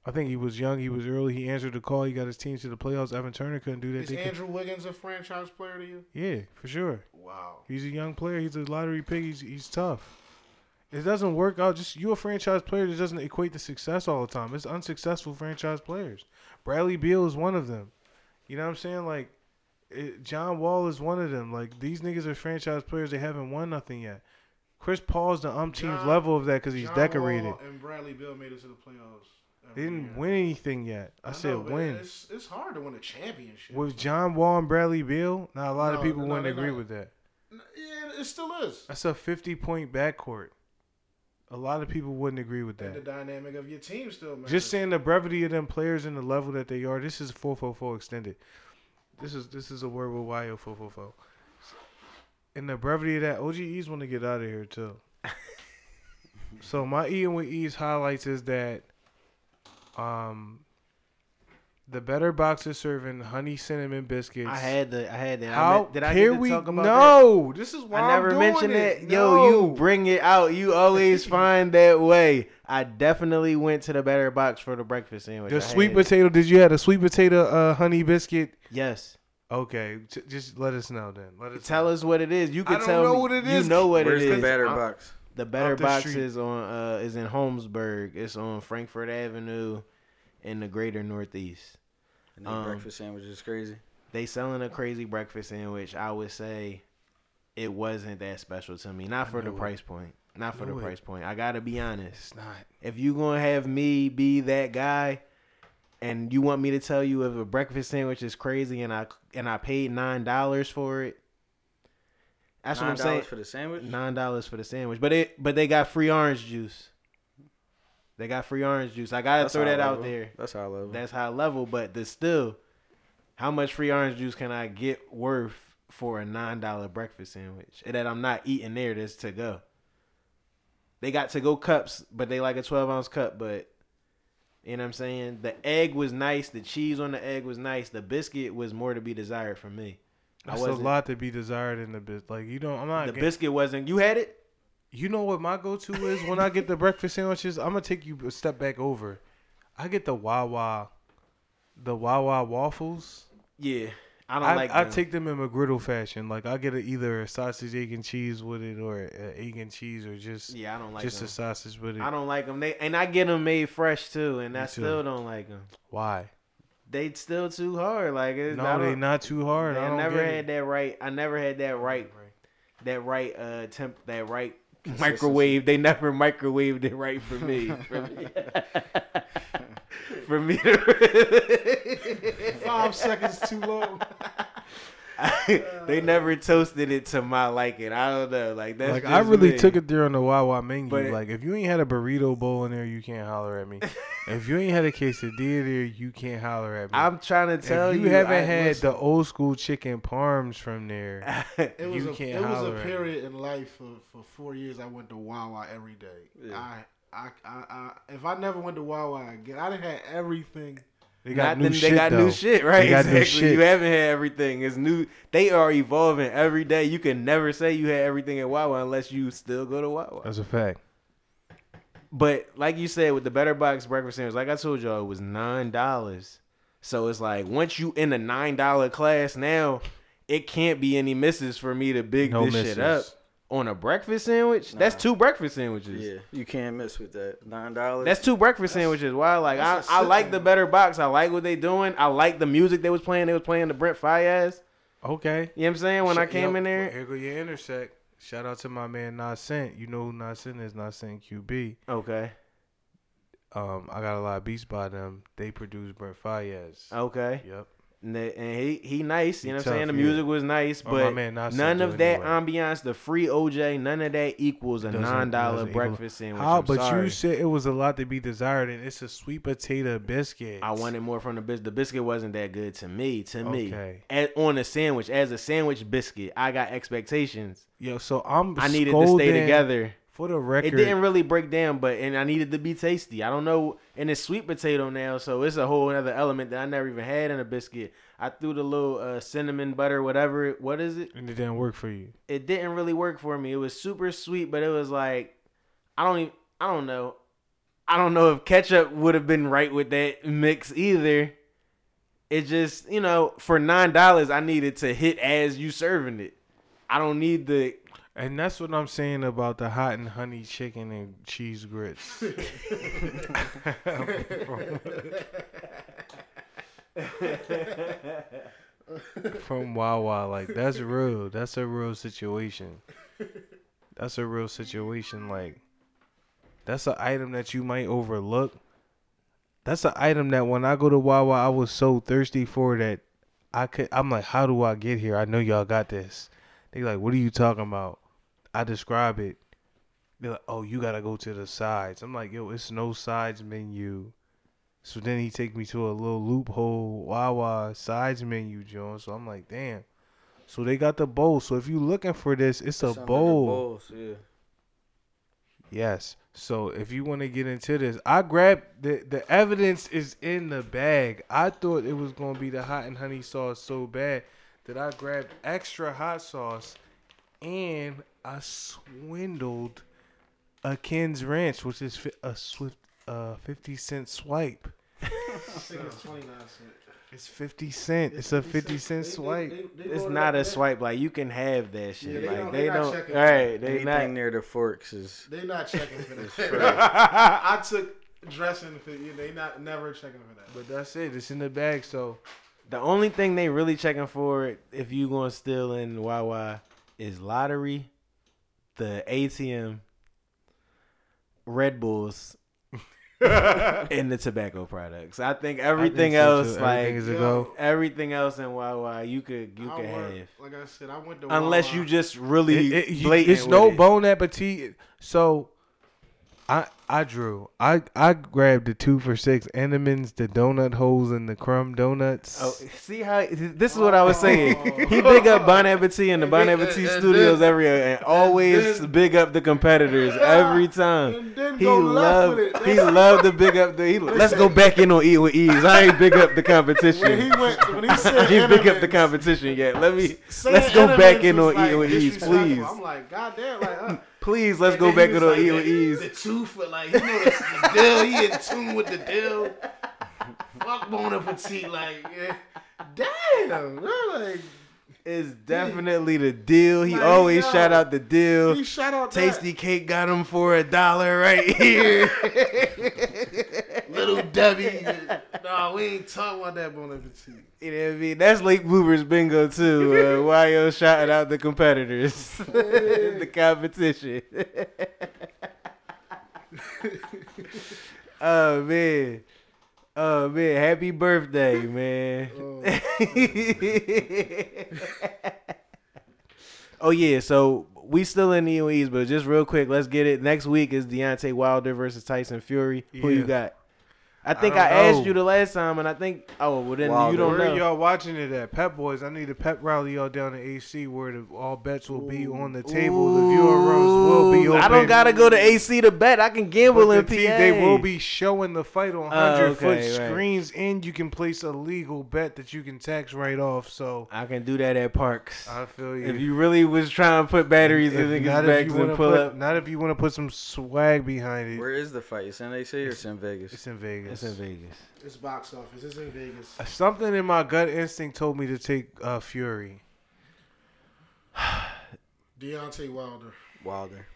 I think he was young. He was early. He answered the call. He got his team to the playoffs. Evan Turner couldn't do that. Is they Andrew could... Wiggins a franchise player to you? Yeah, for sure. Wow. He's a young player. He's a lottery pick. He's he's tough. It doesn't work out. Just you're a franchise player that doesn't equate to success all the time. It's unsuccessful franchise players. Bradley Beal is one of them. You know what I'm saying? Like, it, John Wall is one of them. Like, these niggas are franchise players. They haven't won nothing yet. Chris Paul's the umpteenth John, level of that because he's John decorated. Wall and Bradley Beal made it to the playoffs. They didn't year. win anything yet. I, I said know, win. It's, it's hard to win a championship. With John Wall and Bradley Beal, not a lot no, of people no, wouldn't agree not. with that. Yeah, it still is. That's a fifty-point backcourt. A lot of people wouldn't agree with that. And the dynamic of your team still matters. Just saying the brevity of them players and the level that they are, this is four four four extended. This is this is a word with Y O four four four. And the brevity of that, O G E's want to get out of here, too. So my E and with E's highlights is that um, the better boxes serving honey cinnamon biscuits. I had the, I had that. How did I get to we, talk about no, that? No, this is why I never I'm doing mentioned it. it. No. Yo, you bring it out. You always find that way. I definitely went to the better box for the breakfast sandwich. The I sweet potato, it. did you have a sweet potato uh, honey biscuit? Yes. Okay, just let us know then. Let us tell know. us what it is. You can tell know me. What it is. You know what Where's it is. Where's the Better I'm, Box? The Better the Box street. is on uh, is in Holmesburg. It's on Frankfort Avenue, in the Greater Northeast. And the um, breakfast sandwich is crazy. They selling a crazy breakfast sandwich. I would say it wasn't that special to me. Not for the it. price point. Not for the it. price point. I gotta be honest. It's not. If you gonna have me be that guy. And you want me to tell you if a breakfast sandwich is crazy and I and I paid nine dollars for it? That's what I'm saying. nine dollars for the sandwich? nine dollars for the sandwich. But it but they got free orange juice. They got free orange juice. I got to throw that out there. That's high level. That's high level. But the still, how much free orange juice can I get worth for a nine dollars breakfast sandwich? And that I'm not eating there, that's to go. They got to go cups, but they like a twelve ounce cup. But you know what I'm saying? The egg was nice. The cheese on the egg was nice. The biscuit was more to be desired for me. That's a lot to be desired in the biscuit. Like, you don't, I'm not. The getting, biscuit wasn't. You had it? You know what my go to is when I get the breakfast sandwiches? I'm going to take you a step back over. I get the Wawa, the Wawa waffles. Yeah. I don't I, like them. I take them in McGriddle fashion. Like, I get a, either a sausage, egg, and cheese with it, or a egg and cheese, or just yeah, I don't like just them. a sausage with it. I don't like them. They and I get them made fresh too, and Me I too. still don't like them. Why? They still too hard. Like it's, no, they not too hard. I, I don't never get had it. that right. I never had that right, that right uh, temp, that right microwave. They never microwaved it right for me. For me. For me, to... five seconds too long. I, they never toasted it to my liking. I don't know, like that's like I really me. took it there on the Wawa menu. But, like, if you ain't had a burrito bowl in there, you can't holler at me. If you ain't had a quesadilla there, you can't holler at me. I'm trying to tell if you, you haven't I, had listen, the old school chicken parms from there. It was you a, can't it holler was a period at me. in life for, for four years. I went to Wawa every day. Yeah. I. I, I, I, if I never went to Wawa again, I'd have had everything. They got, new, then, shit, they got new shit, right? They got exactly. new shit. You haven't had everything. It's new. They are evolving every day. You can never say you had everything at Wawa unless you still go to Wawa. That's a fact. But like you said, with the Better Box breakfast sandwich, like I told y'all, it was nine dollars. So it's like once you in the nine dollars class now, it can't be any misses for me to big no this misses. shit up. On a breakfast sandwich? Nah. That's two breakfast sandwiches. Yeah, you can't miss with that. nine dollars. That's two breakfast that's, sandwiches. Why? Like, I, I like the Better Box. I like what they doing. I like the music they was playing. They was playing the Brent Faiyaz. Okay. You know what I'm saying? When Sh- I came yo, in there. Here go your intersect. Shout out to my man Nas Scent. You know who Nas Scent is. Nas Scent Q B. Okay. Um, I got a lot of beats by them. They produced Brent Faiyaz. Okay. Yep. And he he nice, you know what I'm saying? The music was nice, but none of that ambiance, the free O J, none of that equals a nine dollar breakfast sandwich. Oh, but you said it was a lot to be desired, and it's a sweet potato biscuit. I wanted more from the biscuit. The biscuit wasn't that good to me, to me. Okay. As, on a sandwich, as a sandwich biscuit, I got expectations. Yo, so I'm I needed to stay together. For the record, it didn't really break down, but and I needed to be tasty. I don't know, and it's sweet potato now, so it's a whole other element that I never even had in a biscuit. I threw the little uh, cinnamon butter, whatever. What is it? And it didn't work for you. It didn't really work for me. It was super sweet, but it was like I don't even. I don't know. I don't know if ketchup would have been right with that mix either. It just, you know, for nine dollars, I needed to hit as you serving it. I don't need the. And that's what I'm saying about the hot and honey chicken and cheese grits. From Wawa, like that's real. That's a real situation. That's a real situation. Like that's an item that you might overlook. That's an item that when I go to Wawa, I was so thirsty for that I could. I'm like, how do I get here? I know y'all got this. They like, what are you talking about? I describe it. They're like, oh, you got to go to the sides. I'm like, yo, it's no sides menu. So then he take me to a little loophole Wawa sides menu, John. So I'm like, damn. So they got the bowl. So if you looking for this, it's a Some bowl. Bowls, yeah. Yes. So if you want to get into this, I grabbed the, the evidence is in the bag. I thought it was going to be the hot and honey sauce so bad that I grabbed extra hot sauce and I swindled a Ken's Ranch, which is a swift uh, fifty cent swipe. It's twenty-nine cent. It's fifty cent. It's a fifty cent swipe. They, they, they it's not a there. swipe. Like, you can have that shit. Yeah, they like, they don't. They don't all right. They Anything not, near the forks is. They not checking for that. I took dressing for you. They not never checking for that. But that's it. It's in the bag. So. The only thing they really checking for if you going to steal in Wawa is lottery, the A T M, Red Bulls, and the tobacco products. I think everything I think else, so like everything, yeah, everything else in Wawa, you could you I could went, have. Like I said, I went to Wawa. Unless you just really it, it, blatant. It's no it. Bon Appetit. So I I drew. I, I grabbed the two for six Entenmann's, the donut holes, and the crumb donuts. Oh, see how this is what I was saying. Oh. He big up Bon Appetit and the Bon Appetit Studios every year, and always and then, big up the competitors every time. And then he loved it. He loved to big up the. He, let's go back in on Eat with Ease. I ain't big up the competition. When he went, when he said I ain't big up the competition yet. Let me. Let's go back in on like, Eat with Ease, please. I'm like, goddamn, like. Uh, Please, let's and go back to the E and E's. The two for like, you know, the deal. He in tune with the deal. Fuck Bon Appetit, like, yeah. Damn, bro, like. It's definitely the deal. He like, always yo, shout out the deal. He shout out Tasty that. Cake got him for a dollar right here. Little Debbie. No, we ain't talking about that Bon Appetit. You know what I mean? That's late bloopers bingo too. Uh, Y O shouting out the competitors. The competition. Oh, man. Oh man, happy birthday, man. Oh. Oh yeah, so we still in the E O Es, but just real quick, let's get it. Next week is Deontay Wilder versus Tyson Fury. Yeah. Who you got? I think I, I asked you the last time, and I think oh, well then Wilder. You don't know. Where y'all watching it at? Pep Boys. I need a pep rally y'all down to A C where the, all bets will be Ooh. on the table. Ooh. The viewer rooms will be open. I don't gotta go to A C to bet. I can gamble in the P A. They will be showing the fight on hundred uh, okay, foot right. screens, and you can place a legal bet that you can tax right off. So I can do that at Parks. I feel you. If you really was trying to put batteries if, in niggas' backs and pull put, up, not if you want to put some swag behind it. Where is the fight? It's in A C or it's in Vegas? It's in Vegas. It's in Vegas. It's box office. It's in Vegas. Something in my gut instinct told me to take uh, Fury. Deontay Wilder. Wilder.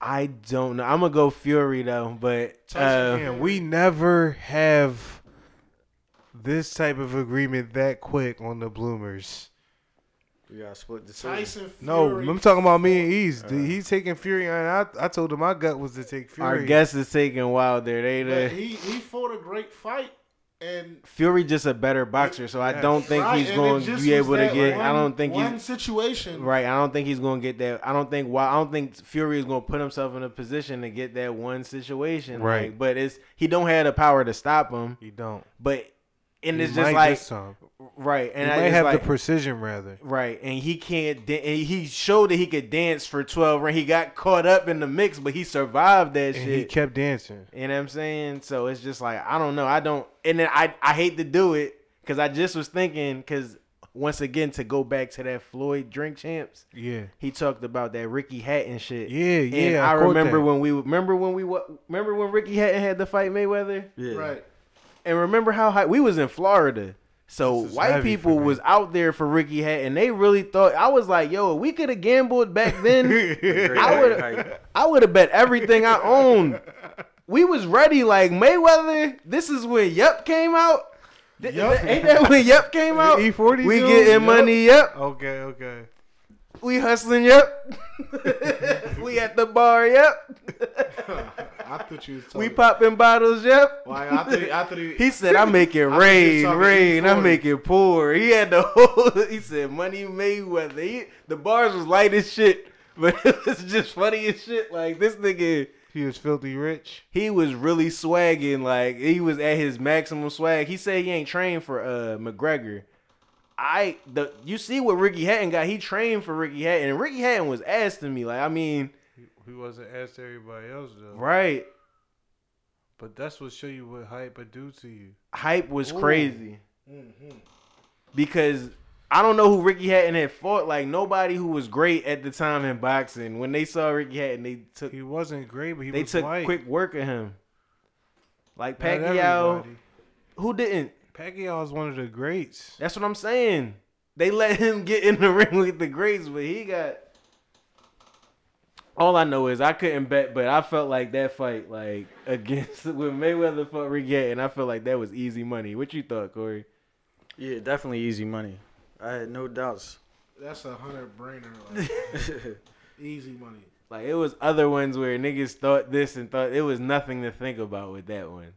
I don't know. I'm going to go Fury, though. But uh, man, we never have this type of agreement that quick on the bloomers. We got to split the Tyson Fury. No, I'm talking about me and Ease. Uh, He's taking Fury, and I, I told him my gut was to take Fury. Our guess is taking Wilder. They, they, he he fought a great fight, and Fury just a better boxer. So I don't think right, he's going to be able to get. One, I don't think one he's, situation. Right. I don't think he's going to get that. I don't think. I don't think Fury is going to put himself in a position to get that one situation. Right. Like, but it's he don't have the power to stop him. He don't. But. And it's just like, right. And I have the precision rather. Right. And he can't, and he showed that he could dance for twelve rounds. He got caught up in the mix, but he survived that shit. He kept dancing. You know what I'm saying? So it's just like, I don't know. I don't, and then I, I hate to do it because I just was thinking, because once again, to go back to that Floyd Drink Champs. Yeah. He talked about that Ricky Hatton shit. Yeah. Yeah. And I remember when we, remember when we, remember when Ricky Hatton had to fight Mayweather? Yeah. Right. And remember how high, we was in Florida, so white people was out there for Ricky Hatton, and they really thought, I was like, yo, we could have gambled back then. I would I would have bet everything I owned. We was ready, like Mayweather, this is when Yep came out. Th- yep. Ain't that when Yep came out? E forty we getting yep. money, Yep. Okay, okay. We hustling, Yep. We at the bar, Yep. I thought you was talking. We popping bottles, Yep. Why? I thought, I thought he, he said, "I make it rain, rain. I make it pour." He had the whole. He said, "Money Mayweather." He, the bars was light as shit, but it was just funny as shit. Like this nigga, he was filthy rich. He was really swagging. Like he was at his maximum swag. He said he ain't trained for uh, McGregor. I the you see what Ricky Hatton got. He trained for Ricky Hatton, and Ricky Hatton was asking me. Like I mean. He wasn't asked everybody else though. Right. But that's what show you what hype would do to you. Hype was Ooh. crazy. Mm-hmm. Because I don't know who Ricky Hatton had fought. Like nobody who was great at the time in boxing. When they saw Ricky Hatton, they took he wasn't great, but he they was took white. Quick work of him. Like Pacquiao. Who didn't? Pacquiao is one of the greats. That's what I'm saying. They let him get in the ring with the greats, but he got. All I know is I couldn't bet, but I felt like that fight, like against when Mayweather fought Ricky Hatton, I felt like that was easy money. What you thought, Corey? Yeah, definitely easy money. I had no doubts. That's a hundred brainer, like, easy money. Like it was other ones where niggas thought this and thought it was nothing to think about with that one,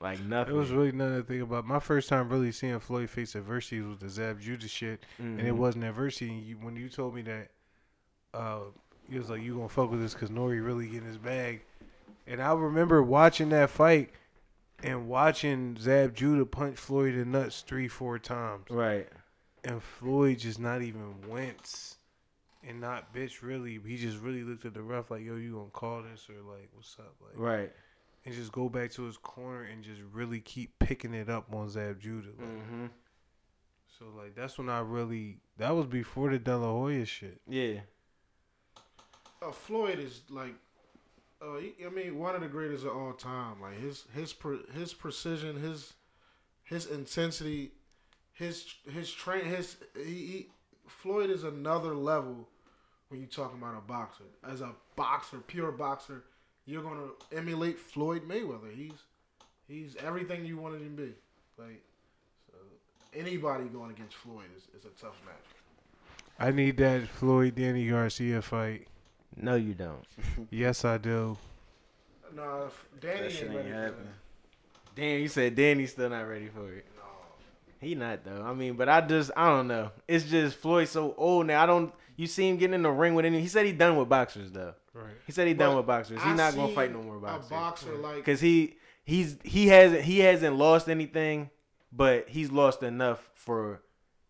like nothing. It was really nothing to think about. My first time really seeing Floyd face adversity was the Zab Judah shit, mm-hmm. and it wasn't adversity. When you told me that. Uh, He was like, you gonna fuck with this because Nori really getting his bag. And I remember watching that fight and watching Zab Judah punch Floyd in the nuts three, four times. Right. And Floyd just not even wince and not bitch really. He just really looked at the ref like, yo, you gonna call this or like, what's up? Like, right. And just go back to his corner and just really keep picking it up on Zab Judah. Like, mm-hmm. So, like, that's when I really... That was before the De La Hoya shit. Yeah. Oh, Floyd is, like... Uh, I mean, one of the greatest of all time. Like, his his pre- his precision, his his intensity, his... his train... His, he, he, Floyd is another level when you're talking about a boxer. As a boxer, pure boxer, you're going to emulate Floyd Mayweather. He's, he's everything you wanted him to be. Like... Anybody going against Floyd is, is a tough match. I need that Floyd Danny Garcia fight. No, you don't. Yes, I do. No, nah, Danny ain't ready for it. Damn, you said Danny's still not ready for it. No, he not though. I mean, but I just I don't know. It's just Floyd's so old now. I don't. You see him getting in the ring with any. He said he done with boxers though. Right. He said he but done with boxers. He's not gonna fight no more boxers. A boxer right. like because he he's he hasn't he hasn't lost anything. But he's lost enough for,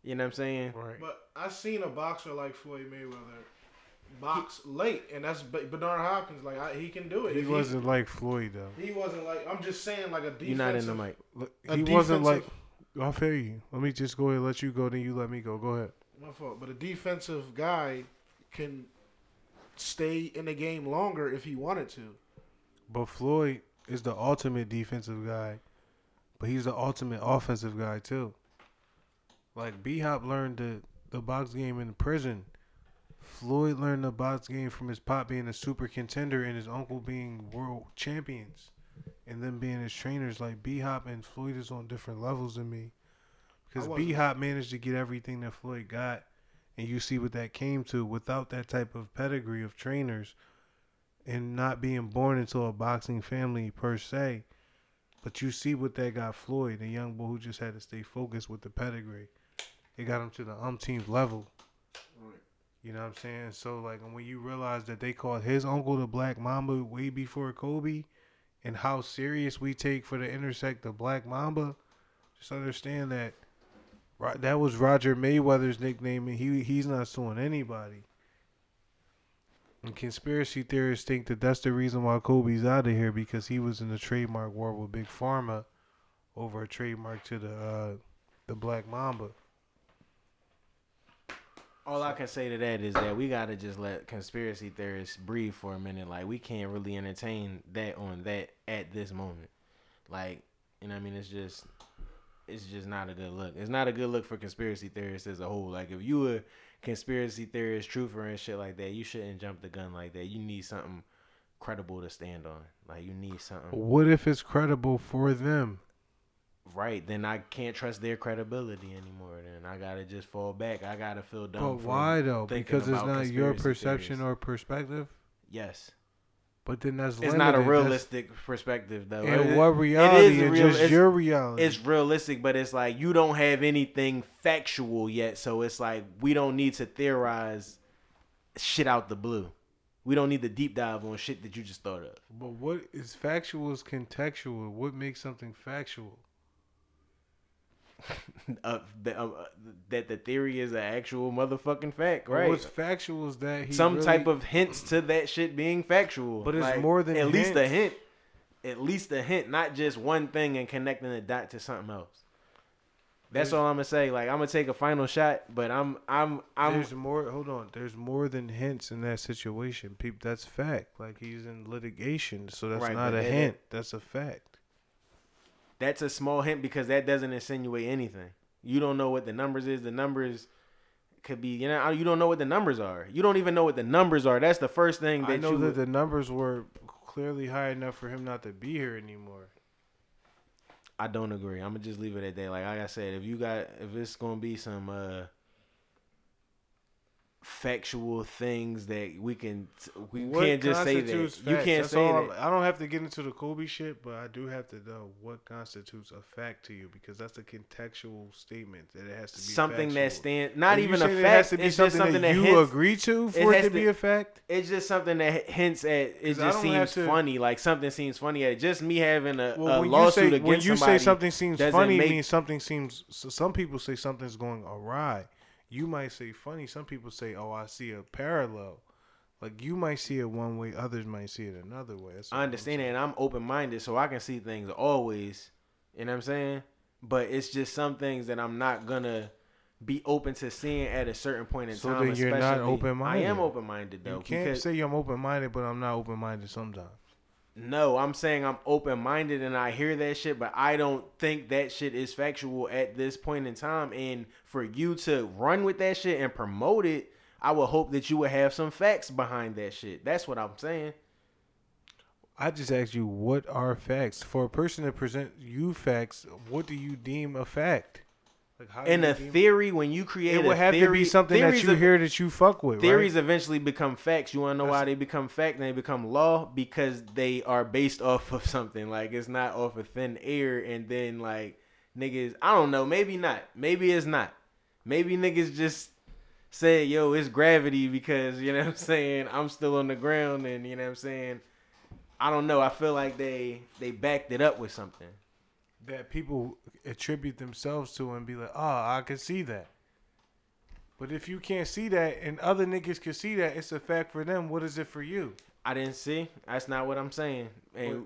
you know what I'm saying? Right. But I seen a boxer like Floyd Mayweather box he, late, and that's Bernard Hopkins. Like, I, he can do it. He if wasn't he, like Floyd, though. He wasn't like, I'm just saying, like a defensive. You're not in the mic. He wasn't like, I feel you. Let me just go ahead and let you go, then you let me go. Go ahead. My fault. But a defensive guy can stay in the game longer if he wanted to. But Floyd is the ultimate defensive guy. But he's the ultimate offensive guy, too. Like, B-Hop learned the, the box game in prison. Floyd learned the box game from his pop being a super contender and his uncle being world champions and them being his trainers. Like, B-Hop and Floyd is on different levels than me. Because B-Hop managed to get everything that Floyd got, and you see what that came to without that type of pedigree of trainers and not being born into a boxing family per se. But you see what that got Floyd, the young boy who just had to stay focused with the pedigree. It got him to the umpteenth level. Right. You know what I'm saying? So, like, when you realize that they called his uncle the Black Mamba way before Kobe and how serious we take for the intersect the Black Mamba, just understand that that was Roger Mayweather's nickname, and he he's not suing anybody. And conspiracy theorists think that that's the reason why Kobe's out of here because he was in a trademark war with Big Pharma over a trademark to the uh, the Black Mamba. All I can say to that is that we got to just let conspiracy theorists breathe for a minute. Like, we can't really entertain that on that at this moment. Like, you know what I mean? It's just... It's just not a good look. It's not a good look for conspiracy theorists as a whole. Like, if you a conspiracy theorist, truther, and shit like that, you shouldn't jump the gun like that. You need something credible to stand on. Like, you need something. What if it's credible for them? Right. Then I can't trust their credibility anymore. Then I got to just fall back. I got to feel dumb. But why, though? Because it's not your perception theories. Or perspective? Yes. But then that's limited. It's not a realistic that's, perspective, though. And it, what reality is real, just your reality. It's realistic, but it's like you don't have anything factual yet, so it's like we don't need to theorize shit out the blue. We don't need to deep dive on shit that you just thought of. But what is factual is contextual. What makes something factual? uh, the, uh, that the theory is an actual motherfucking fact, right? Well, what's factual is that he some really... type of hints to that shit being factual, but it's like, more than at hints. least a hint, at least a hint, not just one thing and connecting the dot to something else. That's there's, all I'm gonna say. Like, I'm gonna take a final shot, but I'm, I'm, I'm. There's more. Hold on. There's more than hints in that situation, people. That's fact. Like, he's in litigation, so that's right, not a that hint. It. That's a fact. That's a small hint because that doesn't insinuate anything. You don't know what the numbers is. The numbers could be, you know, you don't know what the numbers are. You don't even know what the numbers are. That's the first thing that you... I know you that would... the numbers were clearly high enough for him not to be here anymore. I don't agree. I'm going to just leave it at that. Like, like I said, if you got, if it's going to be some uh, factual things that we can we what can't just say that. Facts? You can't That's say that. I don't have to get into the Kobe shit, but I do have to know what constitutes a fact to you, because that's a contextual statement that it has to be something factual. That stands not even a fact. It's just something that you hints, agree to for it, it to, to be a fact. It's just something that hints at it. Just seems to, funny. Like something seems funny at it. Just me having a, well, a lawsuit say, against when you somebody say something seems funny make, means something seems. So some people say something's going awry. You might say funny. Some people say, oh, I see a parallel. Like, you might see it one way. Others might see it another way. I understand that, and I'm open-minded, so I can see things always. You know what I'm saying? But it's just some things that I'm not going to be open to seeing at a certain point in so time. So then you're not open-minded. I am open-minded, though. You can't say I'm open-minded, but I'm not open-minded sometimes. No, I'm saying I'm open-minded and I hear that shit, but I don't think that shit is factual at this point in time. And for you to run with that shit and promote it, I would hope that you would have some facts behind that shit. That's what I'm saying. I just asked you, what are facts? For a person to present you facts, what do you deem a fact? Like how in a theory, when you create a theory, it would have theory, to be something that you of, hear that you fuck with. Theories right? eventually become facts. You want to know That's, why they become fact? They become law because they are based off of something. Like, it's not off of thin air. And then like niggas, I don't know. Maybe not. Maybe it's not. Maybe niggas just said, "Yo, it's gravity," because you know what I'm saying. I'm still on the ground, and you know what I'm saying. I don't know. I feel like they they backed it up with something that people attribute themselves to and be like, oh, I can see that. But if you can't see that and other niggas can see that, it's a fact for them. What is it for you? I didn't see. That's not what I'm saying. And,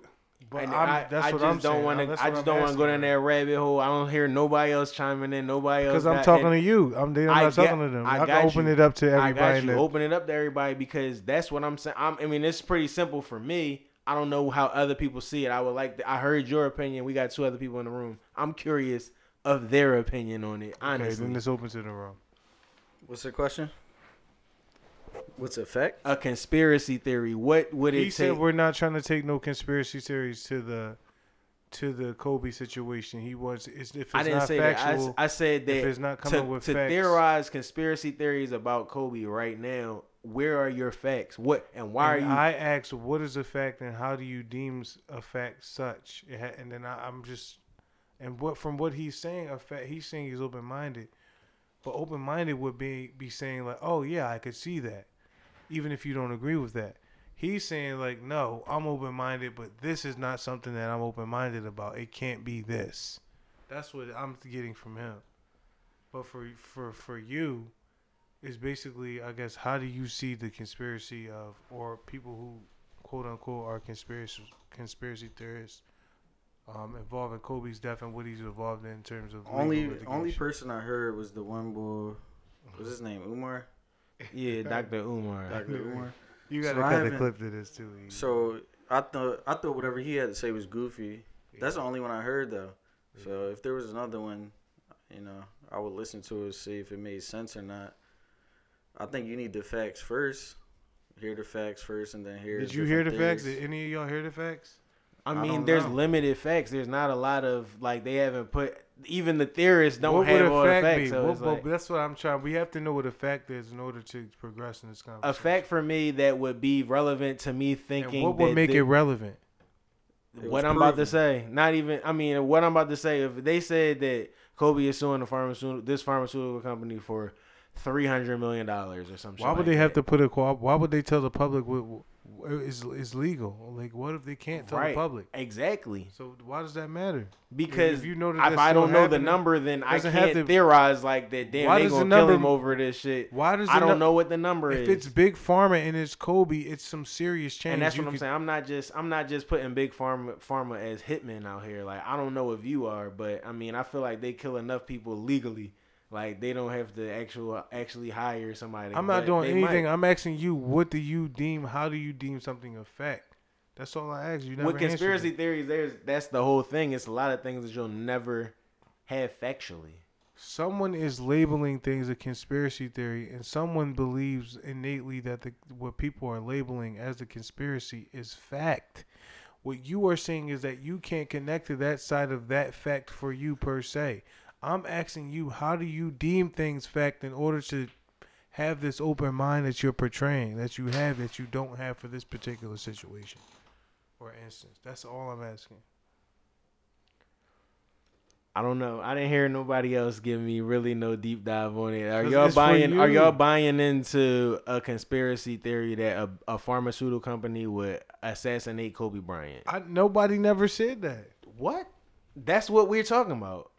but and I'm, that's I, what I I'm saying. Wanna, that's I just don't want to go down that rabbit hole. I don't hear nobody else chiming in. Nobody else. Because I'm talking and, to you. I'm, I'm not get, talking to them. I, I can open you. it up to everybody. I got you. That, open it up to everybody because that's what I'm saying. I'm, I mean, it's pretty simple for me. I don't know how other people see it. I would like. To, I heard your opinion. We got two other people in the room. I'm curious of their opinion on it. Honestly, okay, then let's open to the room. What's the question? What's the fact? A conspiracy theory. What would it he take? He said we're not trying to take no conspiracy theories to the to the Kobe situation. He was. It's, if it's I didn't not say factual, that. I, I said that. If it's not coming to, with to facts. theorize conspiracy theories about Kobe right now. Where are your facts? What and why and are you? I asked, what is a fact, and how do you deem a fact such? And then I, I'm just, and what from what he's saying, a fact he's saying he's open minded, but open minded would be be saying like, oh yeah, I could see that, even if you don't agree with that. He's saying like, no, I'm open minded, but this is not something that I'm open minded about. It can't be this. That's what I'm getting from him. But for for for you. Is basically, I guess, how do you see the conspiracy of, or people who, quote unquote, are conspiracy conspiracy theorists um, involved in Kobe's death and what he's involved in in terms of only only person I heard was the one boy, what's his name, Umar? Yeah, Doctor Umar. Doctor Umar. You gotta so cut the clip to this too. Ian. So I thought I thought whatever he had to say was goofy. Yeah. That's the only one I heard though. Yeah. So if there was another one, you know, I would listen to it, see if it made sense or not. I think you need the facts first. Hear the facts first, and then hear. Did you hear the facts? Did any of y'all hear the facts? I mean, there's limited facts. There's not a lot of like they haven't put. Even the theorists don't have all the facts. That's what I'm trying. We have to know what a fact is in order to progress in this conversation. A fact for me that would be relevant to me thinking. What would make it relevant? What I'm about to say. Not even. I mean, what I'm about to say. If they said that Kobe is suing the pharmaceutical this pharmaceutical company for. Three hundred million dollars or something. Why would like they that. have to put a? Why would they tell the public what is is legal? Like, what if they can't tell right. the public? Exactly. So why does that matter? Because if, you know that if I don't know the number, then I can't to, theorize like that. Damn, they gonna the kill him over this shit. Why does I don't no, know what the number if is? If it's Big Pharma and it's Kobe, it's some serious change. And that's what you I'm could, saying. I'm not just I'm not just putting Big Pharma Pharma as hitmen out here. Like I don't know if you are, but I mean I feel like they kill enough people legally. Like they don't have to actual actually hire somebody. I'm not doing anything. Might. I'm asking you, what do you deem? How do you deem something a fact? That's all I ask you. Never with conspiracy theories, there's that's the whole thing. It's a lot of things that you'll never have factually. Someone is labeling things a conspiracy theory, and someone believes innately that the what people are labeling as a conspiracy is fact. What you are saying is that you can't connect to that side of that fact for you per se. I'm asking you, how do you deem things fact in order to have this open mind that you're portraying, that you have, that you don't have for this particular situation or instance. That's all I'm asking. I don't know. I didn't hear nobody else give me really no deep dive on it. Are y'all buying? Are y'all buying into a conspiracy theory that a, a pharmaceutical company would assassinate Kobe Bryant? I, nobody never said that. What? That's what we're talking about.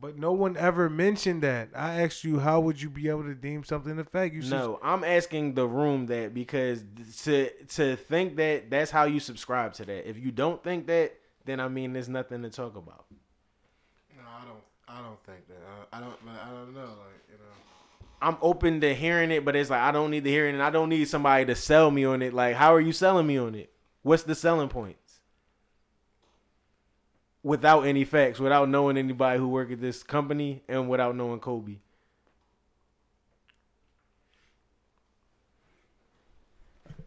But no one ever mentioned that. I asked you, how would you be able to deem something a fact? You should... No, I'm asking the room that, because to to think that that's how you subscribe to that. If you don't think that, then I mean, there's nothing to talk about. I don't. I don't think that. I, I don't. I don't know. Like, you know, I'm open to hearing it, but it's like I don't need to hear it, and I don't need somebody to sell me on it. Like, how are you selling me on it? What's the selling points? Without any facts, without knowing anybody who work at this company, and without knowing Kobe.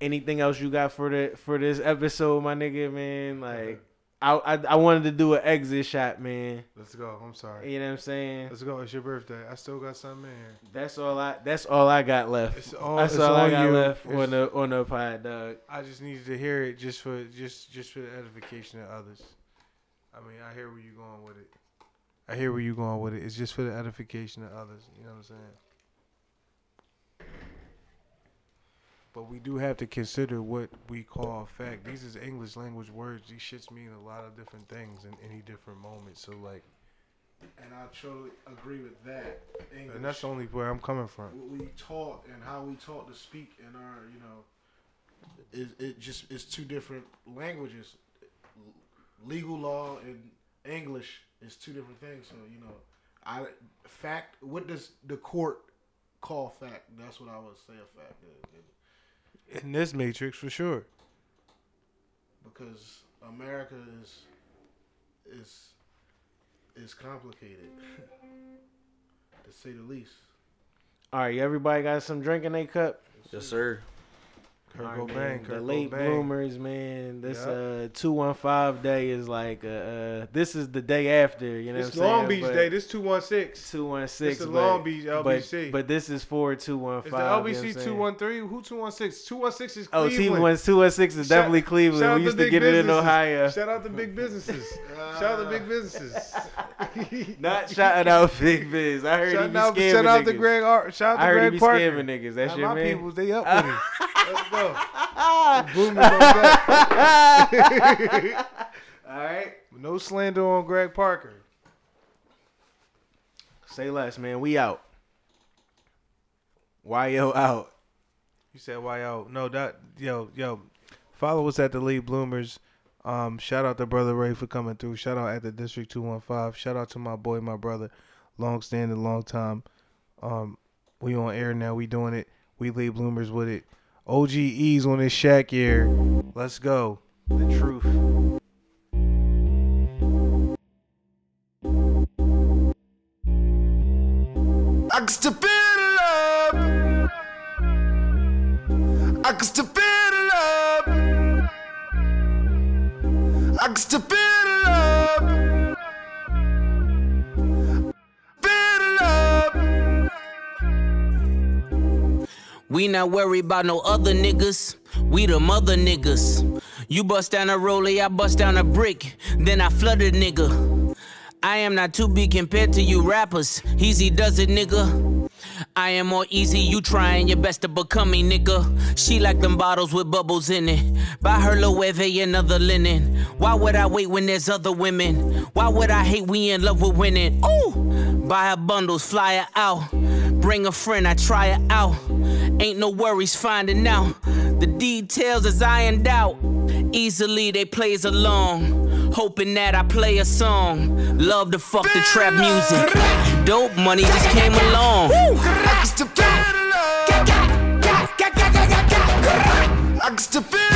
Anything else you got for the for this episode, my nigga, man? Like. I, I I wanted to do an exit shot, man. Let's go. I'm sorry. You know what I'm saying? Let's go. It's your birthday. I still got something in here. That's all I that's all I got left. It's all, that's it's all, all I got you. left it's, on the on the pod, dog. I just needed to hear it just for just just for the edification of others. I mean, I hear where you're going with it. I hear where you're going with it. It's just for the edification of others. You know what I'm saying? But we do have to consider what we call fact. These is English language words. These shits mean a lot of different things in any different moment. So, like... And I truly agree with that. English, and that's only where I'm coming from. What we taught and how we taught to speak in our, you know... It, it just... It's two different languages. Legal law and English is two different things. So, you know... I Fact... What does the court call fact? That's what I would say a fact is. In this matrix, for sure. Because America is is is complicated, to say the least. All right, everybody got some drink in their cup? Yes, sir. Kirk Bang, the late bloomers, man. This yep. uh two fifteen day is like uh this is the day after, you know what I'm saying? It's Long Beach but day. This two one six two one six This is Long Beach L B C. But, but this is for two one five It's the L B C, you know two one three Who two one six two one six is Cleveland. Oh, two one six is definitely shout, Cleveland. Shout we used to, to get businesses. It in Ohio. Shout out to big businesses. Shout out to big businesses. Not shouting out big biz. I heard shout he be out, scamming shout niggas. Out to Greg Ar- shout out to I heard Greg Parker. I scamming niggas. That's now your my man. My people, they up with it. Let's go. Boomers on that. All right. No slander on Greg Parker. Say less, man. We out. Y O out. You said Y O. No, that yo yo. Follow us at the Late Bloomers. Um, shout out to Brother Ray for coming through. Shout out at the District two one five. Shout out to my boy, my brother, long standing, long time. Um, we on air now. We doing it. We Late Bloomers with it. O G E's on this Shaq year. Let's go. The truth. I can still feel the love. I can still feel the love. I can still feel the love. Feel the love. We not worried about no other niggas. We the mother niggas. You bust down a rollie, I bust down a brick. Then I flood a nigga. I am not to be compared to you rappers. Easy does it, nigga. I am more easy, you trying your best to become me, nigga. She like them bottles with bubbles in it. Buy her Loewe and other linen. Why would I wait when there's other women? Why would I hate we in love with winning? Ooh! Buy her bundles, fly her out. Bring a friend, I try her out. Ain't no worries finding out. The details is ironed out. Easily they plays along. Hoping that I play a song. Love to fuck the trap music. Dope money just came along. I can still feel the love. I can still feel the love.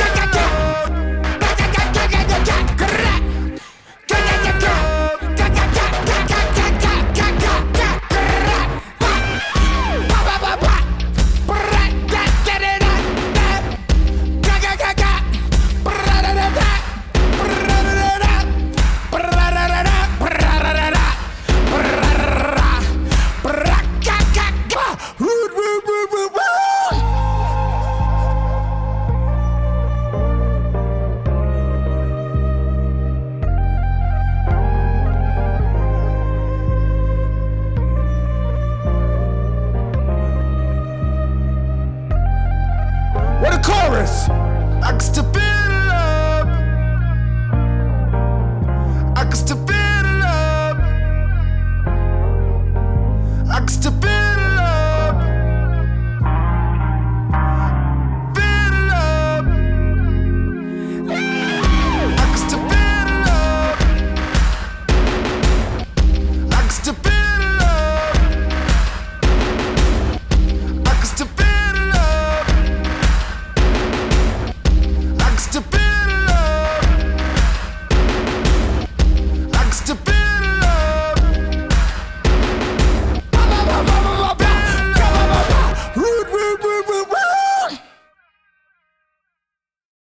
Woo! stress. I can still feel the love. I can still feel the love. I can still